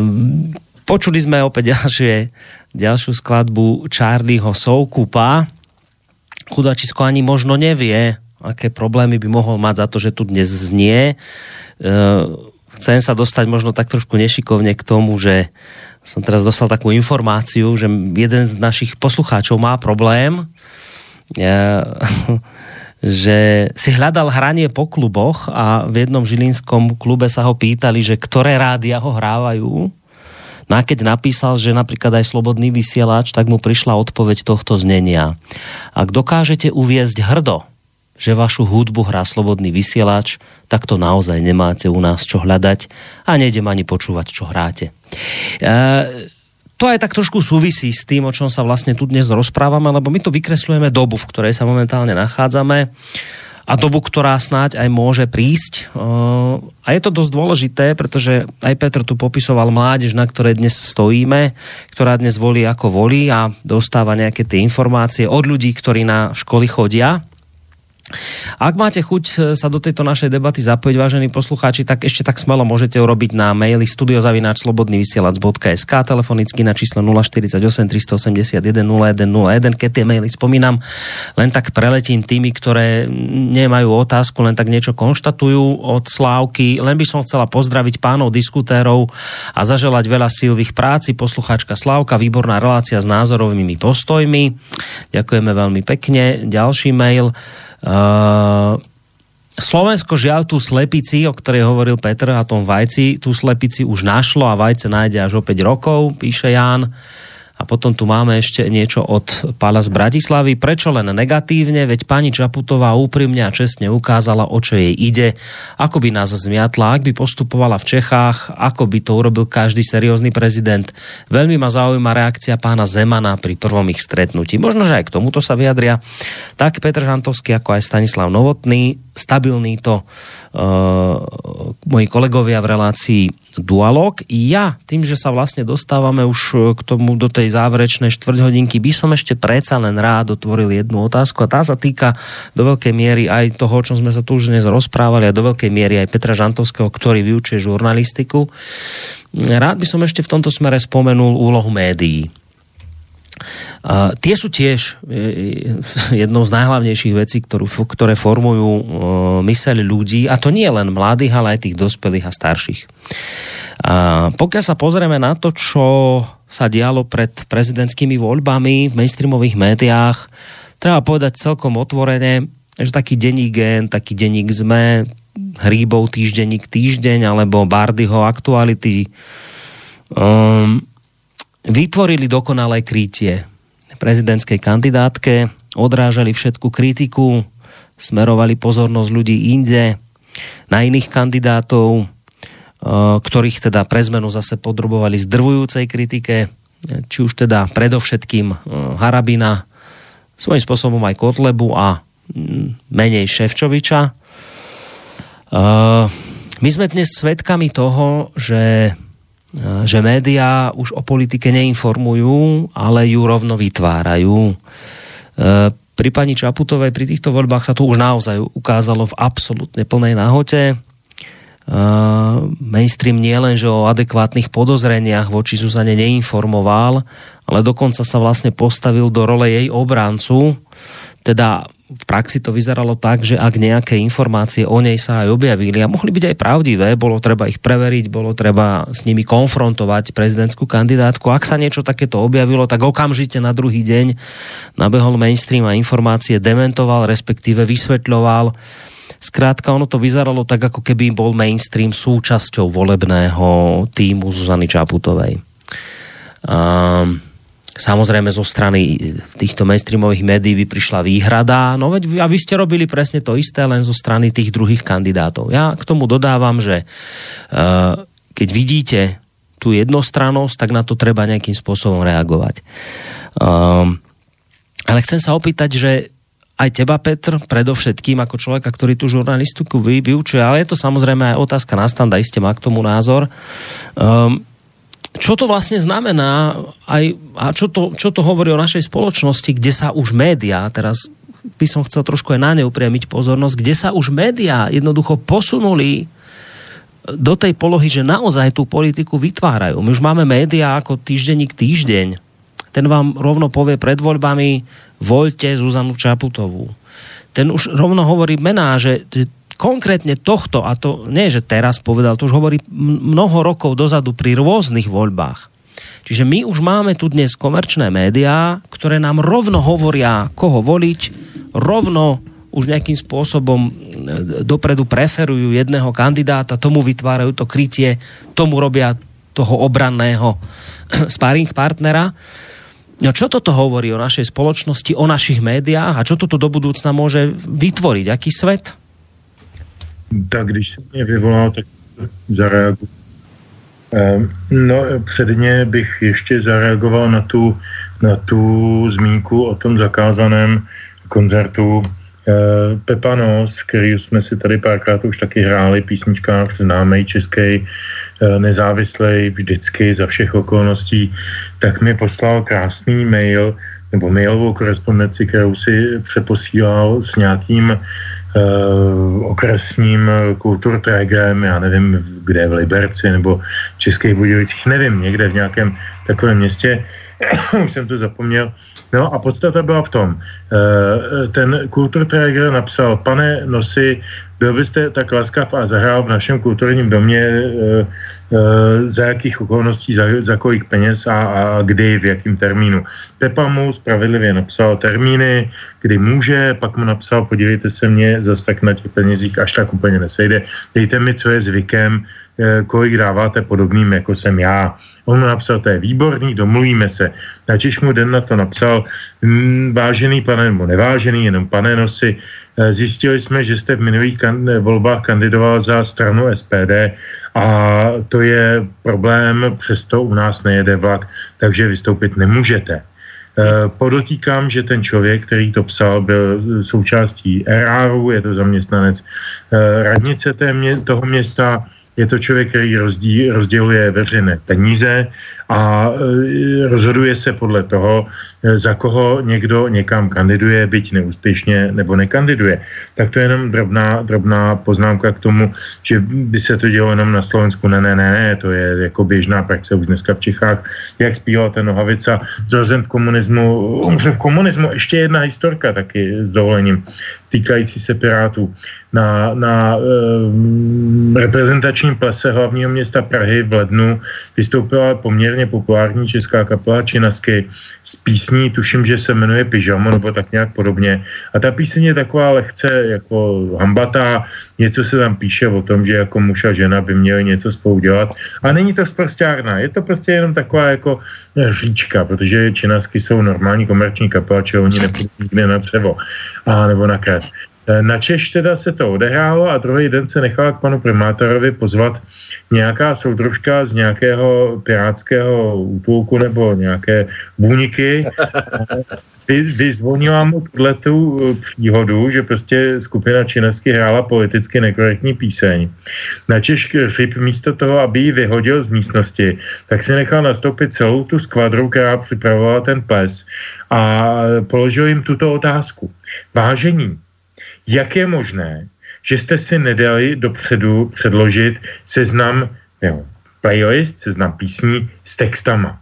počuli sme opäť ďalšiu skladbu Charlieho Soukupa. Chudačisko ani možno nevie, aké problémy by mohol mať za to, že tu dnes znie. Chcem sa dostať možno tak trošku nešikovne k tomu, že som teraz dostal takú informáciu, že jeden z našich poslucháčov má problém, že si hľadal hranie po kluboch a v jednom žilinskom klube sa ho pýtali, že ktoré rádia ho hrávajú. No a keď napísal, že napríklad aj Slobodný vysielač, tak mu prišla odpoveď tohto znenia. Ak dokážete uviesť hrdo, že vašu hudbu hrá Slobodný vysielač, tak to naozaj nemáte u nás čo hľadať a nejdem ani počúvať, čo hráte. To aj tak trošku súvisí s tým, o čom sa vlastne tu dnes rozprávame, lebo my tu vykresľujeme dobu, v ktorej sa momentálne nachádzame a dobu, ktorá snáď aj môže prísť. A je to dosť dôležité, pretože aj Petr tu popisoval mládež, na ktorej dnes stojíme, ktorá dnes volí ako volí a dostáva nejaké tie informácie od ľudí, ktorí na školy chodia. Ak máte chuť sa do tejto našej debaty zapojiť, vážení poslucháči, tak ešte tak smelo môžete urobiť na maili studio@slobodnyvysielac.sk, telefonicky na číslo 048 381 0101. Keď tie maily spomínam, len tak preletím tými, ktoré nemajú otázku, len tak niečo konštatujú od Slávky. Len by som chcela pozdraviť pánov diskutérov a zaželať veľa síl v ich práci. Poslucháčka Slávka, výborná relácia s názorovými postojmi. Ďakujeme veľmi pekne. Ďalší mail. Slovensko žiaľ tú slepici, o ktorej hovoril Petr a tom vajci, tú slepici už našlo a vajce nájde až o 5 rokov, píše Ján. A potom tu máme ešte niečo od Pála z Bratislavy. Prečo len negatívne? Veď pani Čaputová úprimne a čestne ukázala, o čo jej ide. Ako by nás zmiatla, ak by postupovala v Čechách, ako by to urobil každý seriózny prezident. Veľmi ma zaujíma reakcia pána Zemana pri prvom ich stretnutí. Možno, že aj k tomuto sa vyjadria. Tak Petr Žantovský, ako aj Stanislav Novotný, stabilný to moji kolegovia v relácii Dualog. Ja, tým, že sa vlastne dostávame už k tomu do tej záverečnej štvrťhodinky, by som ešte predsa len rád otvoril jednu otázku a tá sa týka do veľkej miery aj toho, o čom sme sa tu už dnes rozprávali a do veľkej miery aj Petra Žantovského, ktorý vyučuje žurnalistiku. Rád by som ešte v tomto smere spomenul úlohu médií. Tie sú tiež jednou z najhlavnejších vecí, ktoré formujú myseľ ľudí, a to nie len mladých, ale aj tých dospelých a starších. Pokiaľ sa pozrieme na to, čo sa dialo pred prezidentskými voľbami v mainstreamových médiách, treba povedať celkom otvorene, že taký denník Gen, taký denník ZME, Hríbov týždenník Týždeň alebo Bardyho Aktuality vytvorili dokonalé krytie prezidentskej kandidátke, odrážali všetku kritiku, smerovali pozornosť ľudí inde, na iných kandidátov, ktorých teda pre zmenu zase podrobovali zdrvujúcej kritike, či už teda predovšetkým Harabina, svojím spôsobom aj Kotlebu a menej Šefčoviča. My sme dnes svedkami toho, že médiá už o politike neinformujú, ale ju rovno vytvárajú. Pri pani Čaputovej pri týchto voľbách sa to už naozaj ukázalo v absolútne plnej nahote. Mainstream nie len, že o adekvátnych podozreniach voči Zuzane neinformoval, ale dokonca sa vlastne postavil do role jej obrancu. Teda v praxi to vyzeralo tak, že ak nejaké informácie o nej sa aj objavili a mohli byť aj pravdivé, bolo treba ich preveriť, bolo treba s nimi konfrontovať prezidentskú kandidátku. Ak sa niečo takéto objavilo, tak okamžite na druhý deň nabehol mainstream a informácie dementoval, respektíve vysvetľoval. Skrátka, ono to vyzeralo tak, ako keby bol mainstream súčasťou volebného tímu Zuzany Čaputovej. Samozrejme, zo strany týchto mainstreamových médií by prišla výhrada, no veď a vy ste robili presne to isté, len zo strany tých druhých kandidátov. Ja k tomu dodávam, že keď vidíte tú jednostrannosť, tak na to treba nejakým spôsobom reagovať. Ale chcem sa opýtať, že aj teba, Petr, predovšetkým ako človeka, ktorý tú žurnalistiku vyučuje, ale je to samozrejme aj otázka na Standa, iste má k tomu názor. Čo to vlastne znamená a čo to hovorí o našej spoločnosti, kde sa už médiá, teraz by som chcel trošku aj na ne upriamiť pozornosť, kde sa už médiá jednoducho posunuli do tej polohy, že naozaj tú politiku vytvárajú. My už máme médiá ako týždenník Týždeň. Ten vám rovno povie pred voľbami, voľte Zuzanu Čaputovú. Ten už rovno hovorí mená, že konkrétne tohto, a to nie, že teraz povedal, to už hovorí mnoho rokov dozadu pri rôznych voľbách. Čiže my už máme tu dnes komerčné médiá, ktoré nám rovno hovoria, koho voliť, rovno už nejakým spôsobom dopredu preferujú jedného kandidáta, tomu vytvárajú to krytie, tomu robia toho obranného sparing partnera. No čo toto hovorí o našej spoločnosti, o našich médiách a čo toto do budúcna môže vytvoriť? Aký svet? Tak když se mě vyvolal, tak zareaguji. No, předně bych ještě zareagoval na tu zmínku o tom zakázaném koncertu Pepa Nos, který jsme si tady párkrát už taky hráli, písničkář známej českej, nezávislej vždycky za všech okolností, tak mi poslal krásný mail, nebo mailovou korespondenci, kterou si přeposílal s nějakým okresním kulturträgem, já nevím, kde, v Liberci nebo v Českých Budějovicích, nevím, někde v nějakém takovém městě, už jsem to zapomněl. No a podstata byla v tom, ten kulturträger napsal: pane Nosi, byl byste tak laskav a zahrál v našem kulturním domě za jakých okolností, za kolik peněz a kdy, v jakým termínu. Pepa mu spravedlivě napsal termíny, kdy může, pak mu napsal: podívejte se, mě zas tak na těch penězích až tak úplně nesejde, dejte mi, co je zvykem, kolik dáváte podobným, jako jsem já. On mu napsal: to je výborný, domluvíme se. Načiž mu den na to napsal: vážený pane, nebo nevážený, jenom pane Nosi, zjistili jsme, že jste v minulých volbách kandidoval za stranu SPD a to je problém, přesto u nás nejede vlak, takže vystoupit nemůžete. Podotýkám, že ten člověk, který to psal, byl součástí eráru, je to zaměstnanec radnice toho města, je to člověk, který rozděluje veřejné peníze a rozhoduje se podle toho, za koho někdo někam kandiduje, byť neúspěšně nebo nekandiduje. Tak to je jenom drobná poznámka k tomu, že by se to dělo jenom na Slovensku. Ne, to je jako běžná praxe už dneska v Čechách. Jak zpíval ten Nohavica, zrozen v komunismu, umře v komunismu. Ještě jedna historka taky s dovolením, týkající se Pirátů. Na reprezentačním plese hlavního města Prahy v lednu vystoupila poměrně populární česká kapela Činasky s písní, tuším, že se jmenuje Pyžamo, nebo tak nějak podobně. A ta píseň je taková lehce jako hambatá, něco se tam píše o tom, že jako muž a žena by měli něco spolu dělat. A není to sprostárna, je to prostě jenom taková jako říčka, protože Činasky jsou normální komerční kapela, čeho oni nepůjdu nikde na dřevo, a nebo na krev. Na Češ teda se to odehrálo a druhý den se nechala k panu primátorovi pozvat nějaká soudružka z nějakého pirátského útulku nebo nějaké bůniky. Vyzvonila mu tuhletu příhodu, že prostě skupina Činasky hrála politicky nekorektní píseň. Načež Hřib místo toho, aby ji vyhodil z místnosti, tak si nechal nastoupit celou tu skvadru, která připravovala ten ples, a položil jim tuto otázku. Vážení, jak je možné, že jste si nedali dopředu předložit seznam písní s textama?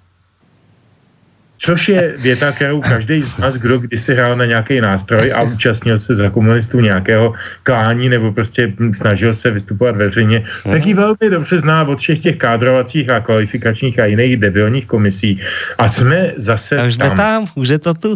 Což je věta, kterou každý z nás, kdo kdysi hrál na nějaký nástroj a účastnil se za komunistů nějakého klání nebo prostě snažil se vystupovat veřejně, tak ji velmi dobře zná od všech těch kádrovacích a kvalifikačních a jiných debilních komisí. A jsme zase už tam. Už je to tu.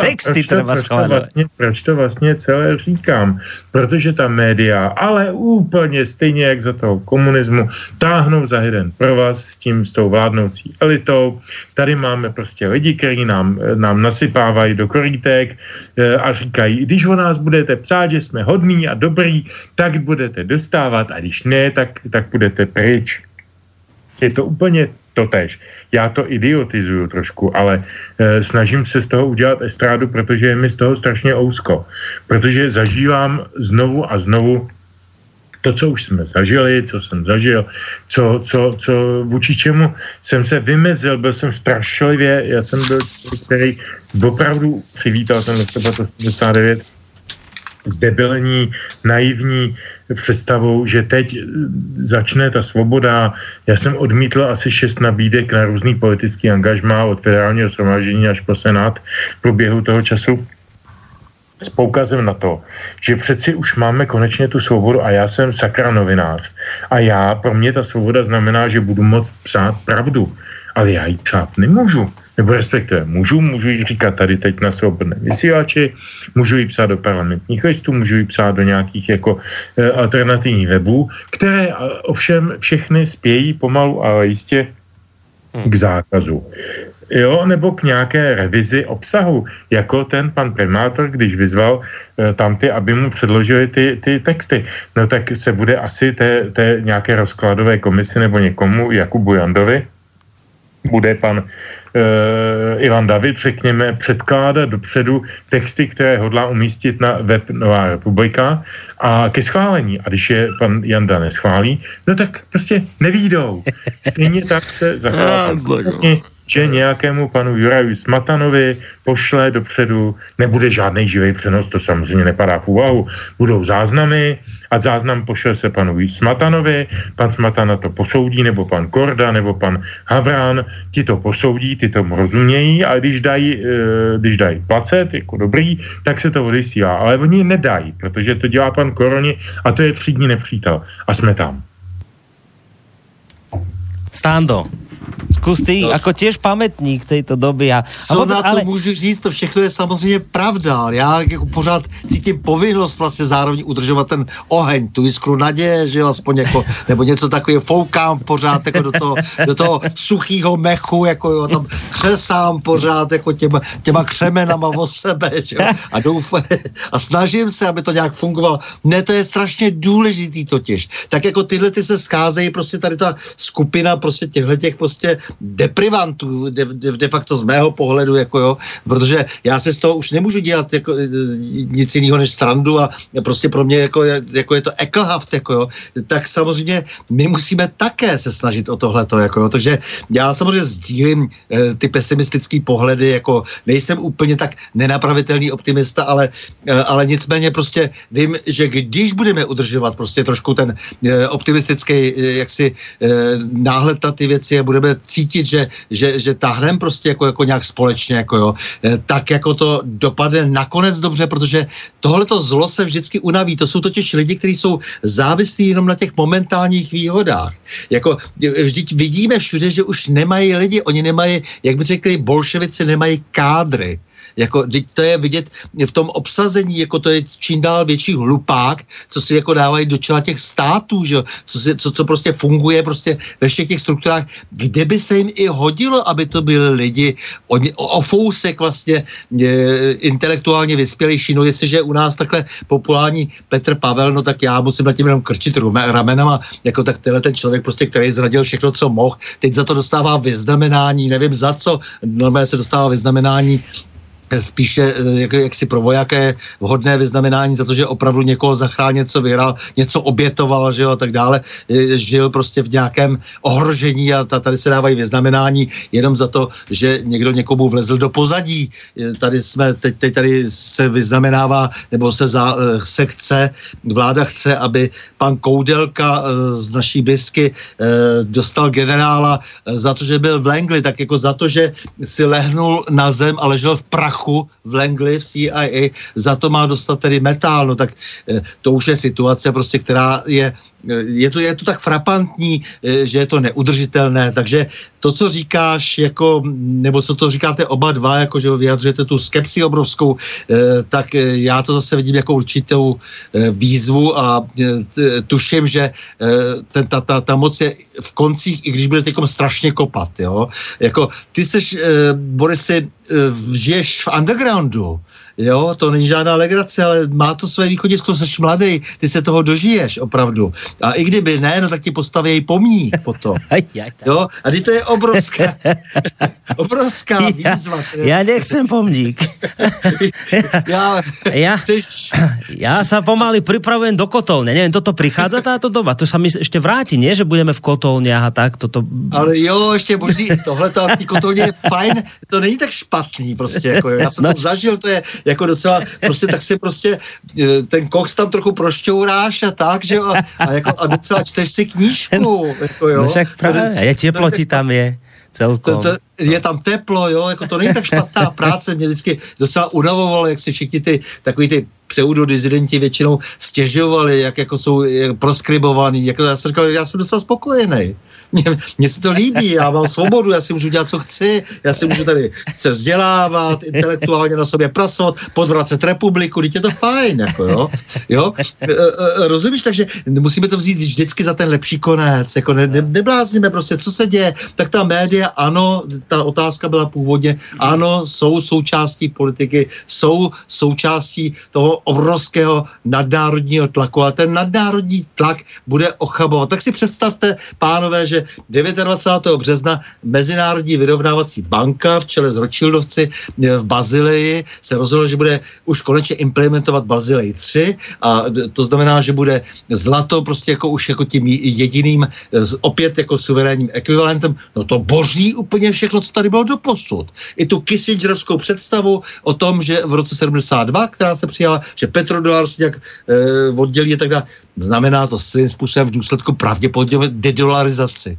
Texty třeba schválovat. Proč to vlastně celé říkám? Protože ta média, ale úplně stejně jak za toho komunismu, táhnou za jeden provaz s tou vládnoucí elitou. Tady máme prostě lidi, kteří nám nasypávají do korítek a říkají, když o nás budete psát, že jsme hodný a dobrý, tak budete dostávat, a když ne, tak budete pryč. Je to úplně totéž. Já to idiotizuju trošku, ale snažím se z toho udělat estrádu, protože je mi z toho strašně ousko. Protože zažívám znovu a znovu to, co už jsme zažili, co jsem zažil, co vůči čemu jsem se vymezil, byl jsem strašlivě, já jsem byl člověk, který opravdu přivítal ten listopad 89 s debilní, naivní představou, že teď začne ta svoboda. Já jsem odmítl asi 6 nabídek na různý politický angažmá od federálního shromáždění až po senát v průběhu toho času, s poukazem na to, že přeci už máme konečně tu svobodu a já jsem sakra novinář. A pro mě ta svoboda znamená, že budu moct psát pravdu. ale já ji přát nemůžu. Nebo respektive můžu ji říkat tady teď na Svobodném vysílači, můžu ji psát do parlamentních listů, můžu ji psát do nějakých jako alternativních webů, které ovšem všechny spějí pomalu, ale jistě k zákazu. Jo, nebo k nějaké revizi obsahu, jako ten pan primátor, když vyzval tam ty, aby mu předložili ty texty. No tak se bude asi té nějaké rozkladové komisi nebo někomu, Jakubu Jandovi, bude pan Ivan David, řekněme, předkládat dopředu texty, které hodlá umístit na web Nová republika a ke schválení. A když je pan Janda neschválí, no tak prostě nevídou. Stejně tak se zachová, že nějakému panu Juraju Smatanovi pošle dopředu, nebude žádnej živý přenos, to samozřejmě nepadá v úvahu, budou záznamy a záznam pošle se panu Smatanovi, pan Smatana to posoudí, nebo pan Korda, nebo pan Havran, ti to posoudí, ti tomu rozumějí a když dají placet, jako dobrý, tak se to odesílá, ale oni nedají, protože to dělá pan Koroni a to je 3 dní nepřítel a jsme tam. Stando, skús ty, ako tiež pamätník tejto doby. Co na to ale... můžu říct, to všechno je samozřejmě pravda, ale já jako pořád cítím povinnost vlastně zároveň udržovat ten oheň, tu jiskru naděje, že aspoň jako, nebo něco takového, foukám pořád jako do toho suchýho mechu, jako jo, tam křesám pořád jako těma křemenama o sebe, že jo, a doufám, a snažím se, aby to nějak fungovalo. Ne, to je strašně důležitý totiž. Tak jako tyhle ty se scházejí, prostě tady ta skupina prostě těchhletěch prostě deprivantů de facto z mého pohledu, jako jo, protože já se z toho už nemůžu dělat jako nic jiného než srandu a prostě pro mě jako je to ekelhaft, jako jo, tak samozřejmě my musíme také se snažit o tohleto, jako jo, takže já samozřejmě sdílím ty pesimistické pohledy, jako nejsem úplně tak nenapravitelný optimista, ale nicméně prostě vím, že když budeme udržovat prostě trošku ten optimistický jaksi náhled na ty věci a budeme cítit, že tahneme prostě jako nějak společně, jako jo, tak jako to dopadne nakonec dobře, protože tohleto zlo se vždycky unaví. To jsou totiž lidi, kteří jsou závislí jenom na těch momentálních výhodách. Jako vždyť vidíme všude, že už nemají lidi, oni nemají, jak by řekli bolševici, nemají kádry. Jako, to je vidět v tom obsazení, jako to je čím dál větší hlupák, co si jako dávají do čela těch států, že jo, co prostě funguje prostě ve všech těch strukturách, kde by se jim i hodilo, aby to byli lidi o fousek vlastně intelektuálně vyspělejší. No jestliže je u nás takhle populární Petr Pavel, no tak já musím na tím jenom krčit ramenama, jako tak tenhle ten člověk prostě, který zradil všechno, co mohl, teď za to dostává vyznamenání, nevím za co, normálně se dostává vyznamenání spíše jaksi pro vojaké vhodné vyznamenání za to, že opravdu někoho zachránil, něco vyhrál, něco obětoval, že jo, a tak dále. Žil prostě v nějakém ohrožení a tady se dávají vyznamenání jenom za to, že někdo někomu vlezl do pozadí. Tady jsme, teď tady se vyznamenává, nebo se chce, vláda chce, aby pan Koudelka z naší bisky dostal generála za to, že byl v Langley, tak jako za to, že si lehnul na zem a ležel v prachu v Langley, v CIA, za to má dostat tedy metál, no tak to už je situace prostě, která je to tak frapantní, že je to neudržitelné, takže to, co říkáš, jako, nebo co to říkáte oba dva, jako, že vyjadřujete tu skepsi obrovskou, tak já to zase vidím jako určitou výzvu a tuším, že ta moc je v koncích, i když bude teďkom strašně kopat, jo, jako ty seš, Borisi, žiješ v undergroundu, jo, to není žádná legrace, ale má to své východisko, seš mladý, ty se toho dožiješ opravdu. A i kdyby ne, no tak ti postaví pomník potom. Jo, a to je obrovská výzva. Ja nechcem pomník. Ja sa pomaly pripravujem do kotolne. Neviem, toto prichádza táto doba. To sa mi ešte vráti, nie? Že budeme v kotolniach a tak. Toto... Ale jo, ešte možný tohleto v kotolni je fajn. To není tak špatný prostě. Jako, já jsem to zažil, to je jako docela prostě tak si prostě ten koks tam trochu prošťouráš a tak, že jo. A jako, a docela čteš si knížku. Jako, jo. No však právě, je teplo ti tam je celkom. Je tam teplo, jo, jako to není tak špatná práce, mě vždycky docela unavovalo, jak si všichni ty, takový ty pseudodizidenti většinou stěžovali, jak jako jsou proskribovaní. Jako já jsem říkal, já jsem docela spokojený. Mně se to líbí, já mám svobodu, já si můžu dělat, co chci, já si můžu tady se vzdělávat, intelektuálně na sobě pracovat, podvracet republiku, teď je to fajn, jako jo? Rozumíš, takže musíme to vzít vždycky za ten lepší konec, jako neblázníme prostě, co se děje, tak ta média, ano, ta otázka byla původně, ano, jsou součástí politiky, jsou součástí toho obrovského nadnárodního tlaku, ale ten nadnárodní tlak bude ochabovat. Tak si představte, pánové, že 29. března Mezinárodní vyrovnávací banka v čele s Rothschildovci v Bazileji se rozhodla, že bude už konečně implementovat Bazilej 3 a to znamená, že bude zlato prostě jako už jako tím jediným opět jako suverénním ekvivalentem. No to boří úplně všechno, co tady bylo doposud. I tu kissingerovskou představu o tom, že v roce 72, která se přijala, že petrodolár se nějak oddělí a tak dále. Znamená to svým způsobem v důsledku pravděpodobně dedolarizaci.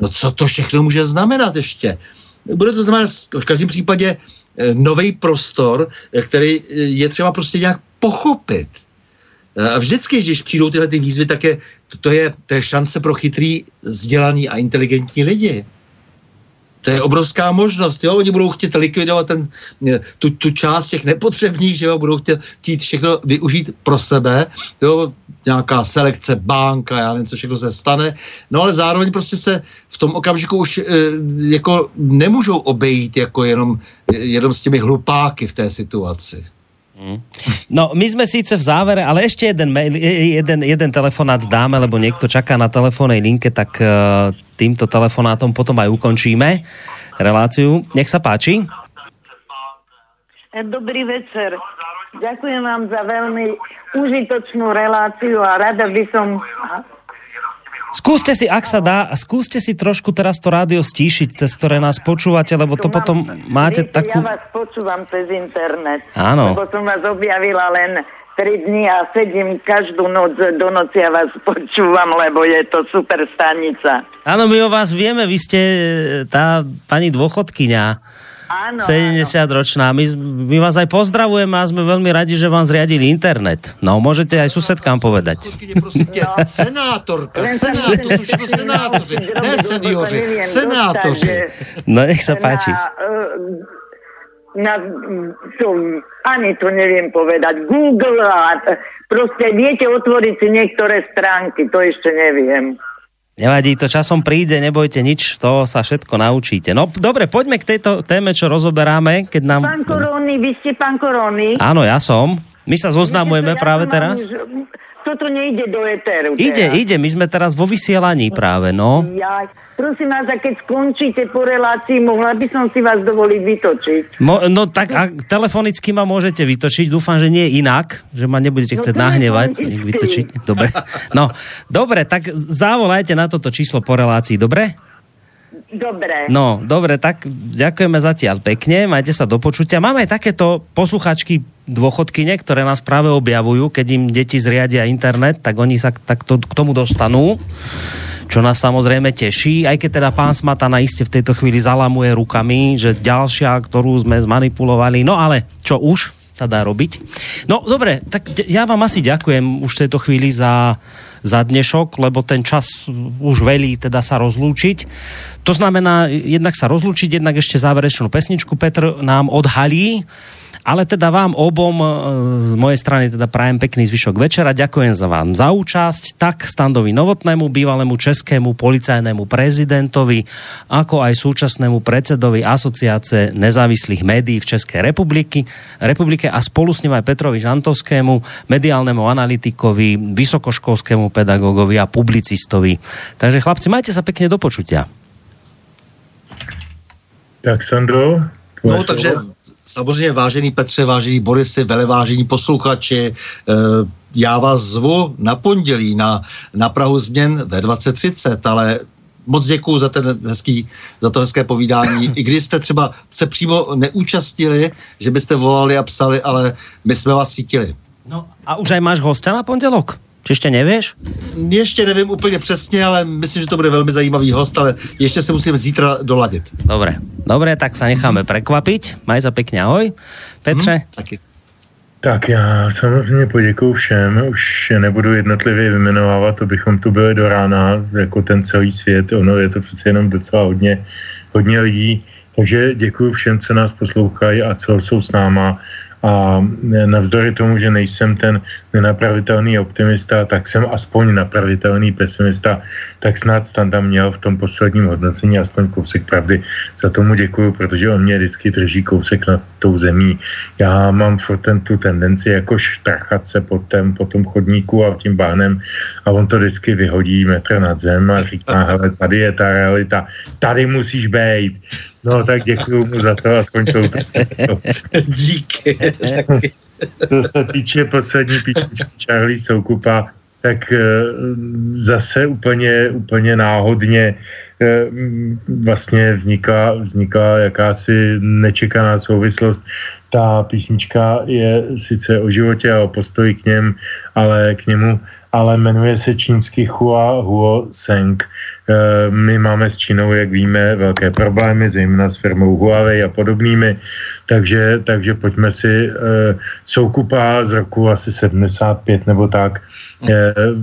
No co to všechno může znamenat ještě? Bude to znamenat v každém případě nový prostor, který je třeba prostě nějak pochopit. A vždycky, když přijdou tyhle ty výzvy, tak je to je šance pro chytrý, vzdělaný a inteligentní lidi. To je obrovská možnost, jo, oni budou chtět likvidovat tu část těch nepotřebných, že jo, budou chtít všechno využít pro sebe, jo, nějaká selekce, banka, já nevím, co všechno se stane, no ale zároveň prostě se v tom okamžiku už jako nemůžou obejít jako jenom s těmi hlupáky v té situaci. No, my sme síce v závere, ale ešte jeden telefonát dáme, lebo niekto čaká na telefónnej linke, tak týmto telefonátom potom aj ukončíme reláciu. Nech sa páči. Dobrý večer. Ďakujem vám za veľmi užitočnú reláciu a rada by som... Skúste si, ak sa dá, skúste si trošku teraz to rádio stíšiť, cez ktoré nás počúvate, lebo to potom máte takú... Ja vás počúvam cez internet. Áno. Lebo som vás objavila len 3 dní a sedím každú noc do noci a vás počúvam, lebo je to super stanica. Áno, my o vás vieme, vy ste tá pani dôchodkyňa. Áno, 70-ročná. My vás aj pozdravujeme a sme veľmi radi, že vám zriadili internet. No, môžete aj susedkám povedať. Senátorka, to sú všetko senátori. Ne seniori, senátori. No, nech sa páči. Ani to neviem povedať. Google a proste viete otvoriť si niektoré stránky, to ešte neviem. Nevadí, to časom príde, nebojte nič, to sa všetko naučíte. No dobre, poďme k tejto téme, čo rozoberáme, keď nám... Pán Korony, vy ste pán Korony? Áno, ja som. My sa zoznamujeme práve teraz. Toto nejde do etéru. Ide, my sme teraz vo vysielaní práve, no. Prosím vás, a keď skončíte po relácii, mohla by som si vás dovoliť vytočiť. No tak a telefonicky ma môžete vytočiť, dúfam, že nie inak, že ma nebudete chcieť nahnevať, vytočiť. Dobre, no, dobre, tak zavolajte na toto číslo po relácii, dobre? Dobre. No, dobre, tak ďakujeme zatiaľ pekne, majte sa do počutia. Máme aj takéto posluchačky dôchodkyne, ktoré nás práve objavujú, keď im deti zriadia internet, tak oni sa takto k tomu dostanú. Čo nás samozrejme teší, aj keď teda pán Smatana iste v tejto chvíli zalamuje rukami, že ďalšia, ktorú sme zmanipulovali, no ale čo už sa dá robiť. No dobre, tak ja vám asi ďakujem už v tejto chvíli za dnešok, lebo ten čas už velí teda sa rozlúčiť. To znamená, jednak sa rozlúčiť, jednak ešte záverečnú pesničku Petr nám odhalí, ale teda vám obom z mojej strany teda prajem pekný zvyšok večera, ďakujem za vám za účasť, tak Standovi Novotnému, bývalému českému policajnému prezidentovi, ako aj súčasnému predsedovi Asociácie nezávislých médií v Českej republike a spolu s ním aj Petrovi Žantovskému, mediálnemu analytikovi, vysokoškolskému pedagógovi a publicistovi. Takže chlapci, majte sa pekne, do počutia. Tak Sandro. No takže samozřejmě vážený Petře, vážení Borisy, velevážení posluchači, já vás zvu na pondělí na Prahu změn ve 20:30, ale moc děkuju za to hezké povídání. I když jste třeba se přímo neúčastnili, že byste volali a psali, ale my jsme vás cítili. No a už aj máš hosta na pondělok? Či ešte nevieš? Ešte neviem úplne presne, ale myslím, že to bude veľmi zajímavý host, ale ešte sa musím zítra doladiť. Dobre, tak sa necháme prekvapiť. Maj za pekne, ahoj. Petře. Taky. Tak já samozřejmě poděkuju všem, už nebudu jednotlivě vyjmenovávat, abychom tu byli do rána, jako ten celý svět, ono je to přece jenom docela hodně lidí, takže děkuju všem, co nás poslouchají a co jsou s náma. A navzdory tomu, že nejsem ten nenapravitelný optimista, tak jsem aspoň napravitelný pesimista, tak snad Stan tam měl v tom posledním hodnocení aspoň kousek pravdy. Za tomu děkuju, protože on mě vždycky drží kousek nad tou zemí. Já mám tu tendenci jako štrachat se po tom chodníku a tím bánem a on to vždycky vyhodí metr nad zem a říká, hele, tady je ta realita, tady musíš být. No tak děkuju mu za to, aspoň to. Díky. To se týče poslední písničky Charlie Soukupa, tak zase úplně náhodně vlastně vznikla jakási nečekaná souvislost. Ta písnička je sice o životě a o postoji k němu, ale jmenuje se čínský Hua Huo Seng. My máme s Čínou, jak víme, velké problémy, zejména s firmou Huawei a podobnými, takže pojďme si Soukupa z roku asi 75 nebo tak,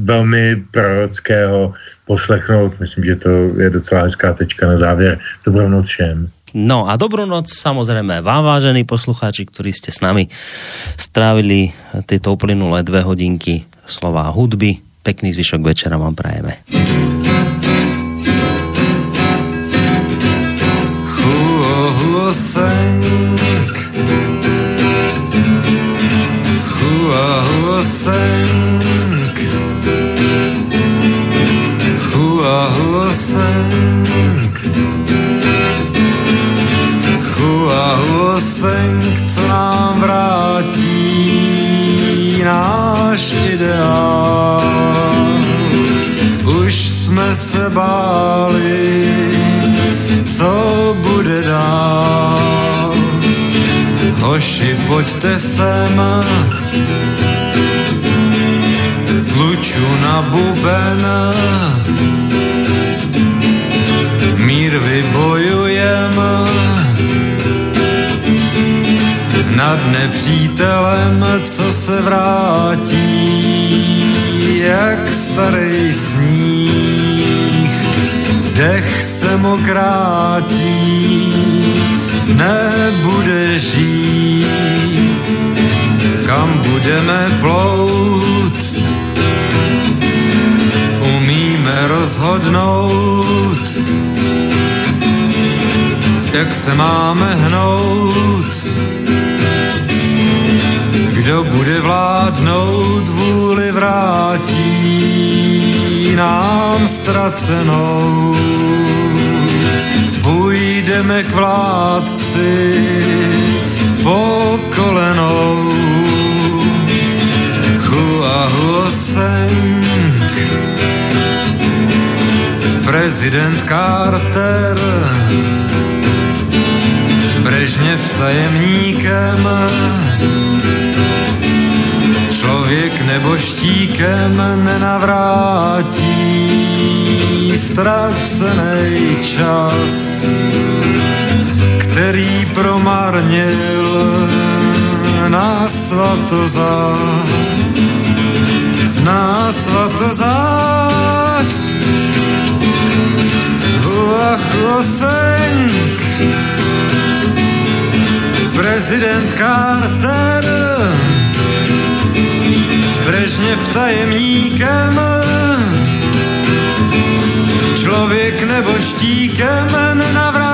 velmi prorockého poslechnout. Myslím, že to je docela hezká tečka na závěr. Dobrou noc všem. No a dobrú noc samozrejme vám, vážení poslucháči, ktorí ste s nami strávili tieto uplynulé 2 hodinky slová hudby. Pekný zvyšok večera vám prajeme. Huo, huo, seng. Huo, huo, seng. Huo, huo, seng. Hua hua seng, co nám vrátí náš ideál. Už jsme se báli, co bude dál. Hoši, pojďte sem, tluču na buben. Mír vybojujeme nad nepřítelem, co se vrátí jak starý sníh. Dech se mu krátí, nebude žít. Kam budeme plout, umíme rozhodnout. Jak se máme hnout, kdo bude vládnout, vůli vrátí nám ztracenou. Půjdeme k vládci po kolenou. Hua hua seng. Prezident Carter Brežněv tajemníkem, člověk nebo štíkem nenavrátí ztracenej čas, který promarnil na svatozář. Hua hua seng, prezident Carter Brežněv tajemníkem, člověk nebo štíkem nenavrátil.